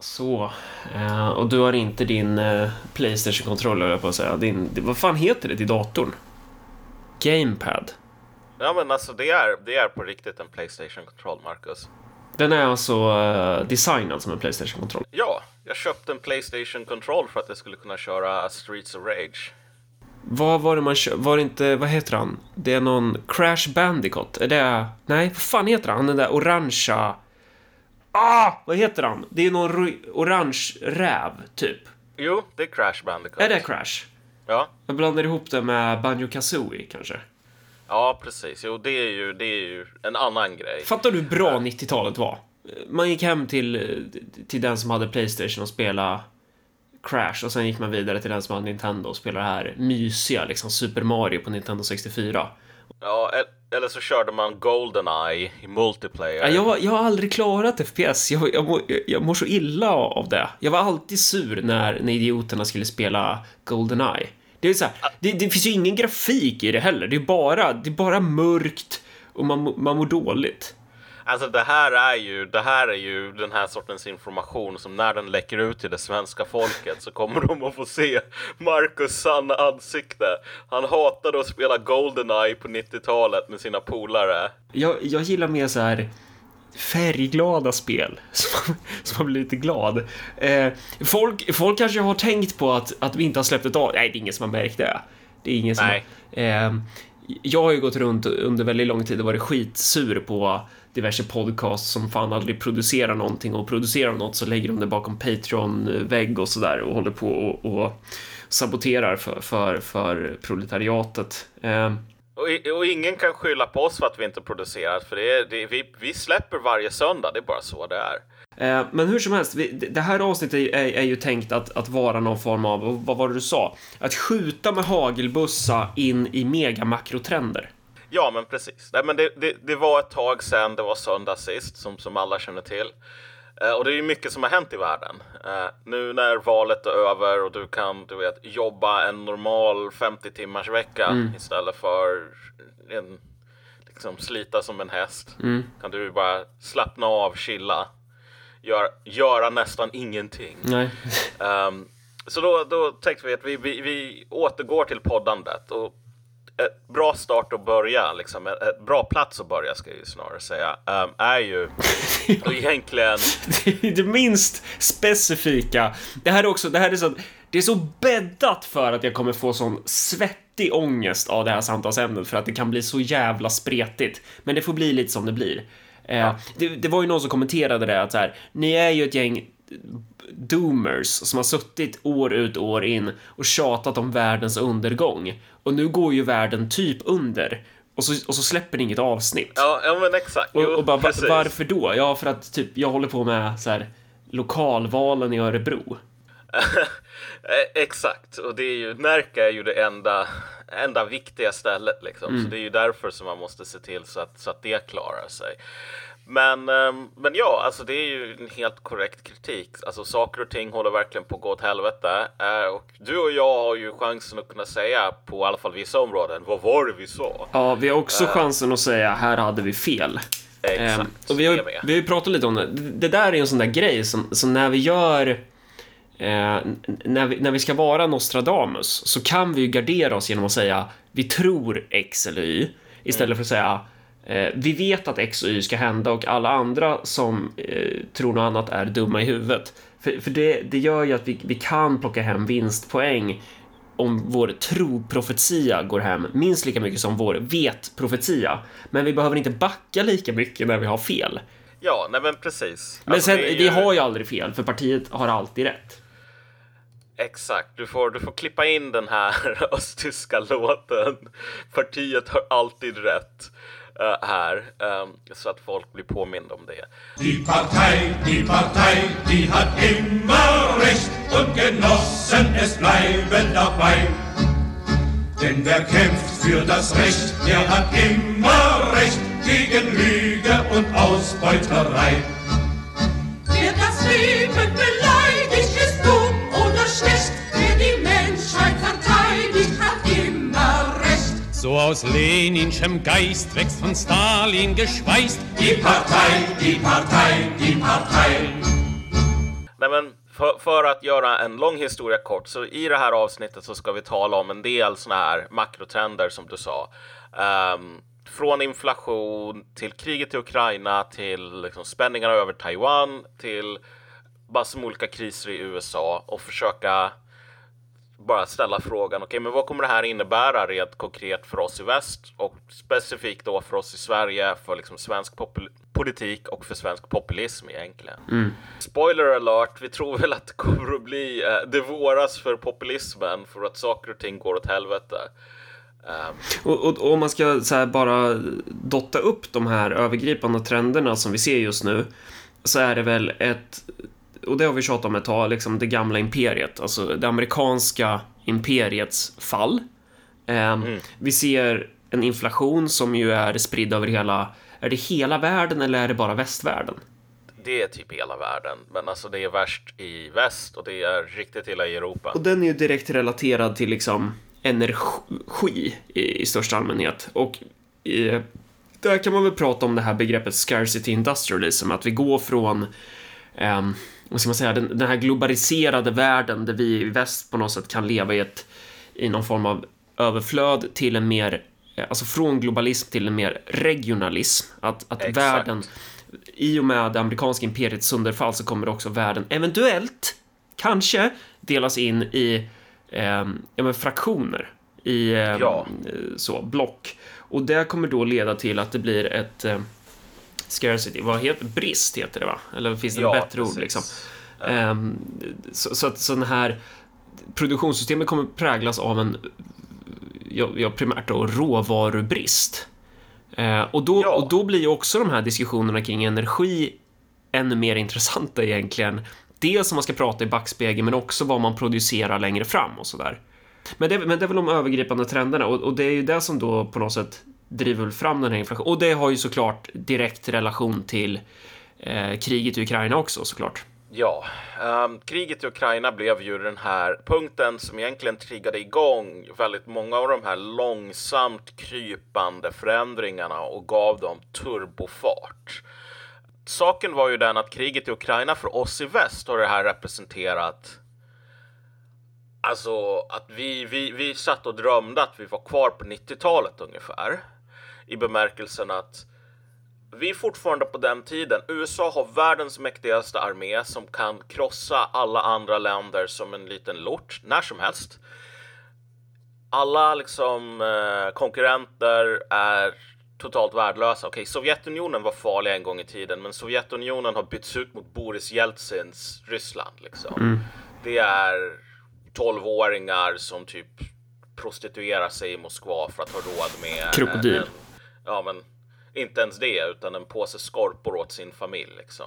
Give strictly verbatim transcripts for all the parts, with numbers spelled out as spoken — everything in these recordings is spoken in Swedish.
Så, eh, och du har inte din eh, PlayStation-kontroller på att säga. Din, din, vad fan heter det i datorn? Gamepad. Ja men alltså det är, det är på riktigt en PlayStation-kontroll, Marcus. Den är alltså eh, designad som en PlayStation-kontroll. Ja, jag köpte en PlayStation-kontroll för att jag skulle kunna köra Streets of Rage. Vad var det man kö- var det inte, vad heter han? Det är någon Crash Bandicoot. Är det, nej, vad fan heter han? Den där orangea. Ah, vad heter han? Det är någon ro- orange räv typ. Jo, det är Crash Bandicoot. Är det Crash? Ja. Jag blandar ihop det med Banjo-Kazooie kanske. Ja, precis. Jo, det är ju, det är ju en annan grej. Fattar du hur bra nittiotalet var? Man gick hem till till den som hade PlayStation och spelade Crash, och sen gick man vidare till den som hade Nintendo och spelade det här mysiga liksom Super Mario på Nintendo sextiofyra. Ja, eller så körde man GoldenEye i multiplayer. Ja, jag, jag har aldrig klarat F P S. Jag, jag, mår, jag mår så illa av det. Jag var alltid sur när, när idioterna skulle spela GoldenEye. Det är så här, det, det finns ju ingen grafik i det heller. Det är bara, det är bara mörkt och man, man mår dåligt. Alltså det här är ju, det här är ju den här sortens information som när den läcker ut till det svenska folket så kommer de att få se Marcus sanna ansikte. Han hatade att spela GoldenEye på nittiotalet med sina polare. Jag, jag gillar mer så här färgglada spel som, som man blir lite glad. Eh, folk, folk kanske har tänkt på att, att vi inte har släppt ett av. Nej, det är ingen som har märkt det. Det är ingen som Nej. Har, eh, jag har ju gått runt under väldigt lång tid och varit skitsur på diverse podcasts som fan aldrig producerar någonting, och producerar något så lägger de det bakom Patreon-vägg och sådär och håller på och, och saboterar för, för, för proletariatet. Eh. Och, och ingen kan skylla på oss för att vi inte producerar, för det är, det, vi, vi släpper varje söndag, det är bara så det är. Eh, men hur som helst, vi, det här avsnittet är, är, är ju tänkt att, att vara någon form av, vad var det du sa? Att skjuta med hagelbussa in i megamakrotrender. Ja, men precis. Nej, men det, det, det var ett tag sedan, det var söndag sist, som, som alla känner till. Eh, och det är ju mycket som har hänt i världen. Eh, nu när valet är över och du kan, du vet, jobba en normal femtio timmars vecka mm. istället för en, liksom, slita som en häst. Mm. Kan du bara slappna av, chilla, gör, göra nästan ingenting. Nej. eh, så då, då tänkte vi att vi, vi, vi återgår till poddandet och ett bra start att börja, liksom, ett bra plats att börja ska jag ju snarare säga, um, är ju egentligen det, det minst specifika. Det här är också, det här är så, det är så bäddat för att jag kommer få sån svettig ångest av det här samtalsämnet, för att det kan bli så jävla spretigt, men det får bli lite som det blir. Eh, ja. det, det var ju någon som kommenterade det att så här, ni är ju ett gäng doomers som har suttit år ut år in och tjatat om världens undergång, och nu går ju världen typ under, och så, och så släpper ni inget avsnitt. Ja, ja men exakt. Jo, och, och bara, precis. Varför då? Ja, för att typ jag håller på med så här, lokalvalen i Örebro. Exakt, och det är ju, Närke är ju det enda enda viktiga stället liksom. Mm. Så det är ju därför som man måste se till så att, så att det klarar sig. Men, men ja, alltså det är ju en helt korrekt kritik. Alltså saker och ting håller verkligen på att gå åt helvete. Och du och jag har ju chansen att kunna säga på i alla fall vissa områden, vad var det vi sa? Ja, vi har också uh, chansen att säga, här hade vi fel. Exakt, um, och vi har, vi har ju pratat lite om det. Det där är ju en sån där grej som, som när vi gör eh, när, vi, när vi ska vara Nostradamus, så kan vi ju gardera oss genom att säga vi tror X eller Y, istället mm. för att säga vi vet att X och Y ska hända och alla andra som eh, tror något annat är dumma i huvudet. För, för det, det gör ju att vi, vi kan plocka hem vinstpoäng om vår troprofetia går hem minst lika mycket som vår vetprofetia. Men vi behöver inte backa lika mycket när vi har fel. Ja, nej men precis. Men alltså, sen, vi ju... har ju aldrig fel, för partiet har alltid rätt. Exakt, du får, du får klippa in den här östtyska låten. Partiet har alltid rätt. Uh, här, um, så att folk blir påminna om det. Die Partei, die Partei, die hat immer recht und genossen, es bleiben dabei. Denn wer kämpft für das Recht, der hat immer recht gegen Lüge und Ausbeuterei. Wer das Leben beleidigt, ist dumm oder schlecht, wer die Menschheit verteidigt, hat immer recht. So aus Leninischem Geist wächst von Stalin gespeist die Partei, die Partei, die Partei. Nej, men för, för att göra en lång historia kort, så i det här avsnittet så ska vi tala om en del såna här makrotrender som du sa. Um, från inflation till kriget i Ukraina, till liksom spänningarna över Taiwan, till bara som olika kriser i U S A, och försöka bara ställa frågan, okej, okay, men vad kommer det här innebära rent konkret för oss i väst, och specifikt då för oss i Sverige, för liksom svensk popul- politik och för svensk populism egentligen. Mm. Spoiler alert, vi tror väl att det kommer att bli eh, det våras för populismen, för att saker och ting går åt helvete. Um. Och, och, och om man ska så här bara dotta upp de här övergripande trenderna som vi ser just nu, så är det väl ett... Och det har vi tjatat om ett tag, liksom det gamla imperiet, alltså det amerikanska imperiets fall. Eh, mm. Vi ser en inflation som ju är spridd över hela... Är det hela världen eller är det bara västvärlden? Det är typ hela världen, men alltså det är värst i väst och det är riktigt hela i Europa. Och den är ju direkt relaterad till liksom energi i, i största allmänhet. Och i, där kan man väl prata om det här begreppet scarcity industrialism, att vi går från... Eh, Vad ska man säga, den, den här globaliserade världen där vi i väst på något sätt kan leva i, ett, i någon form av överflöd, till en mer, alltså från globalism till en mer regionalism. Att, att världen, i och med det amerikanska imperiets sönderfall, så kommer också världen eventuellt, kanske, delas in i eh, ja, men fraktioner, i eh, ja. så, block. Och det kommer då leda till att det blir ett... Eh, scarcity, vad heter brist heter det va? Eller finns det ja, en bättre precis. ord liksom? Ja. Ehm, så, så att sådana här produktionssystemet kommer präglas av en ja, primärt då, råvarubrist. Ehm, och, då, ja. och då blir ju också de här diskussionerna kring energi ännu mer intressanta egentligen. Dels som man ska prata i backspegeln, men också vad man producerar längre fram och sådär. Men det, men det är väl de övergripande trenderna, och, och det är ju det som då på något sätt driver fram den här inflationen. Och det har ju såklart direkt relation till eh, kriget i Ukraina också, såklart. Ja, um, kriget i Ukraina blev ju den här punkten som egentligen triggade igång väldigt många av de här långsamt krypande förändringarna och gav dem turbofart. Saken var ju den att kriget i Ukraina för oss i väst har det här representerat... Alltså att vi, vi, vi satt och drömde att vi var kvar på nittiotalet ungefär. I bemärkelsen att vi fortfarande på den tiden, U S A har världens mäktigaste armé som kan krossa alla andra länder som en liten lort, när som helst. Alla liksom eh, konkurrenter är totalt värdelösa. Okej, Sovjetunionen var farlig en gång i tiden, men Sovjetunionen har bytts ut mot Boris Jeltsins Ryssland liksom. Mm. Det är tolvåringar som typ prostituerar sig i Moskva för att ha råd med krokodil. En, ja, men inte ens det, utan en påse skorpor åt sin familj liksom.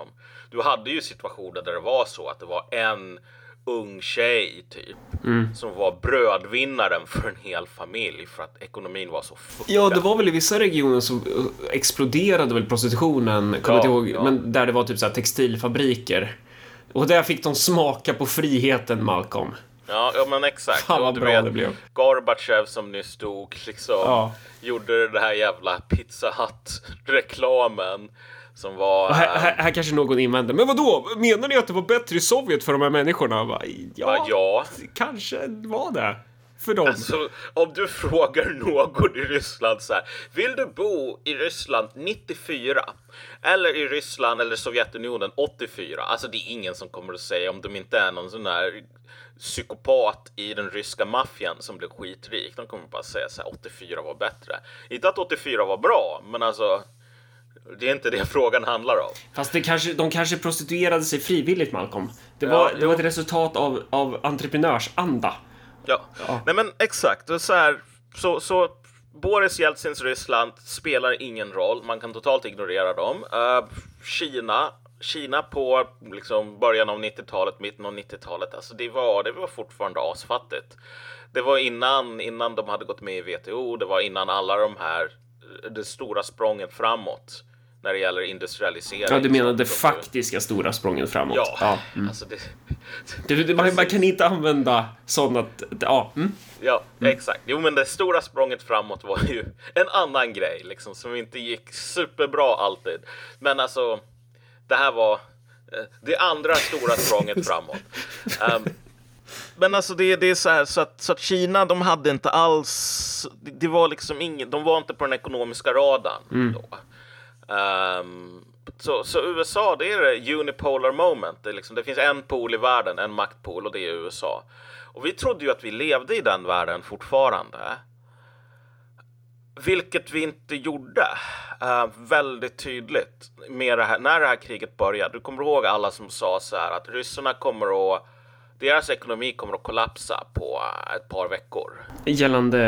Du hade ju situationer där det var så att det var en ung tjej typ mm. som var brödvinnaren för en hel familj för att ekonomin var så fuckad. Ja, det var väl i vissa regioner som exploderade väl prostitutionen, kommer ja, ihåg, ja. men där det var typ så här textilfabriker. Och där fick de smaka på friheten, Malcolm. Ja, ja, men exakt. Fan vad bra det blev. Gorbachev som nyss stod liksom, ja. gjorde den här jävla Pizza Hut-reklamen som var... Här, här, här kanske någon invänder, men vadå? Menar ni att det var bättre i Sovjet för de här människorna? Bara, ja, Va, ja, kanske var det för dem. Alltså, om du frågar någon i Ryssland så här, vill du bo i Ryssland nittiofyra eller i Ryssland eller Sovjetunionen åttiofyra? Alltså det är ingen som kommer att säga, om de inte är någon sån här psykopat i den ryska maffian som blev skitrik. De kommer bara säga så här, åttiofyra var bättre. Inte att åttiofyra var bra, men alltså det är inte det frågan handlar om. Fast det kanske, de kanske prostituerade sig frivilligt, Malcolm. Det var, ja, det var ett resultat av, av entreprenörsanda. Ja. ja, nej men exakt. Så, här, så, så Boris Jeltsins Ryssland spelar ingen roll. Man kan totalt ignorera dem. Uh, Kina... Kina på liksom början av nittiotalet, mitten av nittiotalet, alltså det var, det var fortfarande asfattigt. Det var innan, innan de hade gått med i W T O, det var innan alla de här, det stora språnget framåt när det gäller industrialisering. Ja, du menar det faktiska stora språnget framåt. Ja, ja. Mm. Alltså det, det, det, man, man kan inte använda sådana, ja. Mm. Ja, mm. exakt. Jo, men det stora språnget framåt var ju en annan grej liksom, som inte gick superbra alltid. Men alltså... Det här var Det andra stora språnget framåt. Um, men alltså det, det är så här, så att, så att Kina, de hade inte alls, det, det var liksom ingen, de var inte på den ekonomiska radarn mm. då. Um, så, så U S A, det är det unipolar moment. Det, är liksom, det finns en pol i världen, en maktpol, och det är U S A. Och vi trodde ju att vi levde i den världen fortfarande. Vilket vi inte gjorde. Uh, väldigt tydligt. Med det här, när det här kriget började. Du kommer ihåg alla som sa så här att ryssarna kommer att... Deras ekonomi kommer att kollapsa på ett par veckor. Gällande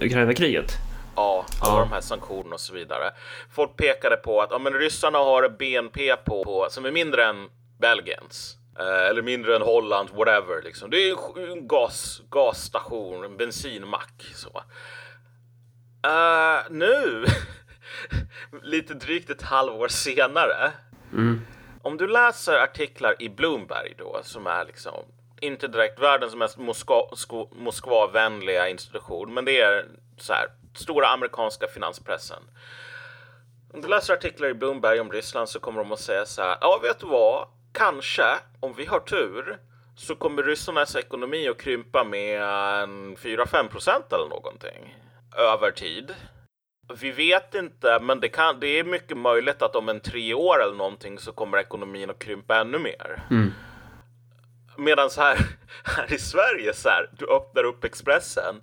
Ukraina-kriget? Ja, alla ja. de här sanktionerna och så vidare. Folk pekade på att ja, men ryssarna har ett B N P på, på, som är mindre än Belgiens. Eh, eller mindre än Holland, whatever. Liksom. Det är en gas, gasstation, en bensinmack. Så. Uh, nu, lite drygt ett halvår senare... Mm. Om du läser artiklar i Bloomberg då, som är liksom inte direkt världens mest Moskva, Moskva-vänliga institution, men det är så här, stora amerikanska finanspressen. Om du läser artiklar i Bloomberg om Ryssland så kommer de att säga så här, ja vet du vad, kanske om vi har tur så kommer ryssarnas ekonomi att krympa med en fyra till fem procent eller någonting över tid. Vi vet inte, men det, kan, det är mycket möjligt att om en tre år eller någonting så kommer ekonomin att krympa ännu mer. Mm. Medan här, här i Sverige så här, du öppnar upp Expressen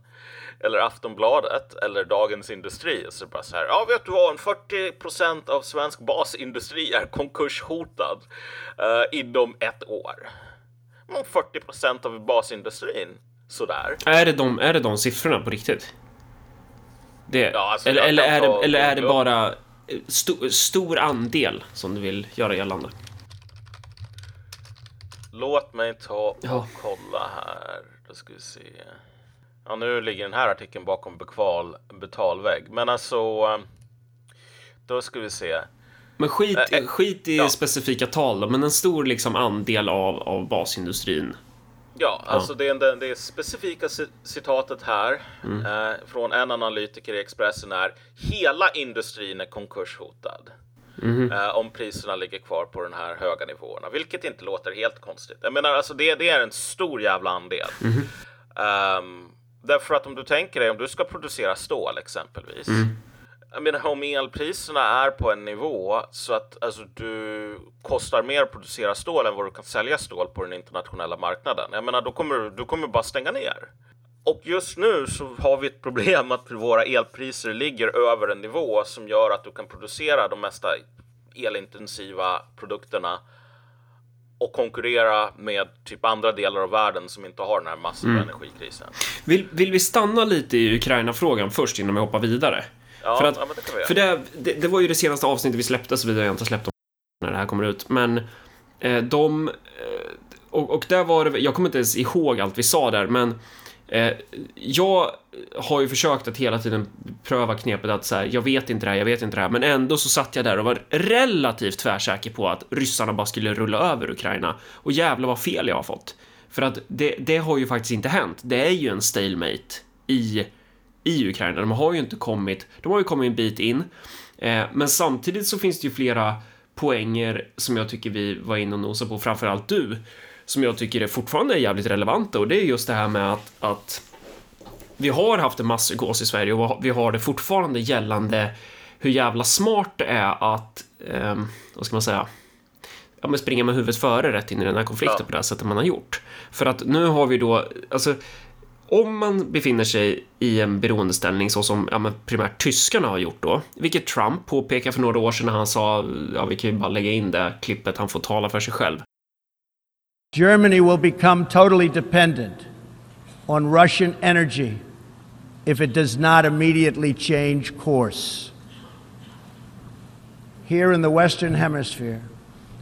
eller Aftonbladet eller Dagens Industri och så bara så här, ja vet du vad, en fyrtio procent av svensk basindustri är konkurshotad eh, inom ett år. Men fyrtio procent av basindustrin, sådär. Är det de, är det de siffrorna på riktigt? Det. Ja, alltså eller, eller, är det, eller är det bara sto, stor andel som du vill göra gällande? Låt mig ta och ja. kolla här. Då ska vi se. Ja, nu ligger den här artikeln bakom bekval, betalvägg. Men alltså, då ska vi se. Men skit, äh, skit i ja. specifika tal, men en stor liksom andel av, av basindustrin. Ja, alltså det, det, det specifika citatet här mm. eh, från en analytiker i Expressen är: hela industrin är konkurshotad mm. eh, om priserna ligger kvar på den här höga nivåerna, vilket inte låter helt konstigt. Jag menar, alltså det, det är en stor jävla andel. Mm. Eh, därför att om du tänker dig, om du ska producera stål exempelvis. Mm. Jag menar, om elpriserna är på en nivå så att alltså, du kostar mer att producera stål än vad du kan sälja stål på den internationella marknaden. Jag menar, då kommer du kommer bara stänga ner. Och just nu så har vi ett problem att våra elpriser ligger över en nivå som gör att du kan producera de mesta elintensiva produkterna och konkurrera med typ andra delar av världen som inte har den här massiva mm. energikrisen. Vill, vill vi stanna lite i Ukraina-frågan först innan vi hoppar vidare? Ja, för att, ja, det, för det, det, det var ju det senaste avsnittet vi släppte, så vi har inte släppt om när det här kommer ut. Men eh, de eh, och, och där var det, jag kommer inte ens ihåg allt vi sa där. Men eh, jag har ju försökt att hela tiden pröva knepet att så här, jag vet inte det här, jag vet inte det här. Men ändå så satt jag där och var relativt tvärsäker på att ryssarna bara skulle rulla över Ukraina. Och jävla vad fel jag har fått. För att det, det har ju faktiskt inte hänt. Det är ju en stalemate i i Ukraina, de har ju inte kommit de har ju kommit en bit in eh, men samtidigt så finns det ju flera poänger som jag tycker vi var inne och nosade på, framförallt du, som jag tycker är fortfarande är jävligt relevanta, och det är just det här med att, att vi har haft en massgås i Sverige och vi har det fortfarande gällande hur jävla smart det är att eh, vad ska man säga ja, men springa med huvudet före rätt in i den här konflikten ja. på det här sättet man har gjort, för att nu har vi då, alltså om man befinner sig i en beroendeställning så som ja, men primärt tyskarna har gjort då, vilket Trump påpekade för några år sedan när han sa, ja vi kan ju bara lägga in det klippet, han får tala för sig själv. Germany will become totally dependent on Russian energy if it does not immediately change course. Here in the Western Hemisphere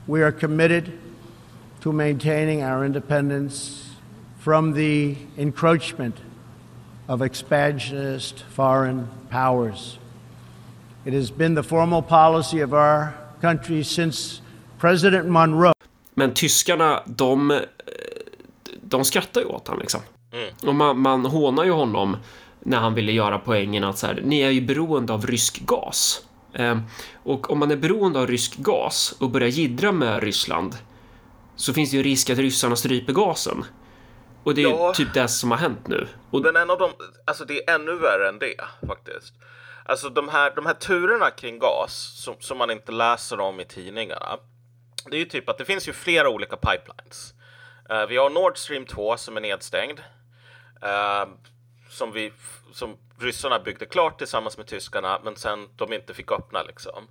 we are committed to maintaining our independence from the encroachment of expansionist foreign powers. It has been the formal policy of our country since President Monroe. Men tyskarna, de, de skrattar ju åt han liksom. Mm. Och man, man hånar ju honom när han ville göra poängen att så här, ni är ju beroende av rysk gas. Och om man är beroende av rysk gas och börjar jiddra med Ryssland, så finns det ju risk att ryssarna stryper gasen. Och det är ja, typ det som har hänt nu. Och men en av dem, alltså det är ännu värre än det faktiskt. Alltså de här, de här turerna kring gas som, som man inte läser om i tidningarna, det är ju typ att det finns ju flera olika pipelines. Uh, vi har Nord Stream två som är nedstängd, uh, som, vi, som ryssarna byggde klart tillsammans med tyskarna, men sen de inte fick öppna liksom.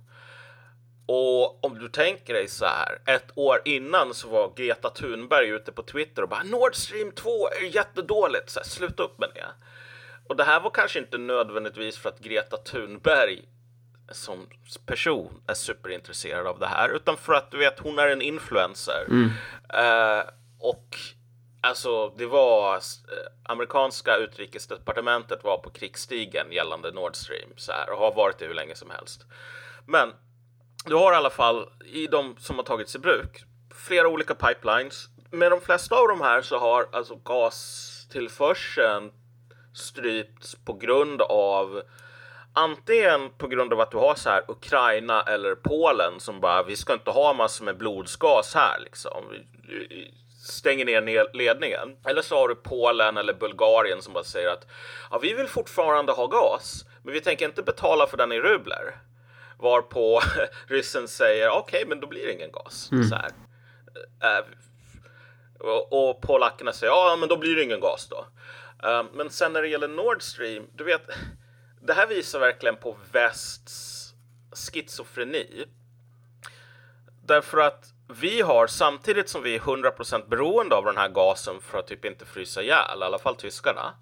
Och om du tänker dig så här, ett år innan så var Greta Thunberg ute på Twitter och bara Nord Stream två är jättedåligt, så här, sluta upp med det. Och det här var kanske inte nödvändigtvis för att Greta Thunberg som person är superintresserad av det här, utan för att du vet, hon är en influencer. Mm. Uh, och alltså det var eh, amerikanska utrikesdepartementet var på krigsstigen gällande Nord Stream så här, och har varit det hur länge som helst. Men du har i alla fall i de som har tagits i bruk flera olika pipelines. Med de flesta av de här så har alltså gastillförseln strypts på grund av antingen på grund av att du har så här Ukraina eller Polen som bara, vi ska inte ha massor med blodsgas här liksom, stänger ner ledningen. Eller så har du Polen eller Bulgarien som bara säger att ja, vi vill fortfarande ha gas, men vi tänker inte betala för den i rubler. Varpå ryssen säger okej, okay, men då blir det ingen gas. Mm. Så här. Äh, och, och polackerna säger ja, men då blir det ingen gas då. Äh, men sen när det gäller Nord Stream, du vet, det här visar verkligen på västs schizofreni. Därför att vi har, samtidigt som vi är hundra procent beroende av den här gasen för att typ inte frysa ihjäl, i alla fall tyskarna,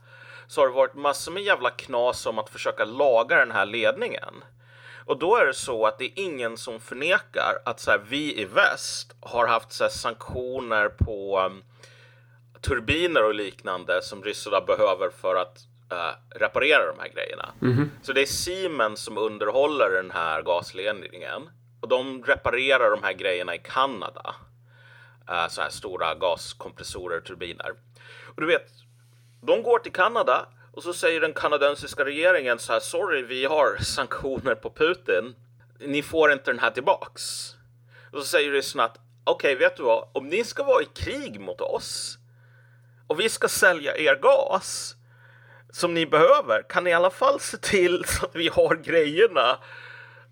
så har det varit massor med jävla knas om att försöka laga den här ledningen. Och då är det så att det är ingen som förnekar att så här, vi i väst har haft så här, sanktioner på um, turbiner och liknande som ryssarna behöver för att uh, reparera de här grejerna. Mm-hmm. Så det är Siemens som underhåller den här gasledningen. Och de reparerar de här grejerna i Kanada. Uh, så här stora gaskompressorer, turbiner. Och du vet, de går till Kanada och så säger den kanadensiska regeringen så här, sorry, vi har sanktioner på Putin. Ni får inte den här tillbaks. Och så säger ryssarna att okej, okay, vet du vad? Om ni ska vara i krig mot oss och vi ska sälja er gas som ni behöver, kan ni i alla fall se till så att vi har grejerna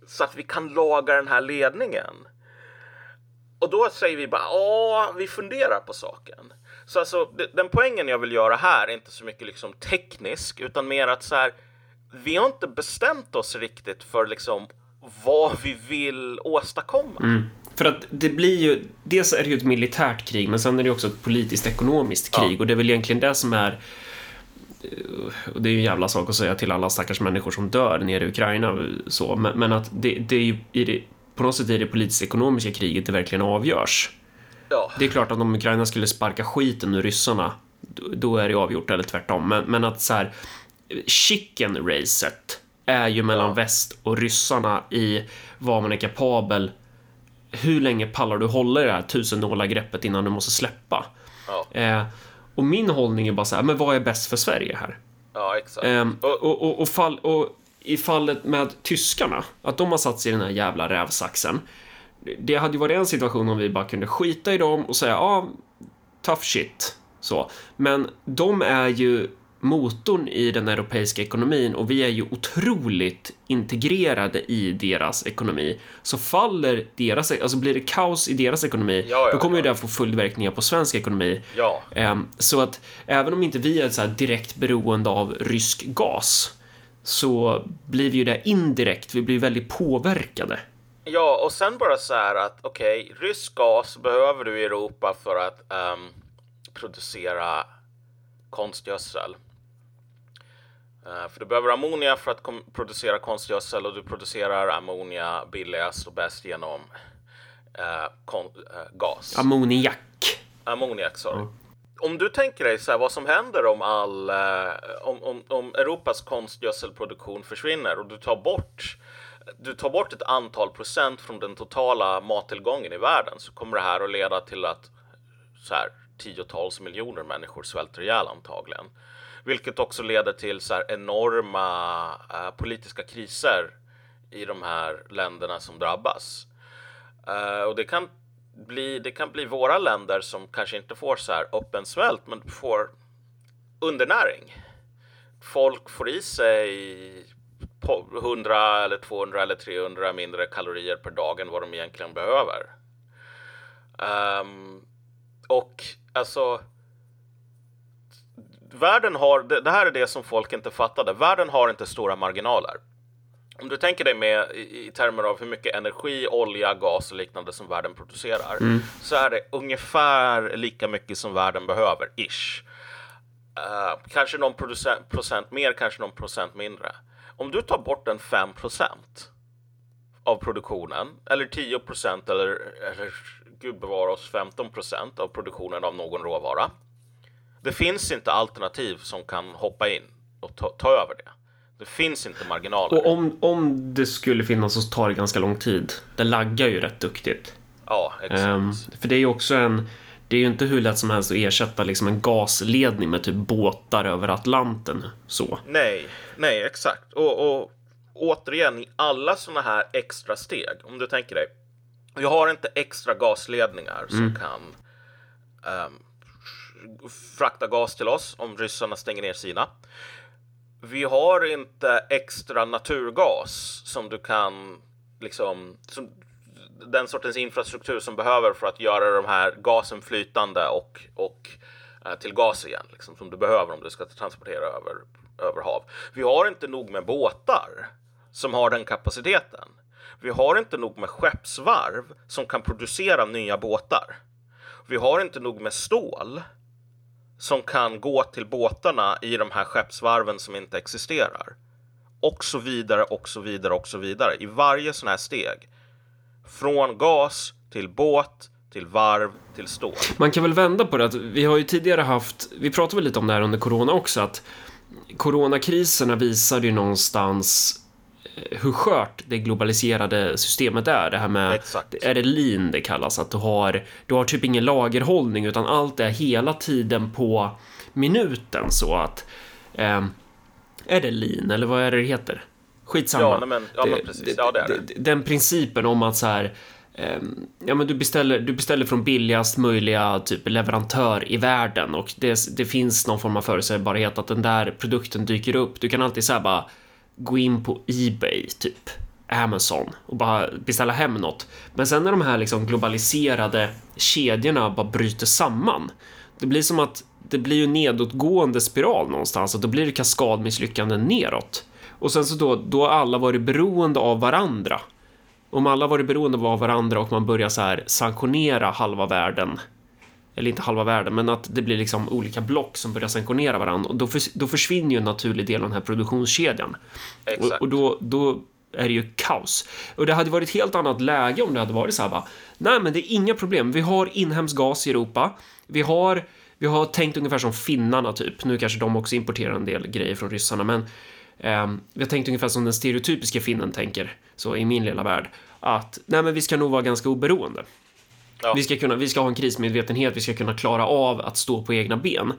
så att vi kan laga den här ledningen. Och då säger vi bara, ja, vi funderar på saken. Så alltså, den poängen jag vill göra här är inte så mycket liksom teknisk, utan mer att så här, vi har inte bestämt oss riktigt för liksom vad vi vill åstadkomma. Mm. För att det blir ju, dels är det ju ett militärt krig, men sen är det också ett politiskt ekonomiskt krig. Ja. Och det är väl egentligen det som är, och det är ju en jävla sak att säga till alla stackars människor som dör nere i Ukraina så, men, men att det, det är ju i det, på något sätt är det politiskt ekonomiska kriget det verkligen avgörs. Ja. Det är klart att om Ukraina skulle sparka skiten ur ryssarna, då är det avgjort, eller tvärtom. Men, men att så här, chicken racet är ju mellan ja. väst och ryssarna i vad man är kapabel. Hur länge pallar du hålla det här tusennåla greppet innan du måste släppa? Ja. Eh, och min hållning är bara så här, men vad är bäst för Sverige här? Ja, exakt. Eh, och, och, och, och, fall, och i fallet med tyskarna, att de har satt sig i den här jävla rävsaxen. Det hade ju varit en situation om vi bara kunde skita i dem och säga, ja, ah, tough shit. Så. Men de är ju motorn i den europeiska ekonomin och vi är ju otroligt integrerade i deras ekonomi. Så faller deras, alltså blir det kaos i deras ekonomi, ja, ja, då kommer ja. ju det få följdverkningar på svensk ekonomi. Ja. Så att även om inte vi är så här direkt beroende av rysk gas, så blir vi ju det indirekt, vi blir väldigt påverkade. Ja, och sen bara så här att okej, okay, rysk gas behöver du i Europa för att um, producera konstgödsel. Uh, för du behöver ammonia för att kom- producera konstgödsel, och du producerar ammonia billigast och bäst genom uh, kon- uh, gas. Ammoniak. Ammoniak, sorry. Mm. Om du tänker dig så här, vad som händer om, all, uh, om, om, om Europas konstgödselproduktion försvinner och du tar bort... du tar bort ett antal procent från den totala mattillgången i världen, så kommer det här att leda till att så här, tiotals miljoner människor svälter ihjäl antagligen. Vilket också leder till så här, enorma eh, politiska kriser i de här länderna som drabbas. Uh, och det kan bli, det kan bli våra länder som kanske inte får så här öppen svält, men får undernäring. Folk får i sig hundra eller tvåhundra eller trehundra mindre kalorier per dag än vad de egentligen behöver. Um, och alltså världen har, det, det här är det som folk inte fattade, världen har inte stora marginaler. Om du tänker dig med i, i termer av hur mycket energi, olja, gas och liknande som världen producerar, mm. så är det ungefär lika mycket som världen behöver, ish. Uh, kanske någon producent, procent mer, kanske någon procent mindre. Om du tar bort en fem procent av produktionen, eller tio procent eller, eller gud bevara oss, femton procent av produktionen av någon råvara. Det finns inte alternativ som kan hoppa in och ta, ta över det. Det finns inte marginaler. Och om, om det skulle finnas så tar det ganska lång tid. Det laggar ju rätt duktigt. Ja, exakt. Um, för det är ju också en... Det är ju inte hur lätt som helst att ersätta liksom en gasledning med typ båtar över Atlanten. Så. Nej, nej, exakt. Och, och återigen, i alla sådana här extra steg, om du tänker dig, jag har inte extra gasledningar som mm. kan um, frakta gas till oss om ryssarna stänger ner sina. Vi har inte extra naturgas som du kan liksom... Som, den sortens infrastruktur som behöver för att göra de här gasen flytande och, och eh, till gas igen liksom, som du behöver om du ska transportera över, över hav. Vi har inte nog med båtar som har den kapaciteten. Vi har inte nog med skeppsvarv som kan producera nya båtar. Vi har inte nog med stål som kan gå till båtarna i de här skeppsvarven som inte existerar. Och så vidare, och så vidare, och så vidare. I varje sån här steg. Från gas till båt, till varv, till stål. Man kan väl vända på det, att vi har ju tidigare haft, vi pratade väl lite om det här under corona också, att coronakriserna visade ju någonstans hur skört det globaliserade systemet är. Det här med, exakt. Är det lean det kallas, att du har, du har typ ingen lagerhållning utan allt är hela tiden på minuten, så att eh, är det lean eller vad är det det heter? Skitsamma. Ja, men, ja, men precis. Ja, det är det. Den principen om att så här, eh, ja, men du, beställer, du beställer från billigast möjliga typ leverantör i världen, och det, det finns någon form av förutsägbarhet att den där produkten dyker upp. Du kan alltid så här bara gå in på eBay, typ Amazon, och bara beställa hem något. Men sen när de här liksom globaliserade kedjorna bara bryter samman, det blir som att det blir ju nedåtgående spiral någonstans, och då blir det kaskadmisslyckanden neråt. Och sen så då, då alla varit beroende av varandra. Om alla varit beroende av varandra och man börjar så här sanktionera halva världen, eller inte halva världen, men att det blir liksom olika block som börjar sanktionera varandra, och då, för, då försvinner ju en naturlig del av den här produktionskedjan. Exakt. Och, och då, då är det ju kaos. Och det hade varit ett helt annat läge om det hade varit så här bara, nej men det är inga problem, vi har inhemsk gas i Europa, vi har, vi har tänkt ungefär som finnarna typ. Nu kanske de också importerar en del grejer från ryssarna, men Um, jag tänkte ungefär som den stereotypiska finnen tänker, så i min lilla värld, att nej men vi ska nog vara ganska oberoende. Ja. Vi ska kunna, vi ska ha en krismedvetenhet, vi ska kunna klara av att stå på egna ben.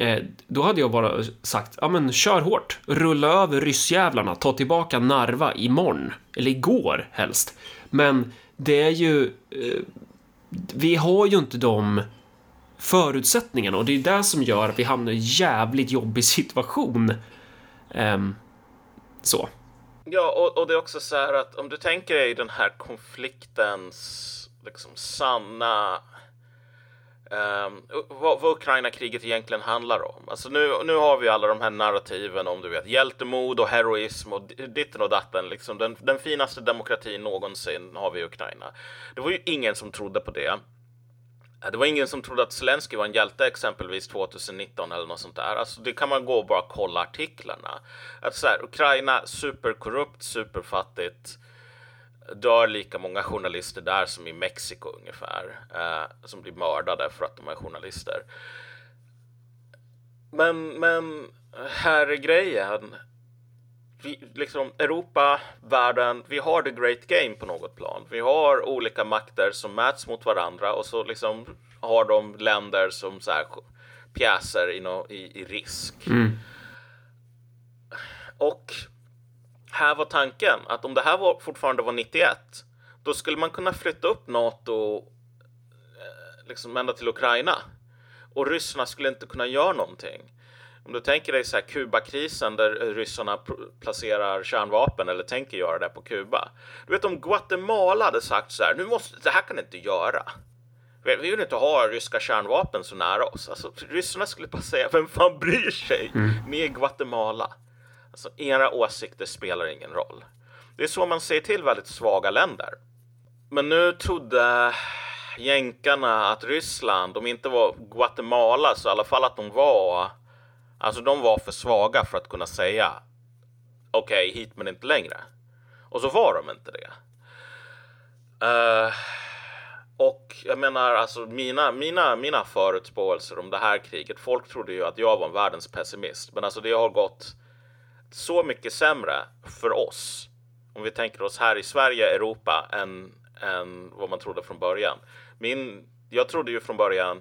Eh, då hade jag bara sagt, ja men kör hårt, rulla över ryssjävlarna, ta tillbaka Narva imorgon eller igår helst. Men det är ju eh, vi har ju inte de förutsättningarna, och det är det som gör att vi hamnar i en jävligt jobbig situation. Um, så. Ja, och, och det är också så här att om du tänker dig den här konfliktens liksom sanna um, vad, vad Ukraina-kriget egentligen handlar om. Alltså nu, nu har vi alla de här narrativen om du vet hjältemod och heroism och ditten och datten liksom, den, den finaste demokratin någonsin har vi i Ukraina. Det var ju ingen som trodde på det. Det var ingen som trodde att Zelensky var en hjälte exempelvis tjugonitton eller något sånt där. Alltså det kan man gå och bara kolla artiklarna. Att så här, Ukraina, superkorrupt, superfattigt. Dör lika många journalister där som i Mexiko ungefär. Eh, som blir mördade för att de är journalister. Men, men här är grejen. Vi, liksom, Europa, världen, vi har the great game på något plan. Vi har olika makter som mäts mot varandra, och så liksom har de länder som så här, pjäser i, no, i, i risk. Mm. Och här var tanken att om det här var, fortfarande var nittioett, då skulle man kunna flytta upp NATO liksom ända till Ukraina. Och ryssarna skulle inte kunna göra någonting. Om du tänker dig så här Kubakrisen där ryssarna placerar kärnvapen eller tänker göra det på Kuba. Du vet om Guatemala hade sagt så här, nu måste, det här kan ni inte göra. Vi vill inte ha ryska kärnvapen så nära oss. Alltså, ryssarna skulle bara säga, vem fan bryr sig med Guatemala? Alltså, era åsikter spelar ingen roll. Det är så man ser till väldigt svaga länder. Men nu trodde jänkarna att Ryssland, de inte var Guatemala, så i alla fall att de var, alltså de var för svaga för att kunna säga okej, okay, hit men inte längre. Och så var de inte det. Uh, och jag menar, alltså mina, mina, mina förutspåelser om det här kriget, folk trodde ju att jag var en världens pessimist, men alltså det har gått så mycket sämre för oss, om vi tänker oss här i Sverige, Europa, än, än vad man trodde från början. Min, jag trodde ju från början,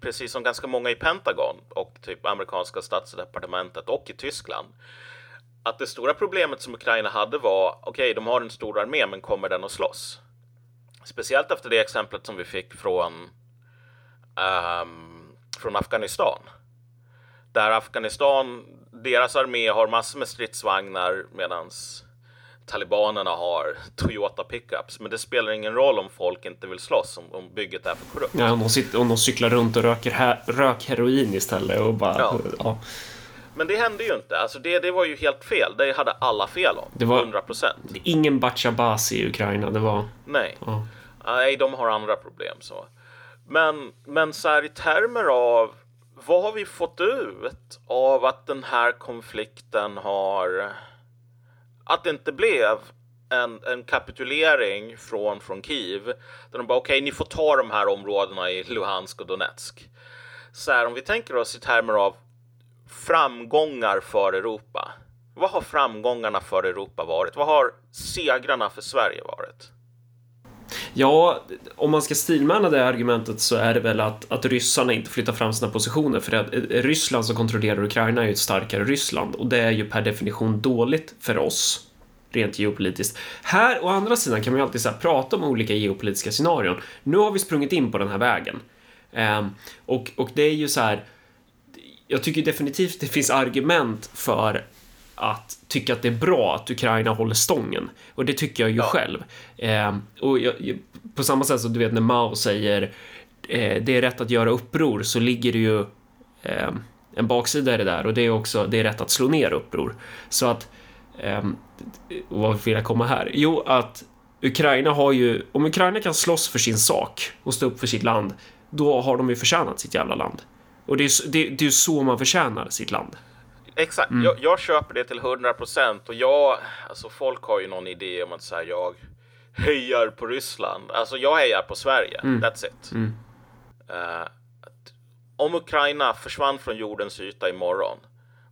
precis som ganska många i Pentagon och typ amerikanska statsdepartementet och i Tyskland, att det stora problemet som Ukraina hade var, okej, okay, de har en stor armé, men kommer den att slåss? Speciellt efter det exemplet som vi fick från, um, från Afghanistan. Där Afghanistan, deras armé har massor med stridsvagnar medan talibanerna har Toyota pickups. Men det spelar ingen roll om folk inte vill slåss, om, om bygget är för korrupt. Ja, om de, sitter, om de cyklar runt och röker här, rök heroin istället. Och bara, ja. Ja. Men det hände ju inte. Alltså det, det var ju helt fel. Det hade alla fel om. Det var hundra procent. Det är ingen Bachabasi i Ukraina. Det var... Nej. Ja. Nej, de har andra problem. Så. Men, men så här i termer av vad har vi fått ut av att den här konflikten har... Att det inte blev en, en kapitulering från, från Kiev. Där de bara, okej, okay, ni får ta de här områdena i Luhansk och Donetsk. Så här, om vi tänker oss i termer av framgångar för Europa. Vad har framgångarna för Europa varit? Vad har segrarna för Sverige varit? Ja, om man ska stilmänna det argumentet så är det väl att, att ryssarna inte flyttar fram sina positioner. För att Ryssland som kontrollerar Ukraina är ju ett starkare Ryssland. Och det är ju per definition dåligt för oss, rent geopolitiskt. Här, å andra sidan, kan man ju alltid så här, prata om olika geopolitiska scenarion. Nu har vi sprungit in på den här vägen. Ehm, och, och det är ju så här... Jag tycker definitivt det finns argument för att tycka att det är bra att Ukraina håller stången. Och det tycker jag ju ja. själv. Eh, och jag, på samma sätt som du vet när Mao säger eh, det är rätt att göra uppror, så ligger det ju eh, en baksida i det där. Och det är också det är rätt att slå ner uppror. Så att, eh, vad vill jag komma här? Jo, att Ukraina har ju, om Ukraina kan slåss för sin sak och stå upp för sitt land, då har de ju förtjänat sitt jävla land. Och det är, det, det är så man förtjänar sitt land. Exakt, mm. jag, jag köper det till hundra procent. Och jag, alltså folk har ju någon idé om att så här, jag hejar på Ryssland. Alltså jag hejar på Sverige, mm. that's it. mm. uh, Om Ukraina försvann från jordens yta imorgon,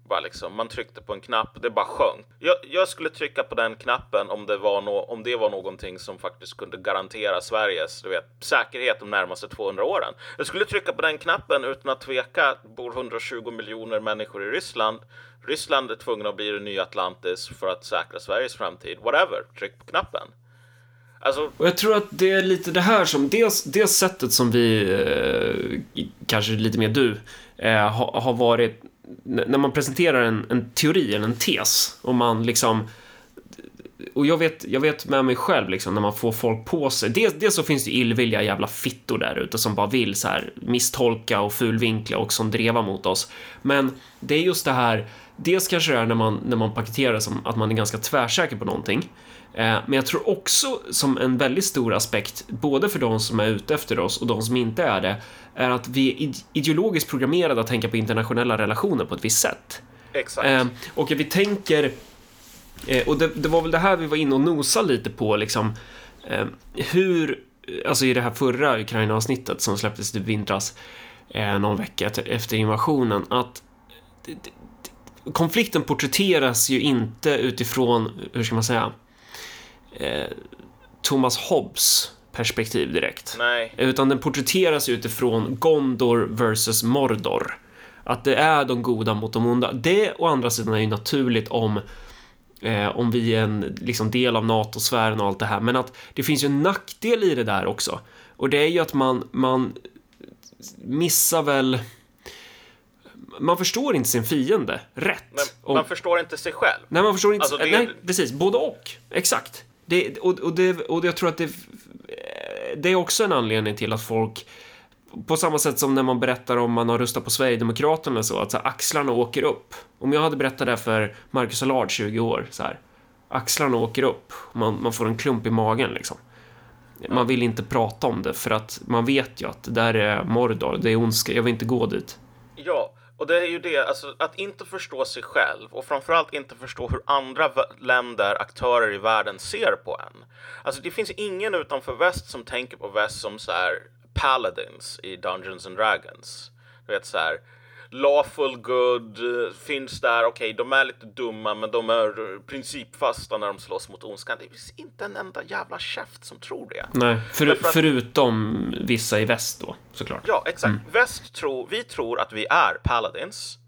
bara liksom, man tryckte på en knapp, det bara sjönk. Jag, jag skulle trycka på den knappen om det, var no, om det var någonting som faktiskt kunde garantera Sveriges, du vet, säkerhet de närmaste tvåhundra åren. Jag skulle trycka på den knappen utan att tveka. Bor hundratjugo miljoner människor i Ryssland. Ryssland är tvungna att bli det nya Atlantis för att säkra Sveriges framtid. Whatever, tryck på knappen. Alltså... Och jag tror att det är lite det här som, dels, dels sättet som vi, eh, kanske lite mer du, eh, har ha varit... När man presenterar en, en teori eller en tes, och man liksom, och jag vet, jag vet med mig själv liksom, när man får folk på sig, dels, dels så finns det illvilliga jävla fittor där ute som bara vill så här misstolka och fulvinkla och som drevar mot oss. Men det är just det här, dels kanske det är när man, när man paketerar som att man är ganska tvärsäker på någonting. Men jag tror också som en väldigt stor aspekt, både för de som är ute efter oss och de som inte är det, är att vi är ideologiskt programmerade att tänka på internationella relationer på ett visst sätt. Exakt. Och vi tänker, och det, det var väl det här vi var inne och nosade lite på liksom, hur, alltså i det här förra Ukraina-avsnittet som släpptes i vintras någon vecka efter invasionen, att konflikten porträtteras ju inte utifrån, hur ska man säga, Thomas Hobbes perspektiv direkt. Nej. Utan den porträtteras utifrån Gondor versus Mordor, att det är de goda mot de onda. Det å andra sidan är ju naturligt om eh, om vi är en liksom, del av NATO-sfären och allt det här. Men att det finns ju en nackdel i det där också. Och det är ju att man, man missar väl... Man förstår inte sin fiende rätt. Men man och, förstår inte sig själv. Nej, man förstår inte... Alltså, det... Nej, precis. Både och. Exakt. Det, och, och, det, och jag tror att det, det är också en anledning till att folk... På samma sätt som när man berättar om man har röstat på Sverigedemokraterna och så, att så här, axlarna åker upp. Om jag hade berättat det för Marcus Allard tjugo år så här, axlarna åker upp, man, man får en klump i magen liksom. Man vill inte prata om det för att man vet ju att det där är Mordor, det är ondska, jag vill inte gå dit. Ja, och det är ju det, alltså, att inte förstå sig själv och framförallt inte förstå hur andra länder, aktörer i världen ser på en. Alltså det finns ingen utanför väst som tänker på väst som så här paladins i Dungeons and Dragons. Du vet så här, lawful good finns där, okej, okay, de är lite dumma men de är principfasta när de slåss mot ondskan. Det finns inte en enda jävla käft som tror det. Nej, för, att, förutom vissa i väst då, såklart. Ja, exakt. Mm. Väst tror, vi tror att vi är paladins.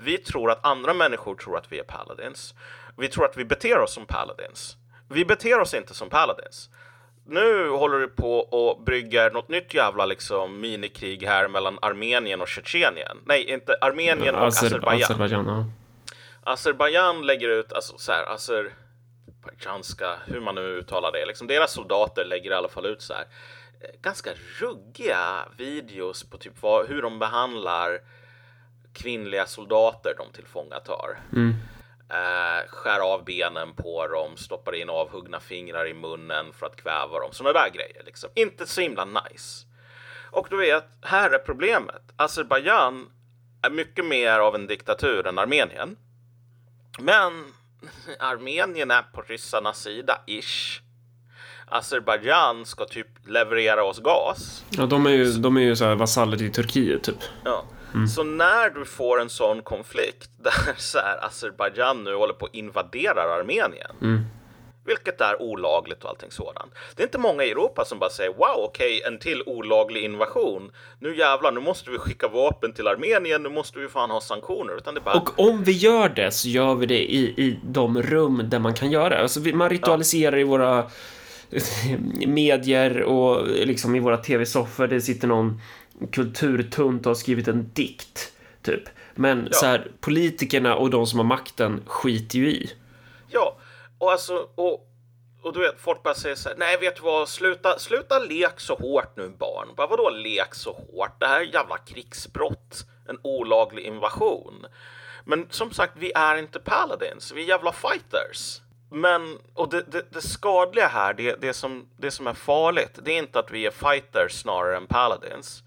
Vi tror att andra människor tror att vi är paladins. Vi tror att vi beter oss som paladins. Vi beter oss inte som paladins. Nu håller du på och brygger något nytt jävla liksom minikrig här mellan Armenien och Tjetjenien. Nej, inte Armenien och Azer- Azerbajdzjan. Azerbajdzjan, ja. Azerbajdzjan lägger ut, alltså så här, azerbajdzjanska, hur man nu uttalar det. Liksom, deras soldater lägger i alla fall ut så här ganska ruggiga videos på typ vad, hur de behandlar kvinnliga soldater de tillfångatar. Mm. Uh, skär av benen på dem, stoppar in avhuggna fingrar i munnen för att kväva dem, sådana där grejer liksom. Inte så himla nice. Och du vet, här är problemet. Azerbajdzjan är mycket mer av en diktatur än Armenien, men Armenien är på ryssarnas sida ish. Azerbajdzjan ska typ leverera oss gas. Ja, de är ju, de är ju så här vasaller i Turkiet typ. Ja. Mm. Så när du får en sån konflikt där så här Azerbajdzjan nu håller på att invadera Armenien, mm. vilket är olagligt och allting sådant. Det är inte många i Europa som bara säger wow, okej, okay, en till olaglig invasion. Nu jävlar, nu måste vi skicka vapen till Armenien, nu måste vi fan ha sanktioner. Utan det bara... Och om vi gör det så gör vi det i, i de rum där man kan göra det. Alltså man ritualiserar ja. i våra medier och liksom i våra tv-soffor. Det sitter någon kulturtunt har skrivit en dikt typ, men ja. så här, politikerna och de som har makten skiter ju i. Ja, och alltså och, och du vet, folk bara säger så här, nej vet du vad, sluta, sluta lek så hårt nu barn, bara, vadå lek så hårt, det här är jävla krigsbrott, en olaglig invasion. Men som sagt, vi är inte paladins, vi är jävla fighters. Men, och det, det, det skadliga här, det, det, som, det som är farligt, det är inte att vi är fighters snarare än paladins.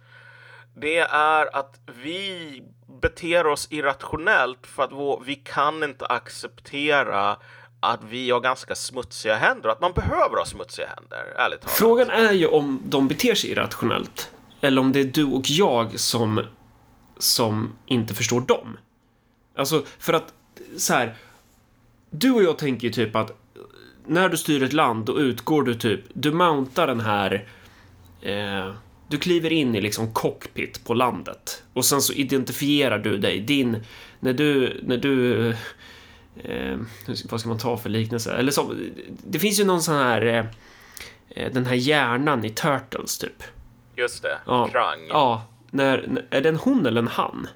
Det är att vi beter oss irrationellt för att vi kan inte acceptera att vi har ganska smutsiga händer, att man behöver ha smutsiga händer, ärligt talat. Frågan är ju om de beter sig irrationellt eller om det är du och jag som, som inte förstår dem. Alltså för att så här, du och jag tänker ju typ att när du styr ett land då utgår du typ, du mountar den här... Eh, Du kliver in i liksom cockpit på landet och sen så identifierar du dig. Din, när du, när du eh, vad ska man ta för liknelse? Eller så, det finns ju någon sån här, eh, den här hjärnan i Turtles typ. Just det, ja. Krang. Ja, när, är det en hon eller en han?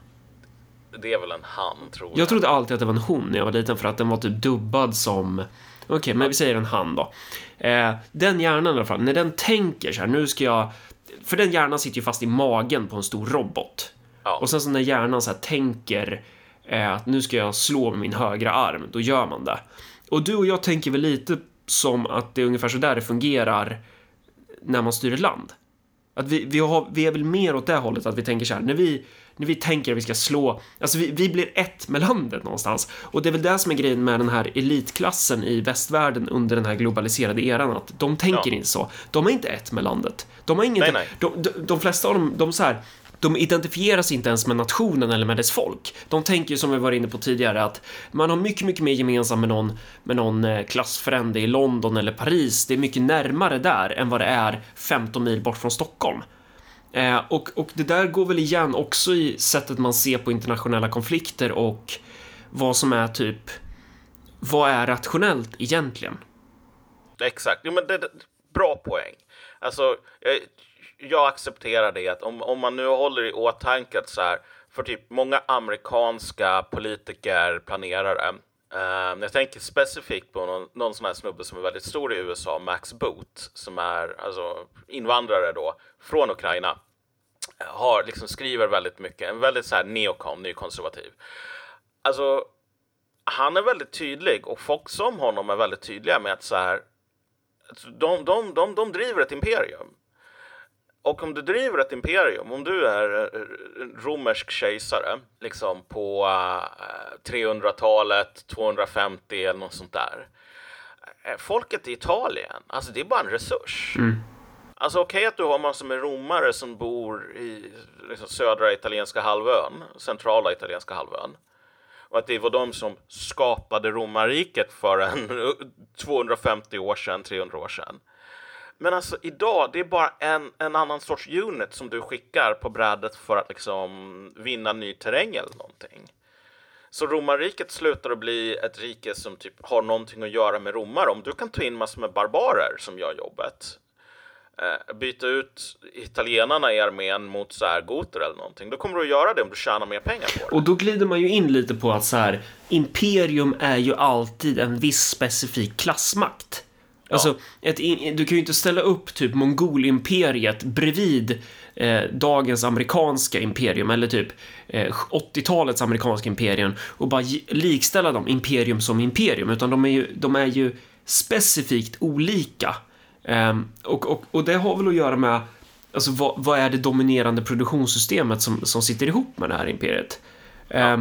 Det är väl en han, tror jag. Jag trodde alltid att det var en hon när jag var liten för att den var typ dubbad som... Okej, okay, men vi säger en han då. Eh, den hjärnan i alla fall, när den tänker så här, nu ska jag... För den hjärnan sitter ju fast i magen på en stor robot. Ja. Och sen så när hjärnan så här tänker eh, att nu ska jag slå med min högra arm, då gör man det. Och du och jag tänker väl lite som att det är ungefär så där det fungerar när man styr ett land. Att vi, vi, har, vi är väl mer åt det hållet att vi tänker så här, när vi, när vi tänker att vi ska slå, alltså vi, vi blir ett med landet någonstans. Och det är väl det som är grejen med den här elitklassen i västvärlden under den här globaliserade eran, att de tänker ja. inte så. De är inte ett med landet. De har inget. De, de, de flesta av dem, de så här, de identifieras inte ens med nationen eller med dess folk. De tänker ju som vi var inne på tidigare att man har mycket mycket mer gemensamt med någon, med någon klassfrände i London eller Paris. Det är mycket närmare där än vad det är femton mil bort från Stockholm. Eh, och, och det där går väl igen också i sättet man ser på internationella konflikter och vad som är typ vad är rationellt egentligen? Exakt, ja, men det, det, bra poäng. Alltså, jag, jag accepterar det att om, om man nu håller i åtanke att så här, för typ många amerikanska politiker, planerare, eh, jag tänker specifikt på någon, någon sån här snubbe som är väldigt stor i U S A, Max Boot, som är alltså invandrare då från Ukraina, har liksom skriver väldigt mycket, en väldigt så här neokon, nykonservativ. Alltså han är väldigt tydlig och folk som honom är väldigt tydliga med att så här, de, de, de, de driver ett imperium. Och om du driver ett imperium, om du är romersk kejsare liksom på trehundratalet, tvåhundrafemtio eller något sånt där. Folket i Italien, alltså det är bara en resurs. Mm. Alltså okej okay att du har massor med romare som bor i liksom, södra italienska halvön, centrala italienska halvön. Och att det var de som skapade romarriket för en tvåhundrafemtio år sedan, trehundra år sedan. Men alltså idag, det är bara en, en annan sorts unit som du skickar på brädet för att liksom vinna ny terräng eller någonting. Så romarriket slutar att bli ett rike som typ har någonting att göra med romar. Om du kan ta in massor med barbarer som gör jobbet. Eh, byta ut italienarna i armén mot så här goter eller någonting. Då kommer du att göra det om du tjänar mer pengar på det. Och då glider man ju in lite på att så här, imperium är ju alltid en viss specifik klassmakt. Alltså, ett in, du kan ju inte ställa upp typ mongolimperiet bredvid eh, dagens amerikanska imperium eller typ eh, åttiotalets amerikanska imperium och bara likställa dem imperium som imperium, utan de är ju, de är ju specifikt olika. eh, och, och, och det har väl att göra med alltså, vad, vad är det dominerande produktionssystemet som, som sitter ihop med det här imperiet. eh,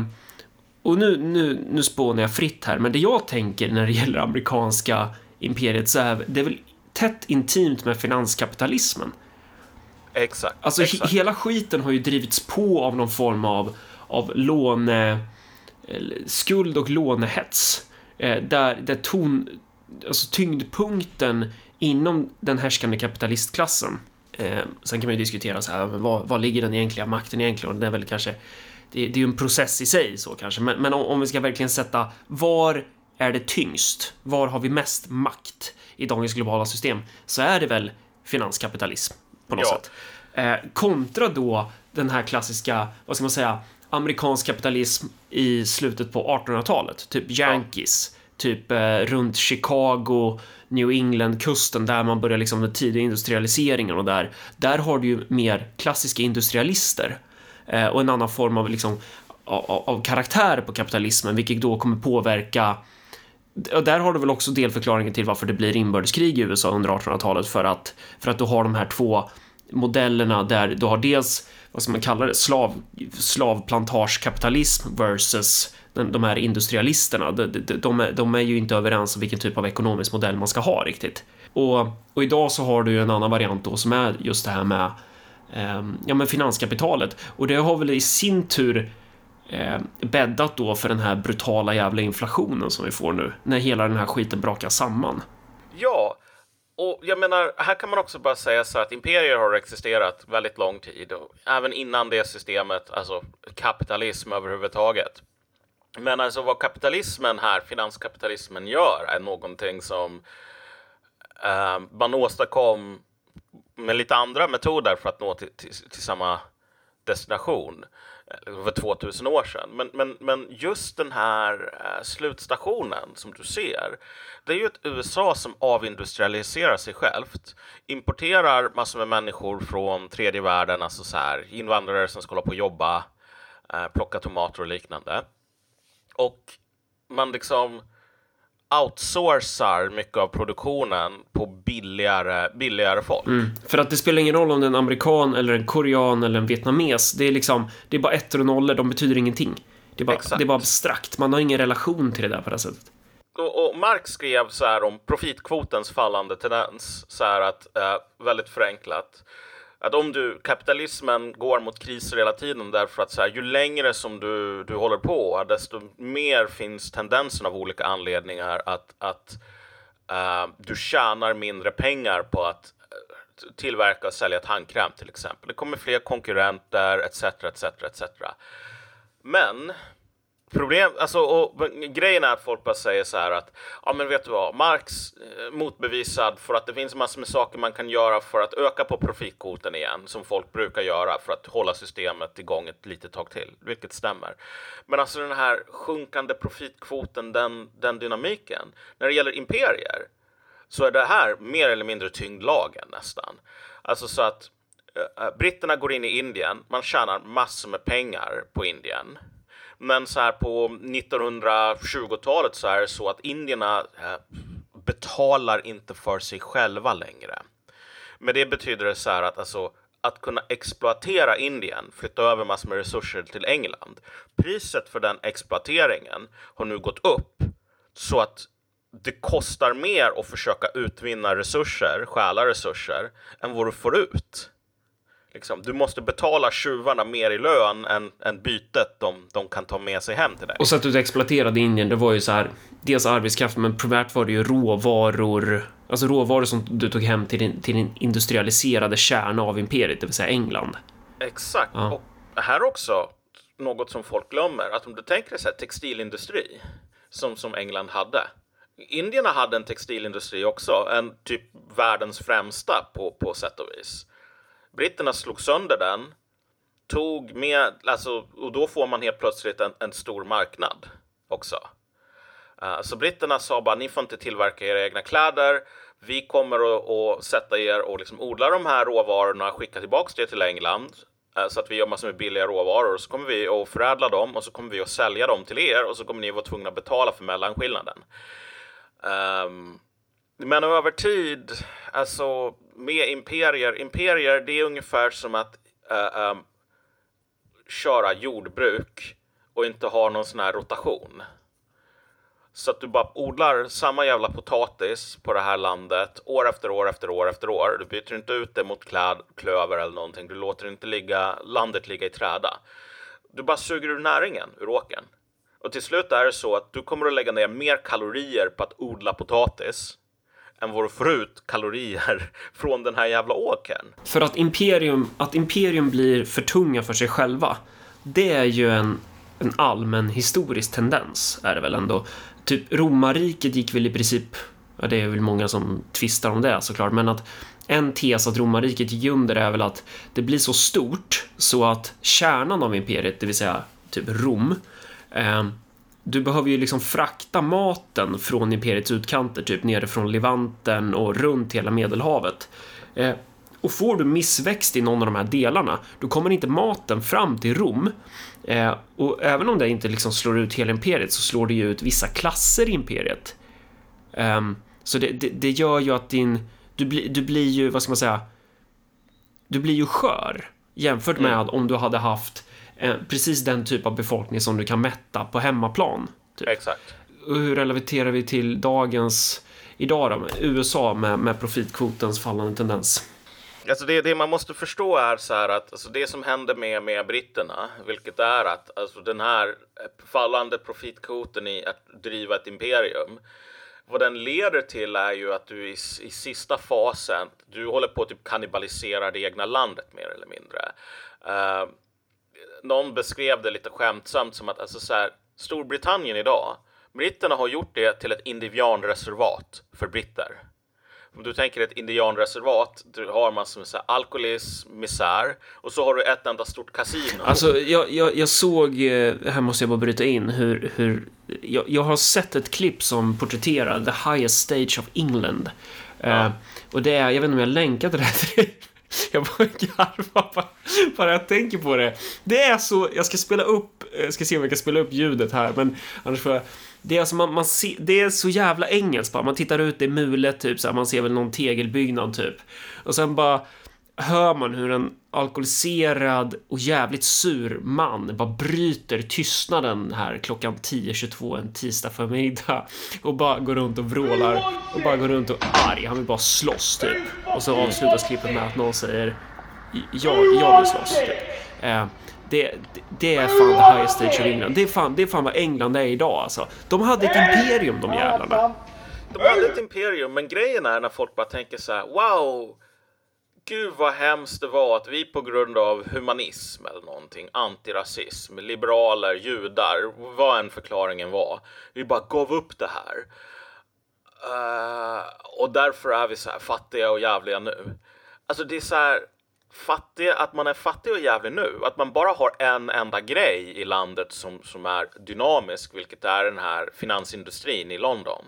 och nu, nu, nu spånar jag fritt här, men det jag tänker när det gäller amerikanska imperiet så är det är väl tätt intimt med finanskapitalismen. Exakt. Alltså exakt. He- hela skiten har ju drivits på av någon form av av låne skuld och lånehets eh, där där ton alltså tyngdpunkten inom den härskande kapitalistklassen. Eh, sen kan man ju diskutera så här, men vad vad ligger den egentliga makten egentligen? Det är väl kanske det, det är ju en process i sig så kanske, men men om, om vi ska verkligen sätta var är det tyngst? Var har vi mest makt i dagens globala system? Så är det väl finanskapitalism på något ja. sätt. Eh, kontra då den här klassiska, vad ska man säga, amerikansk kapitalism i slutet på artonhundratalet. Typ Yankees, ja. typ eh, runt Chicago, New England-kusten där man börjar liksom den tidiga industrialiseringen och där. Där har du ju mer klassiska industrialister eh, och en annan form av liksom av, av karaktär på kapitalismen, vilket då kommer påverka. Och där har du väl också delförklaringen till varför det blir inbördeskrig i U S A under artonhundratalet, för att, för att du har de här två modellerna där du har dels vad ska man kalla det, slav, slavplantagekapitalism versus de, de här industrialisterna. De, de, de, är, de är ju inte överens om vilken typ av ekonomisk modell man ska ha riktigt. Och, och idag så har du en annan variant då som är just det här med eh, ja, men finanskapitalet, och det har väl i sin tur Eh, bäddat då för den här brutala jävla inflationen som vi får nu när hela den här skiten brakar samman. Ja, och jag menar här kan man också bara säga så att imperier har existerat väldigt lång tid och även innan det systemet, alltså kapitalism överhuvudtaget. Men alltså vad kapitalismen här, finanskapitalismen gör är någonting som eh, man åstadkom med lite andra metoder för att nå till, till, till samma destination för tvåtusen år sedan. Men, men, men just den här slutstationen som du ser, det är ju ett U S A som avindustrialiserar sig självt, importerar massor med människor från tredje världen, alltså så här, invandrare som ska hålla på och jobba, plocka tomater och liknande. Och man liksom outsourcar mycket av produktionen på billigare, billigare folk. Mm. För att det spelar ingen roll om det är en amerikan eller en korean eller en vietnames. Det är liksom, det är bara ettor och nollor, de betyder ingenting. Det är bara, det är bara abstrakt, man har ingen relation till det där på det sättet. Och, och Marx skrev så här om profitkvotens fallande tendens, så här att, eh, väldigt förenklat, att om du, kapitalismen går mot kriser hela tiden därför att så här, ju längre som du, du håller på, desto mer finns tendensen av olika anledningar att, att uh, du tjänar mindre pengar på att uh, tillverka och sälja ett handkräm till exempel. Det kommer fler konkurrenter, et cetera, et cetera, et cetera. Men Problem, alltså, och grejen är att folk bara säger så här att ja, men vet du vad, Marx eh, motbevisad för att det finns massor med saker man kan göra för att öka på profitkvoten igen, som folk brukar göra för att hålla systemet igång ett litet tag till, vilket stämmer. Men alltså den här sjunkande profitkvoten, den, den dynamiken när det gäller imperier, så är det här mer eller mindre tyngdlagen nästan. Alltså så att eh, britterna går in i Indien, man tjänar massor med pengar på Indien. Men så här på nittonhundratjugotalet så är det så att indierna betalar inte för sig själva längre. Men det betyder det så här att alltså, att kunna exploatera Indien, flytta över massor med resurser till England. Priset för den exploateringen har nu gått upp så att det kostar mer att försöka utvinna resurser, stjäla resurser, än vad du får ut. Liksom, du måste betala tjuvarna mer i lön än, än bytet de, de kan ta med sig hem till dig. Och så att du exploaterade Indien, det var ju så här, dels arbetskraft, men primärt var det ju råvaror, alltså råvaror som du tog hem till din, till din industrialiserade kärna av imperiet, det vill säga England. Exakt, ja. Och här också något som folk glömmer, att om du tänker dig så här, textilindustri som, som England hade. Indierna hade en textilindustri också, en typ världens främsta på, på sätt och vis. Britterna slog sönder den, tog med, alltså, och då får man helt plötsligt en, en stor marknad också. Uh, så britterna sa bara, ni får inte tillverka era egna kläder, vi kommer att och sätta er och liksom odla de här råvarorna, skicka tillbaka det till England, uh, så att vi gör massor med billiga råvaror, så kommer vi att förädla dem och så kommer vi att sälja dem till er och så kommer ni vara tvungna att betala för mellanskillnaden. Um, men över tid, alltså... med imperier, imperier det är ungefär som att äh, äh, köra jordbruk och inte ha någon sån här rotation. Så att du bara odlar samma jävla potatis på det här landet år efter år efter år efter år. Du byter inte ut det mot kläd, klöver eller någonting. Du låter inte ligga, landet ligga i träda. Du bara suger ur näringen ur åken. Och till slut är det så att du kommer att lägga ner mer kalorier på att odla potatis än vad du får ut kalorier från den här jävla åkern. För att imperium, att imperium blir för tunga för sig själva, det är ju en, en allmän historisk tendens, är det väl ändå. Typ romarriket gick väl i princip, ja, det är väl många som tvistar om det såklart, men att en tes att romarriket gick under är väl att det blir så stort så att kärnan av imperiet, det vill säga typ Rom, eh, du behöver ju liksom frakta maten från imperiets utkanter, typ nere från Levanten och runt hela Medelhavet. Eh, och får du missväxt i någon av de här delarna, då kommer inte maten fram till Rom. Eh, och även om det inte liksom slår ut hela imperiet, så slår det ju ut vissa klasser i imperiet. Eh, så det, det, det gör ju att din... Du, bli, du blir ju, vad ska man säga... Du blir ju skör jämfört med mm. om du hade haft... precis den typ av befolkning som du kan mätta på hemmaplan typ. Exakt. Hur relaterar vi till dagens idag då, med U S A med, med profitkvotens fallande tendens? Alltså det, det man måste förstå är så här att alltså det som hände med, med britterna, vilket är att alltså den här fallande profitkvoten i att driva ett imperium, vad den leder till är ju att du i, i sista fasen, du håller på att typ kannibalisera det egna landet mer eller mindre. Uh, Någon beskrev det lite skämtsamt som att alltså så här, Storbritannien idag, britterna har gjort det till ett indianreservat för britter. Om du tänker ett indianreservat, du har man som så här, alkoholism, misär, och så har du ett enda stort kasino. Alltså jag, jag, jag såg, här måste jag bara bryta in, hur, hur jag, jag har sett ett klipp som porträtterar The Highest Stage of England. Ja. Uh, och det är, jag vet inte om jag länkade det här. Jag bara garvar bara, bara jag tänker på det. Det är så, jag ska spela upp, jag ska se om jag kan spela upp ljudet här, men annars får jag, det är alltså man, man ser, det är så jävla engelskt bara. Man tittar ut i mulet typ så här, man ser väl någon tegelbyggnad typ. Och sen bara hör man hur en alkoholiserad och jävligt sur man bara bryter tystnaden här klockan tio tjugotvå en tisdag förmiddag och bara går runt och vrålar och bara går runt och arg, han vill bara slåss typ. Och så avslutas klippet med att någon säger jag, jag vill slåss typ. eh, det, det, det är fan the highest stage of England. Det är fan, det är fan vad England är idag alltså. De hade ett imperium de jävlarna. De hade ett imperium, men grejen är när folk bara tänker så här: wow, gud vad hemskt det var att vi på grund av humanism eller någonting, antirasism, liberaler, judar, vad en förklaringen var, vi bara gav upp det här. Uh, och därför är vi så här fattiga och jävliga nu. Alltså det är så här fattiga, att man är fattig och jävlig nu, att man bara har en enda grej i landet som, som är dynamisk, vilket är den här finansindustrin i London.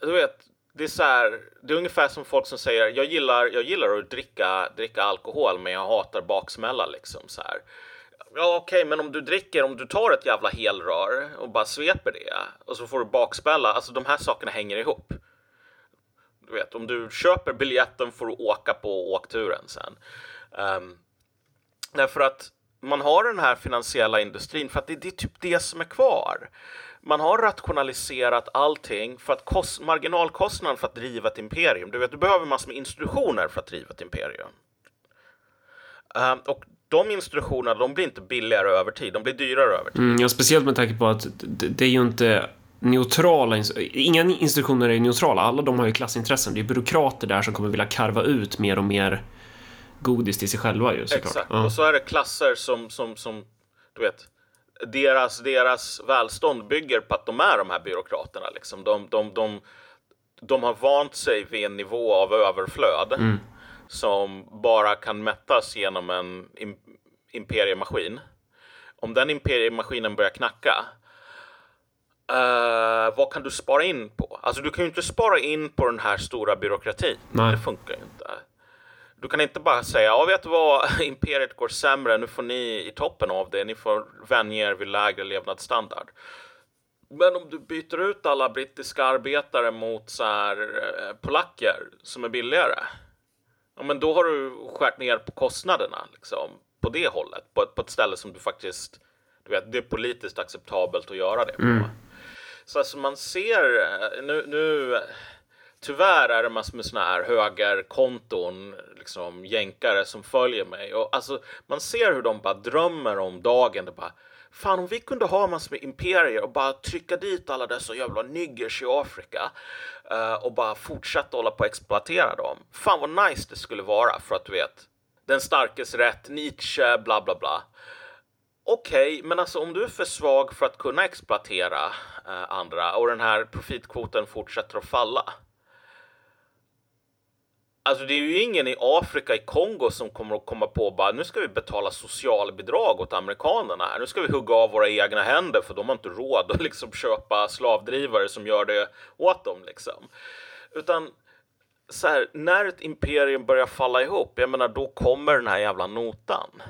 Du vet, det är så här, det är ungefär som folk som säger jag gillar, jag gillar att dricka, dricka alkohol, men jag hatar baksmälla liksom så här. Ja okej, okay, men om du dricker, om du tar ett jävla helrör och bara sveper det och så får du baksmälla, alltså de här sakerna hänger ihop. Du vet, om du köper biljetten får du åka på åkturen sen. Um, därför att man har den här finansiella industrin för att det, det är typ det som är kvar. Man har rationaliserat allting för att kost, marginalkostnaden för att driva ett imperium. Du vet, du behöver massor med institutioner för att driva ett imperium. Um, och de institutionerna, de blir inte billigare över tid, de blir dyrare över tid. Mm, ja, speciellt med tanke på att det, det är ju inte neutrala, inga institutioner är neutrala, alla de har ju klassintressen. Det är byråkrater där som kommer vilja karva ut mer och mer godis till sig själva ju, såklart. Exakt, ja. Och så är det klasser som, som, som du vet, deras, deras välstånd bygger på att de är de här byråkraterna liksom. De, de, de, de har vant sig vid en nivå av överflöd mm. som bara kan mättas genom en imperiemaskin. Om den imperiemaskinen börjar knacka, uh, vad kan du spara in på? Alltså du kan ju inte spara in på den här stora byråkratin. Nej. Det funkar ju inte. Du kan inte bara säga, ja vet du vad, imperiet går sämre, nu får ni i toppen av det, ni får vänja er vid lägre levnadsstandard. Men om du byter ut alla brittiska arbetare mot så här polacker som är billigare, ja men då har du skärt ner på kostnaderna liksom, på det hållet, på ett, på ett ställe som du faktiskt, du vet, det är politiskt acceptabelt att göra det på. Mm. Så alltså man ser, nu... nu tyvärr är det massor med såna här högerkonton, liksom jänkare som följer mig. Och alltså, man ser hur de bara drömmer om dagen. Det bara, fan om vi kunde ha massor med imperier och bara trycka dit alla dessa jävla niggers i Afrika. Uh, och bara fortsätta hålla på att exploatera dem. Fan vad nice det skulle vara för att du vet, den starkes rätt, Nietzsche, bla bla bla. Okej, okay, men alltså om du är för svag för att kunna exploatera uh, andra och den här profitkvoten fortsätter att falla. Alltså det är ju ingen i Afrika, i Kongo som kommer att komma på bara nu ska vi betala socialbidrag åt amerikanerna här. Nu ska vi hugga av våra egna händer för de har inte råd att liksom köpa slavdrivare som gör det åt dem liksom. Utan så här, när ett imperium börjar falla ihop, jag menar då kommer den här jävla notan.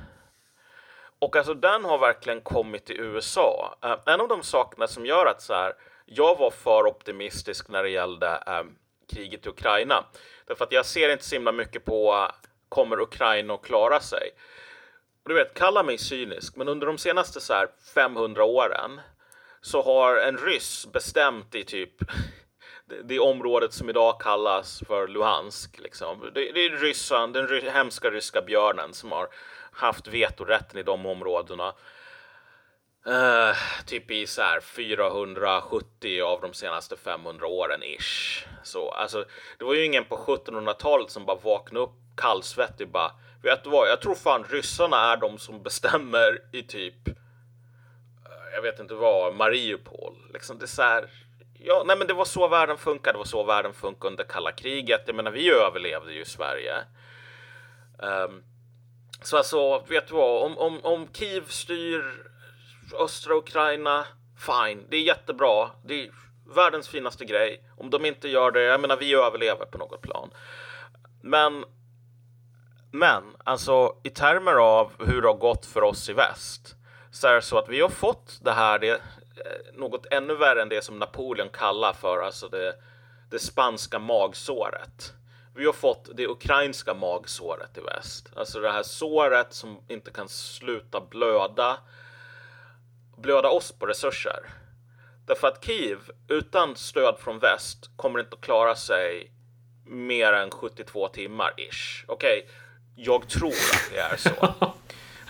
Och alltså den har verkligen kommit till U S A. En av de sakerna som gör att så här, jag var för optimistisk när det gällde eh, kriget i Ukraina. Därför att jag ser inte så himla mycket på kommer Ukraina att klara sig. Du vet, kalla mig cynisk, men under de senaste så här femhundra åren så har en ryss bestämt i typ det, det området som idag kallas för Luhansk liksom. Det, det är ryssen, den ry, hemska ryska björnen som har haft vetorätten i de områdena. Uh, typ i så här fyrahundrasjuttio av de senaste femhundra åren ish. Så alltså det var ju ingen på sjuttonhundratalet som bara vaknade upp kallsvettig och bara vet du vad, jag tror fan ryssarna är de som bestämmer i typ uh, jag vet inte vad, Mariupol liksom. Det är så här, ja nej men det var så världen funkade, det var så världen funkade under kalla kriget. Jag menar vi överlevde ju i Sverige. Um, så alltså vet du vad, om, om, om Kiev styr östra Ukraina, fine, det är jättebra, det är världens finaste grej. Om de inte gör det, jag menar vi överlever på något plan. Men men alltså i termer av hur det har gått för oss i väst, så är det så att vi har fått det här, det något ännu värre än det som Napoleon kallar för alltså det, det spanska magsåret. Vi har fått det ukrainska magsåret i väst. Alltså det här såret som inte kan sluta blöda blöda oss på resurser. Därför att Kiev utan stöd från väst kommer inte att klara sig mer än sjuttiotvå timmar ish. Okej, okay, jag tror att det är så.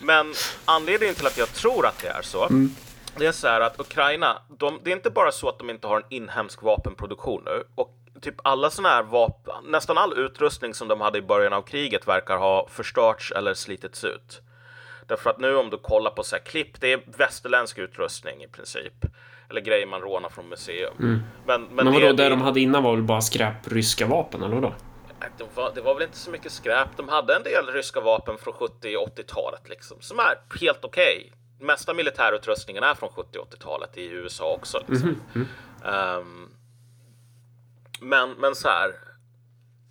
Men anledningen till att jag tror att det är så, mm. det är så här att Ukraina, de, det är inte bara så att de inte har en inhemsk vapenproduktion nu, och typ alla sådana här vapen, nästan all utrustning som de hade i början av kriget verkar ha förstörts eller slitits ut. Därför att nu om du kollar på så här klipp, det är västerländsk utrustning i princip. Eller grejer man rånar från museum. Mm. Men, men, men vadå, det, där de hade innan var väl bara skräp ryska vapen, eller då? Det var, det var väl inte så mycket skräp. De hade en del ryska vapen från sjuttio- och åttiotalet liksom, som är helt okej. Okay. Mesta militärutrustningen är från sjuttio- och åttiotalet i U S A också. Liksom. Mm. Mm. Um, men, men så här...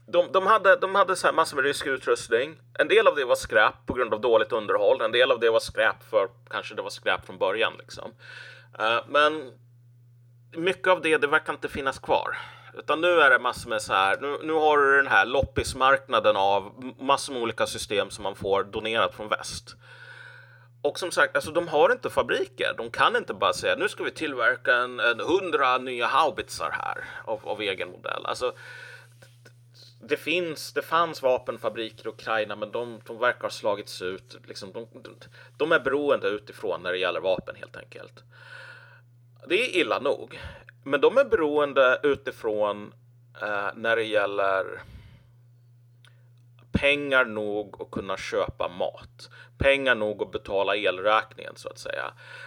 De, de hade, de hade så här massor med rysk utrustning. En del av det var skräp på grund av dåligt underhåll. En del av det var skräp för... Kanske det var skräp från början liksom. Uh, men mycket av det, det verkar inte finnas kvar. Utan nu är det massor med så här... Nu, nu har du den här loppismarknaden av massor med olika system som man får donerat från väst. Och som sagt, alltså, de har inte fabriker. De kan inte bara säga, nu ska vi tillverka en, en hundra nya haubitsar här av, av egen modell. Alltså... Det, finns, det fanns vapenfabriker i Ukraina, men de, de verkar ha slagits ut. Liksom, de, de är beroende utifrån när det gäller vapen helt enkelt. Det är illa nog. Men de är beroende utifrån eh, när det gäller pengar nog att kunna köpa mat. Pengar nog att betala elräkningen så att säga.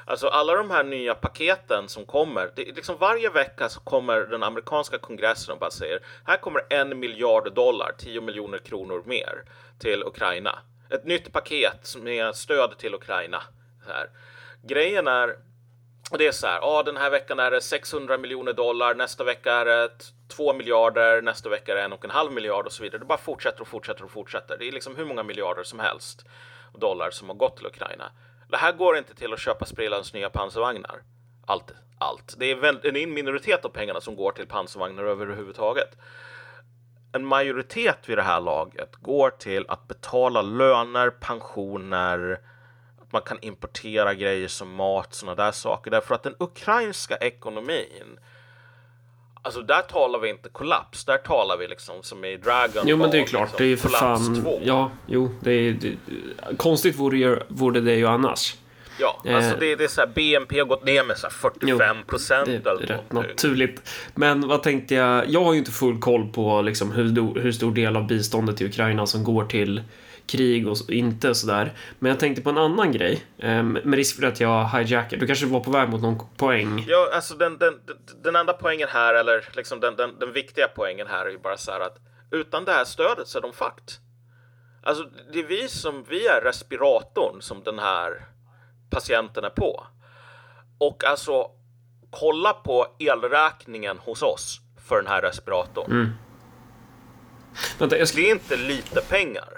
Alltså alla de här nya paketen som kommer. Det, liksom varje vecka så kommer den amerikanska kongressen och bara säger. Här kommer en miljard dollar, tio miljoner kronor mer till Ukraina. Ett nytt paket med stöd till Ukraina. Så här. Grejen är. Det är så här. Ja, den här veckan är det sexhundra miljoner dollar. Nästa vecka är det två miljarder. Nästa vecka är det en och en halv miljard och så vidare. Det bara fortsätter och fortsätter och fortsätter. Det är liksom hur många miljarder som helst. Dollar som har gått till Ukraina. Det här går inte till att köpa sprillans nya pansarvagnar. Allt, allt. Det är en minoritet av pengarna som går till pansarvagnar överhuvudtaget. En majoritet vid det här laget går till att betala löner, pensioner, att man kan importera grejer som mat, sådana där saker. Därför att den ukrainska ekonomin, alltså där talar vi inte kollaps, där talar vi liksom som i Dragon. Jo, men det är klart, liksom, det är ju för fan två. Ja, jo, det är det, konstigt vore det, vore det ju annars. Ja, eh, alltså det, det är så här, B N P har gått ner med så här fyrtiofem procent jo, det är eller rätt naturligt. Men vad tänkte jag, jag har ju inte full koll på liksom hur, hur stor del av biståndet i Ukraina som går till krig och så, inte sådär. Men jag tänkte på en annan grej. Ehm, med risk för att jag hijackar. Du kanske var på väg mot någon poäng. Ja, alltså den, den, den enda poängen här, eller liksom den, den, den viktiga poängen här är ju bara så här att utan det här stödet så är de fakt. Alltså det är vi som, vi är respiratorn som den här patienten är på. Och alltså kolla på elräkningen hos oss för den här respiratorn. Mm. Vänta, jag ska... Det är inte lite pengar.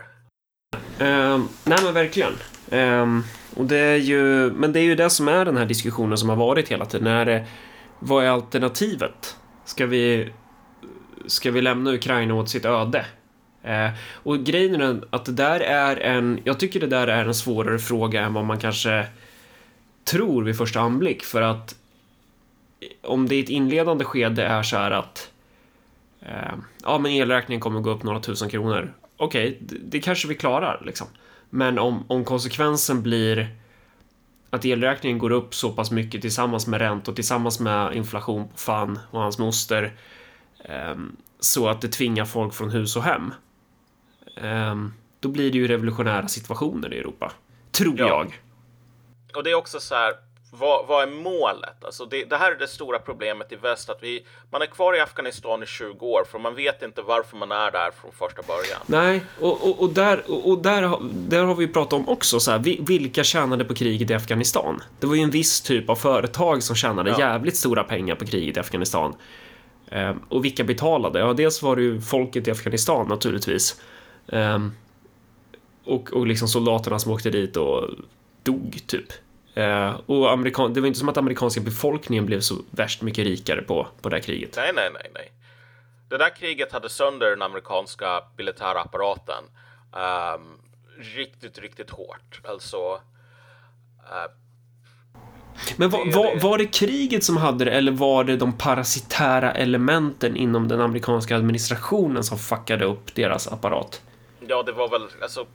Uh, nej men verkligen uh, och det är ju, men det är ju det som är den här diskussionen som har varit hela tiden. Är det, vad är alternativet? Ska vi Ska vi lämna Ukraina åt sitt öde? uh, Och grejen är att det där är en, jag tycker det där är en svårare fråga än vad man kanske tror vid första anblick. För att om det i ett inledande skede är så här att uh, ja men elräkningen kommer gå upp några tusen kronor, okej, okay, det, det kanske vi klarar liksom. Men om, om konsekvensen blir att elräkningen går upp så pass mycket tillsammans med räntor, tillsammans med inflation på fan och hans moster, eh, så att det tvingar folk från hus och hem, eh, då blir det ju revolutionära situationer i Europa, tror ja. jag. Och det är också så här, vad, vad är målet? Alltså det, det här är det stora problemet i väst, att vi, man är kvar i Afghanistan i tjugo år för man vet inte varför man är där från första början. Nej, och, och, och, där, och där, där har vi pratat om också så här, vilka tjänade på kriget i Afghanistan? Det var ju en viss typ av företag som tjänade ja. jävligt stora pengar på kriget i Afghanistan. ehm, Och vilka betalade? Ja, dels var det ju folket i Afghanistan naturligtvis, ehm, och, och liksom soldaterna som åkte dit och dog typ. Uh, och amerikan- det var inte som att amerikanska befolkningen blev så värst mycket rikare på, på det här kriget. Nej, nej, nej, nej. Det där kriget hade sönder den amerikanska militära apparaten um, riktigt, riktigt hårt. Alltså... Uh, Men va, va, var det kriget som hade det, eller var det de parasitära elementen inom den amerikanska administrationen som fuckade upp deras apparat? Ja, det var väl... Alltså,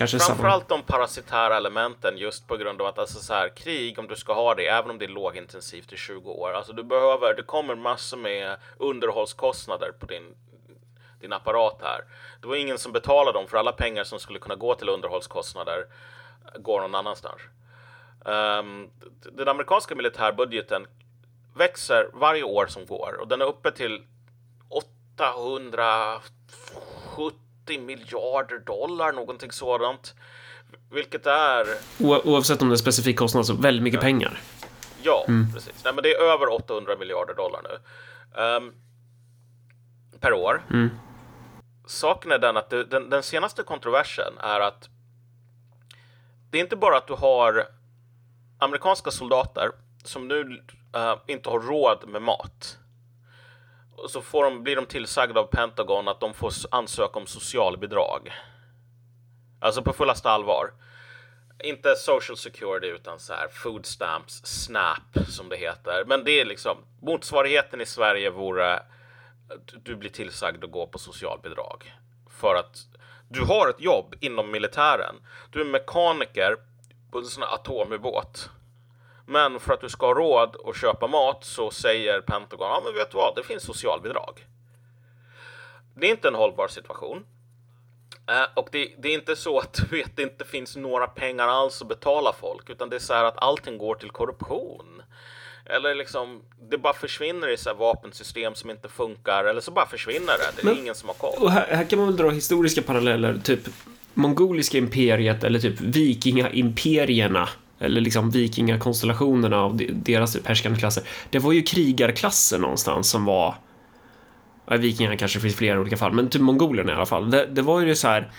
Kanske framförallt samma... de parasitära elementen, just på grund av att alltså, så här, krig, om du ska ha det, även om det är lågintensivt i tjugo år, alltså du behöver, det kommer massor med underhållskostnader på din, din apparat här. Det var ingen som betalade dem, för alla pengar som skulle kunna gå till underhållskostnader går någon annanstans. Um, den amerikanska militärbudgeten växer varje år som går, och den är uppe till åttahundrasjuttio miljarder dollar, någonting sådant, vilket är o- oavsett om det är specifik kostnad, så väldigt mycket ja. pengar. Ja, mm. precis. Nej, men det är över åttahundra miljarder dollar nu um, per år. Mm. Saken är den att det, den, den senaste kontroversen är att det är inte bara att du har amerikanska soldater som nu uh, inte har råd med mat. Och så får de, blir de tillsagda av Pentagon att de får ansöka om socialbidrag. Alltså på fullaste allvar. Inte social security, utan så här food stamps, SNAP som det heter. Men det är liksom, motsvarigheten i Sverige vore du blir tillsagd att gå på socialbidrag. För att du har ett jobb inom militären. Du är mekaniker på en sån här atomubåt. Men för att du ska ha råd att köpa mat så säger Pentagon, ja men vet du vad, det finns socialbidrag. Det är inte en hållbar situation. Eh, och det, det är inte så att du vet, det inte finns några pengar alls att betala folk. Utan det är så här att allting går till korruption. Eller liksom, det bara försvinner i så här vapensystem som inte funkar. Eller så bara försvinner det, det är men, ingen som har koll. Och här, här kan man väl dra historiska paralleller, typ mongoliska imperiet eller typ vikingaimperierna. Eller liksom vikingakonstellationerna och deras härskande klasser. Det var ju krigarklasser någonstans som var... Ja, vikingarna kanske finns flera olika fall. Men typ mongolerna i alla fall. Det, det var ju så här...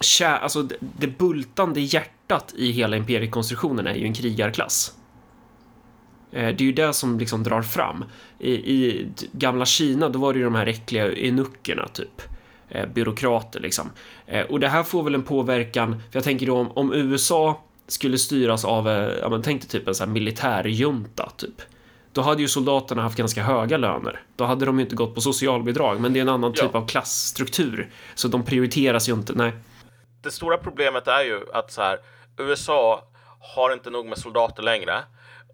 Tjä, alltså det, det bultande hjärtat i hela imperiekonstruktionen är ju en krigarklass. Det är ju det som liksom drar fram. I, i gamla Kina då var det ju de här äckliga enuckerna typ. Byråkrater liksom. Och det här får väl en påverkan... För jag tänker då om, om U S A... skulle styras av, ja men tänk dig typ en sån här militärjunta typ. Då hade ju soldaterna haft ganska höga löner. Då hade de ju inte gått på socialbidrag. Men det är en annan ja. typ av klassstruktur. Så de prioriteras ju inte, nej. Det stora problemet är ju att så här, U S A har inte nog med soldater längre.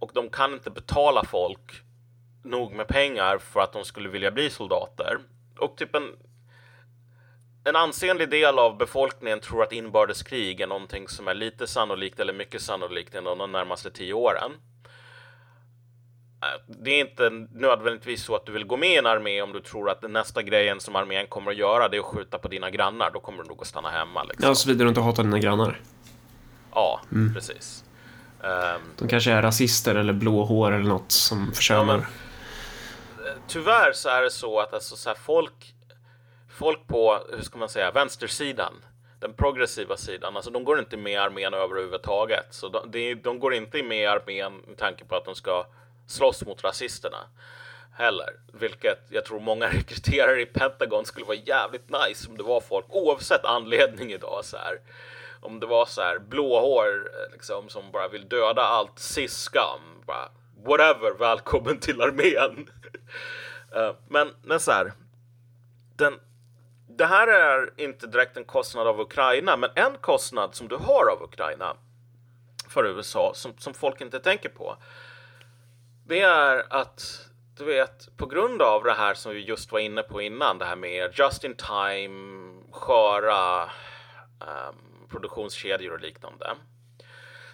Och de kan inte betala folk nog med pengar för att de skulle vilja bli soldater. Och typ en En ansenlig del av befolkningen tror att inbördeskrig är någonting som är lite sannolikt eller mycket sannolikt inom de närmaste tio åren. Det är inte nödvändigtvis så att du vill gå med i en armé om du tror att den nästa grejen som armén kommer att göra det är att skjuta på dina grannar. Då kommer du nog att stanna hemma. Liksom. Ja, så vidare du inte hatar dina grannar. Ja, mm. precis. Um, de kanske är rasister eller blåhår eller något som förtjänar. Ja, men, tyvärr så är det så att alltså, så här, folk... Folk på, hur ska man säga, vänstersidan, den progressiva sidan, alltså de går inte med armén överhuvudtaget. Så de, de går inte med armén med tanke på att de ska slåss mot rasisterna heller. Vilket jag tror många rekryterare i Pentagon skulle vara jävligt nice om det var folk, oavsett anledning idag så här. Om det var så här blåhår liksom, som bara vill döda allt cis-skam. Bara, whatever, välkommen till armén. men, men så här, den... Det här är inte direkt en kostnad av Ukraina, men en kostnad som du har av Ukraina för U S A som, som folk inte tänker på. Det är att, du vet, på grund av det här som vi just var inne på innan, det här med just in time, sköra um, produktionskedjor och liknande.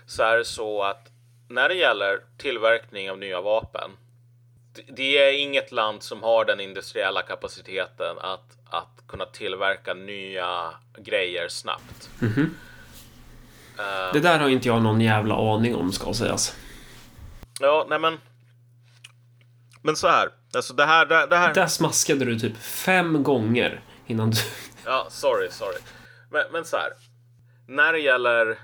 Så är det så att när det gäller tillverkning av nya vapen, det är inget land som har den industriella kapaciteten att, att kunna tillverka nya grejer snabbt. Mm-hmm. uh, Det där har inte jag någon jävla aning om, ska sägas. Ja, nej men Men så här, alltså det här, det, det här... Där smaskade du typ fem gånger innan du... Ja, sorry, sorry Men, men så här, när det gäller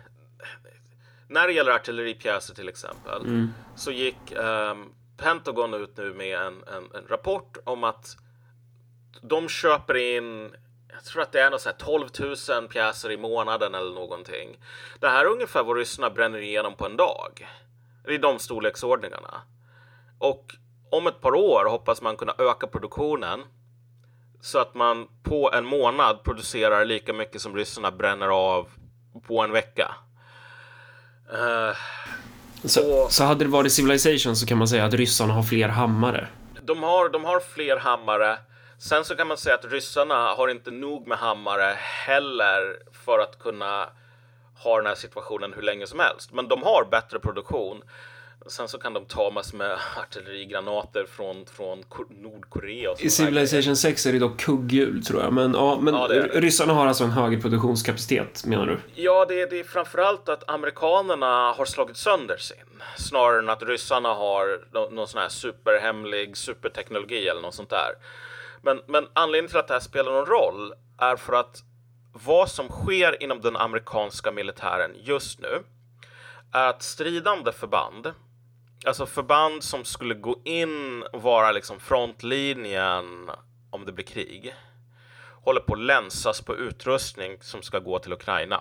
När det gäller artilleripjäser till exempel, mm. så gick... Um, Pentagon ut nu med en, en, en rapport om att de köper in, jag tror att det är något så här tolv tusen pjäser i månaden eller någonting. Det här är ungefär vad ryssarna bränner igenom på en dag. Det är de storleksordningarna. Och om ett par år hoppas man kunna öka produktionen så att man på en månad producerar lika mycket som ryssarna bränner av på en vecka. Uh, så, och, så hade det varit Civilization så kan man säga att ryssarna har fler hammare. De har, de har fler hammare. Sen så kan man säga att ryssarna har inte nog med hammare heller för att kunna ha den här situationen hur länge som helst. Men de har bättre produktion. Sen så kan de ta massor med artillerigranater från, från Nordkorea. Och I Civilization sex är det dock kugghjul tror jag. Men, ja, men ja, det det. ryssarna har alltså en högre produktionskapacitet menar du? Ja, det, det är framförallt att amerikanerna har slagit sönder sin. Snarare än att ryssarna har någon sån här superhemlig superteknologi eller något sånt där. Men, men anledningen till att det här spelar någon roll är för att vad som sker inom den amerikanska militären just nu är att stridande förband, alltså förband som skulle gå in och vara liksom frontlinjen om det blir krig, håller på att länsas på utrustning som ska gå till Ukraina.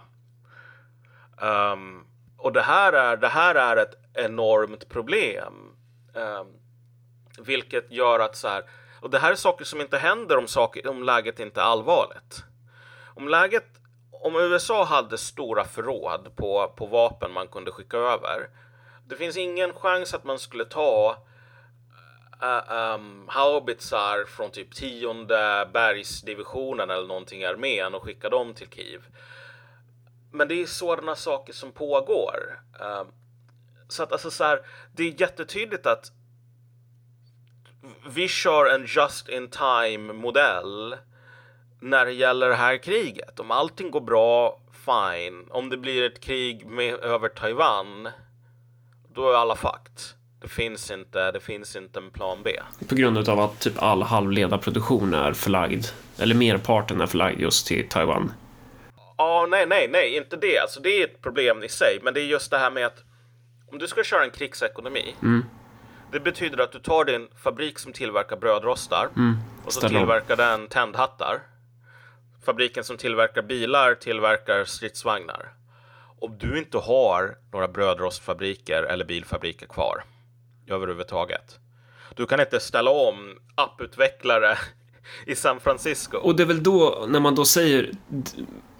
Um, och det här, är, det här är ett enormt problem. Um, vilket gör att så här... Och det här är saker som inte händer om, saker, om läget inte är allvarligt. Om läget... Om U S A hade stora förråd på, på vapen man kunde skicka över. Det finns ingen chans att man skulle ta uh, um, haubitsar från typ tionde bergsdivisionen eller någonting i armén och skicka dem till Kiev. Men det är sådana saker som pågår. Uh, så att alltså så här, det är jättetydligt att vi kör en just-in-time-modell när det gäller det här kriget. Om allting går bra, fine. Om det blir ett krig med, över Taiwan, då är alla fucked. Det finns inte, det finns inte en plan B. På grund av att typ all halvledarproduktion är förlagd, eller merparten är förlagd just till Taiwan. Ja, oh, nej, nej, nej, inte det. Alltså, det är ett problem i sig, men det är just det här med att om du ska köra en krigsekonomi... Mm. Det betyder att du tar din fabrik som tillverkar brödrostar mm, och så tillverkar den tändhattar. Fabriken som tillverkar bilar tillverkar stridsvagnar. Om du inte har några brödrostfabriker eller bilfabriker kvar överhuvudtaget. Du kan inte ställa om apputvecklare i San Francisco. Och det är väl då, när man då säger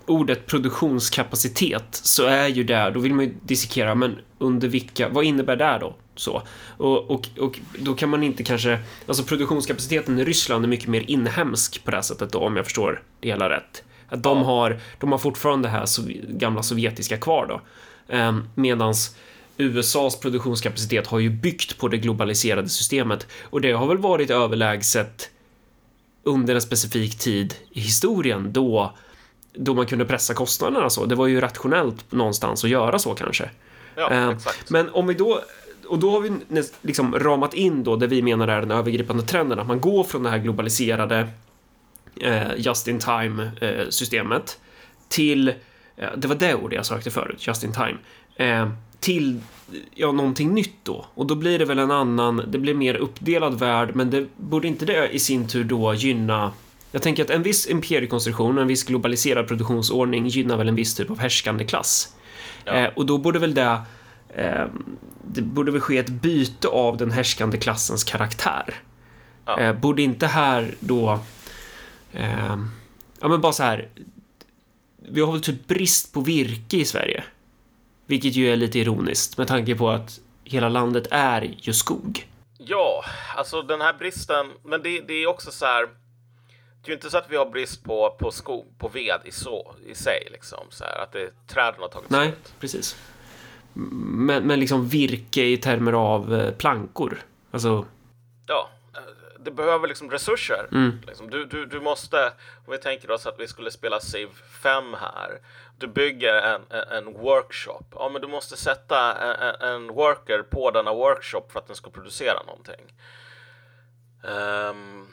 ordet produktionskapacitet, så är ju där, då vill man ju dissekera, men under vilka, vad innebär det då? Så. Och, och, och då kan man inte kanske, alltså produktionskapaciteten i Ryssland är mycket mer inhemsk på det här sättet då, om jag förstår det hela rätt. Att de har, de har fortfarande det här sov, gamla sovjetiska kvar då, ehm, medans U S As produktionskapacitet har ju byggt på det globaliserade systemet, och det har väl varit överlägset under en specifik tid i historien då, då man kunde pressa kostnaderna så. Det var ju rationellt någonstans att göra så kanske. Ja, ehm, men om vi då Och då har vi liksom ramat in då det vi menar är den övergripande trenden, att man går från det här globaliserade eh, just-in-time-systemet till, eh, det var det ordet jag sökte förut, just-in-time, eh, till ja, någonting nytt då. Och då blir det väl en annan, det blir mer uppdelad värld, men det borde inte det i sin tur då gynna... Jag tänker att en viss imperiekonstruktion, en viss globaliserad produktionsordning gynnar väl en viss typ av härskande klass. Ja. Eh, och då borde väl det... det borde väl ske ett byte av den härskande klassens karaktär. Ja. Borde inte här då eh, ja men bara så här, vi har väl typ brist på virke i Sverige, vilket ju är lite ironiskt med tanke på att hela landet är ju skog. Ja, alltså den här bristen, men det, det är också så här, det är ju inte så att vi har brist på, på skog, på ved i, så, i sig liksom, så här, att det, träden har tagit Nej, ut. Precis. Men, men liksom virke i termer av plankor. Alltså... Ja, det behöver liksom resurser. Mm. Liksom, du, du, du måste, om vi tänker oss att vi skulle spela Civ fem här. Du bygger en, en workshop. Ja, men du måste sätta en, en worker på denna workshop för att den ska producera någonting. Um,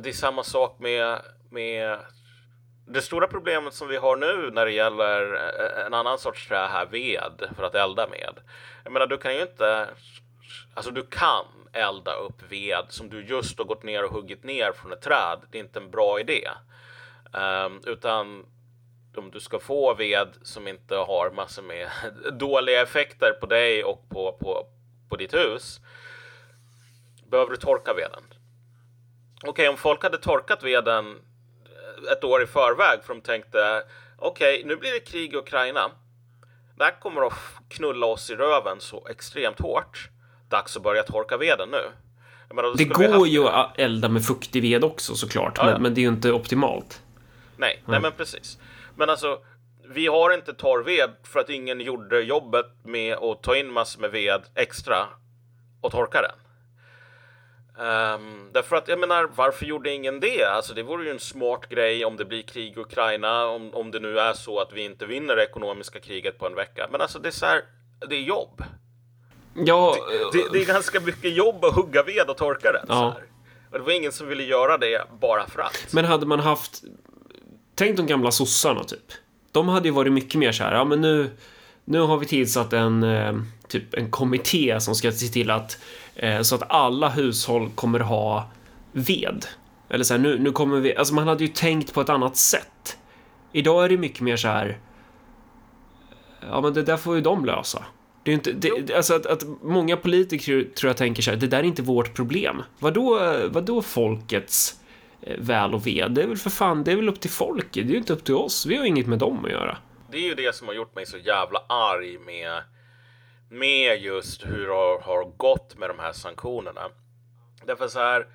det är samma sak med... med det stora problemet som vi har nu när det gäller en annan sorts trä här, ved, för att elda med. Jag menar, du kan ju inte... Alltså, du kan elda upp ved som du just har gått ner och huggit ner från ett träd. Det är inte en bra idé. Um, utan om du ska få ved som inte har massor med dåliga effekter på dig och på, på, på ditt hus, behöver du torka veden. Okej, om folk hade torkat veden ett år i förväg, för de tänkte okej, okay, nu blir det krig i Ukraina. Det här kommer att knulla oss i röven så extremt hårt. Dags att börja torka veden nu. Jag menar, det går haft... ju att elda med fuktig ved också såklart, ja, men, ja. men det är ju inte optimalt. Nej, mm. nej men precis. Men alltså, vi har inte torr ved för att ingen gjorde jobbet med att ta in massor med ved extra och torka den. Um, därför att jag menar, varför gjorde ingen det? Alltså det vore ju en smart grej om det blir krig i Ukraina, om, om det nu är så att vi inte vinner det ekonomiska kriget på en vecka. Men alltså det är så här, det är jobb. Ja, det, det, det är ganska mycket jobb att hugga ved och torka den, ja. så här. Och det var ingen som ville göra det bara för att. Men hade man haft, tänk de gamla sossarna typ. De hade ju varit mycket mer så här, ja men nu, nu har vi tillsatt en eh, typ en kommitté som ska se till att eh, så att alla hushåll kommer ha ved. Eller så här, nu, nu kommer vi, alltså man hade ju tänkt på ett annat sätt. Idag är det mycket mer så här, ja men det där får ju de lösa. Det är inte, det, alltså att, att många politiker tror jag tänker så här, det där är inte vårt problem. Vadå, vadå folkets väl och ve? Det är väl för fan, det är väl upp till folket. Det är ju inte upp till oss, vi har inget med dem att göra. Det är ju det som har gjort mig så jävla arg med, med just hur det har, har gått med de här sanktionerna. Därför så här,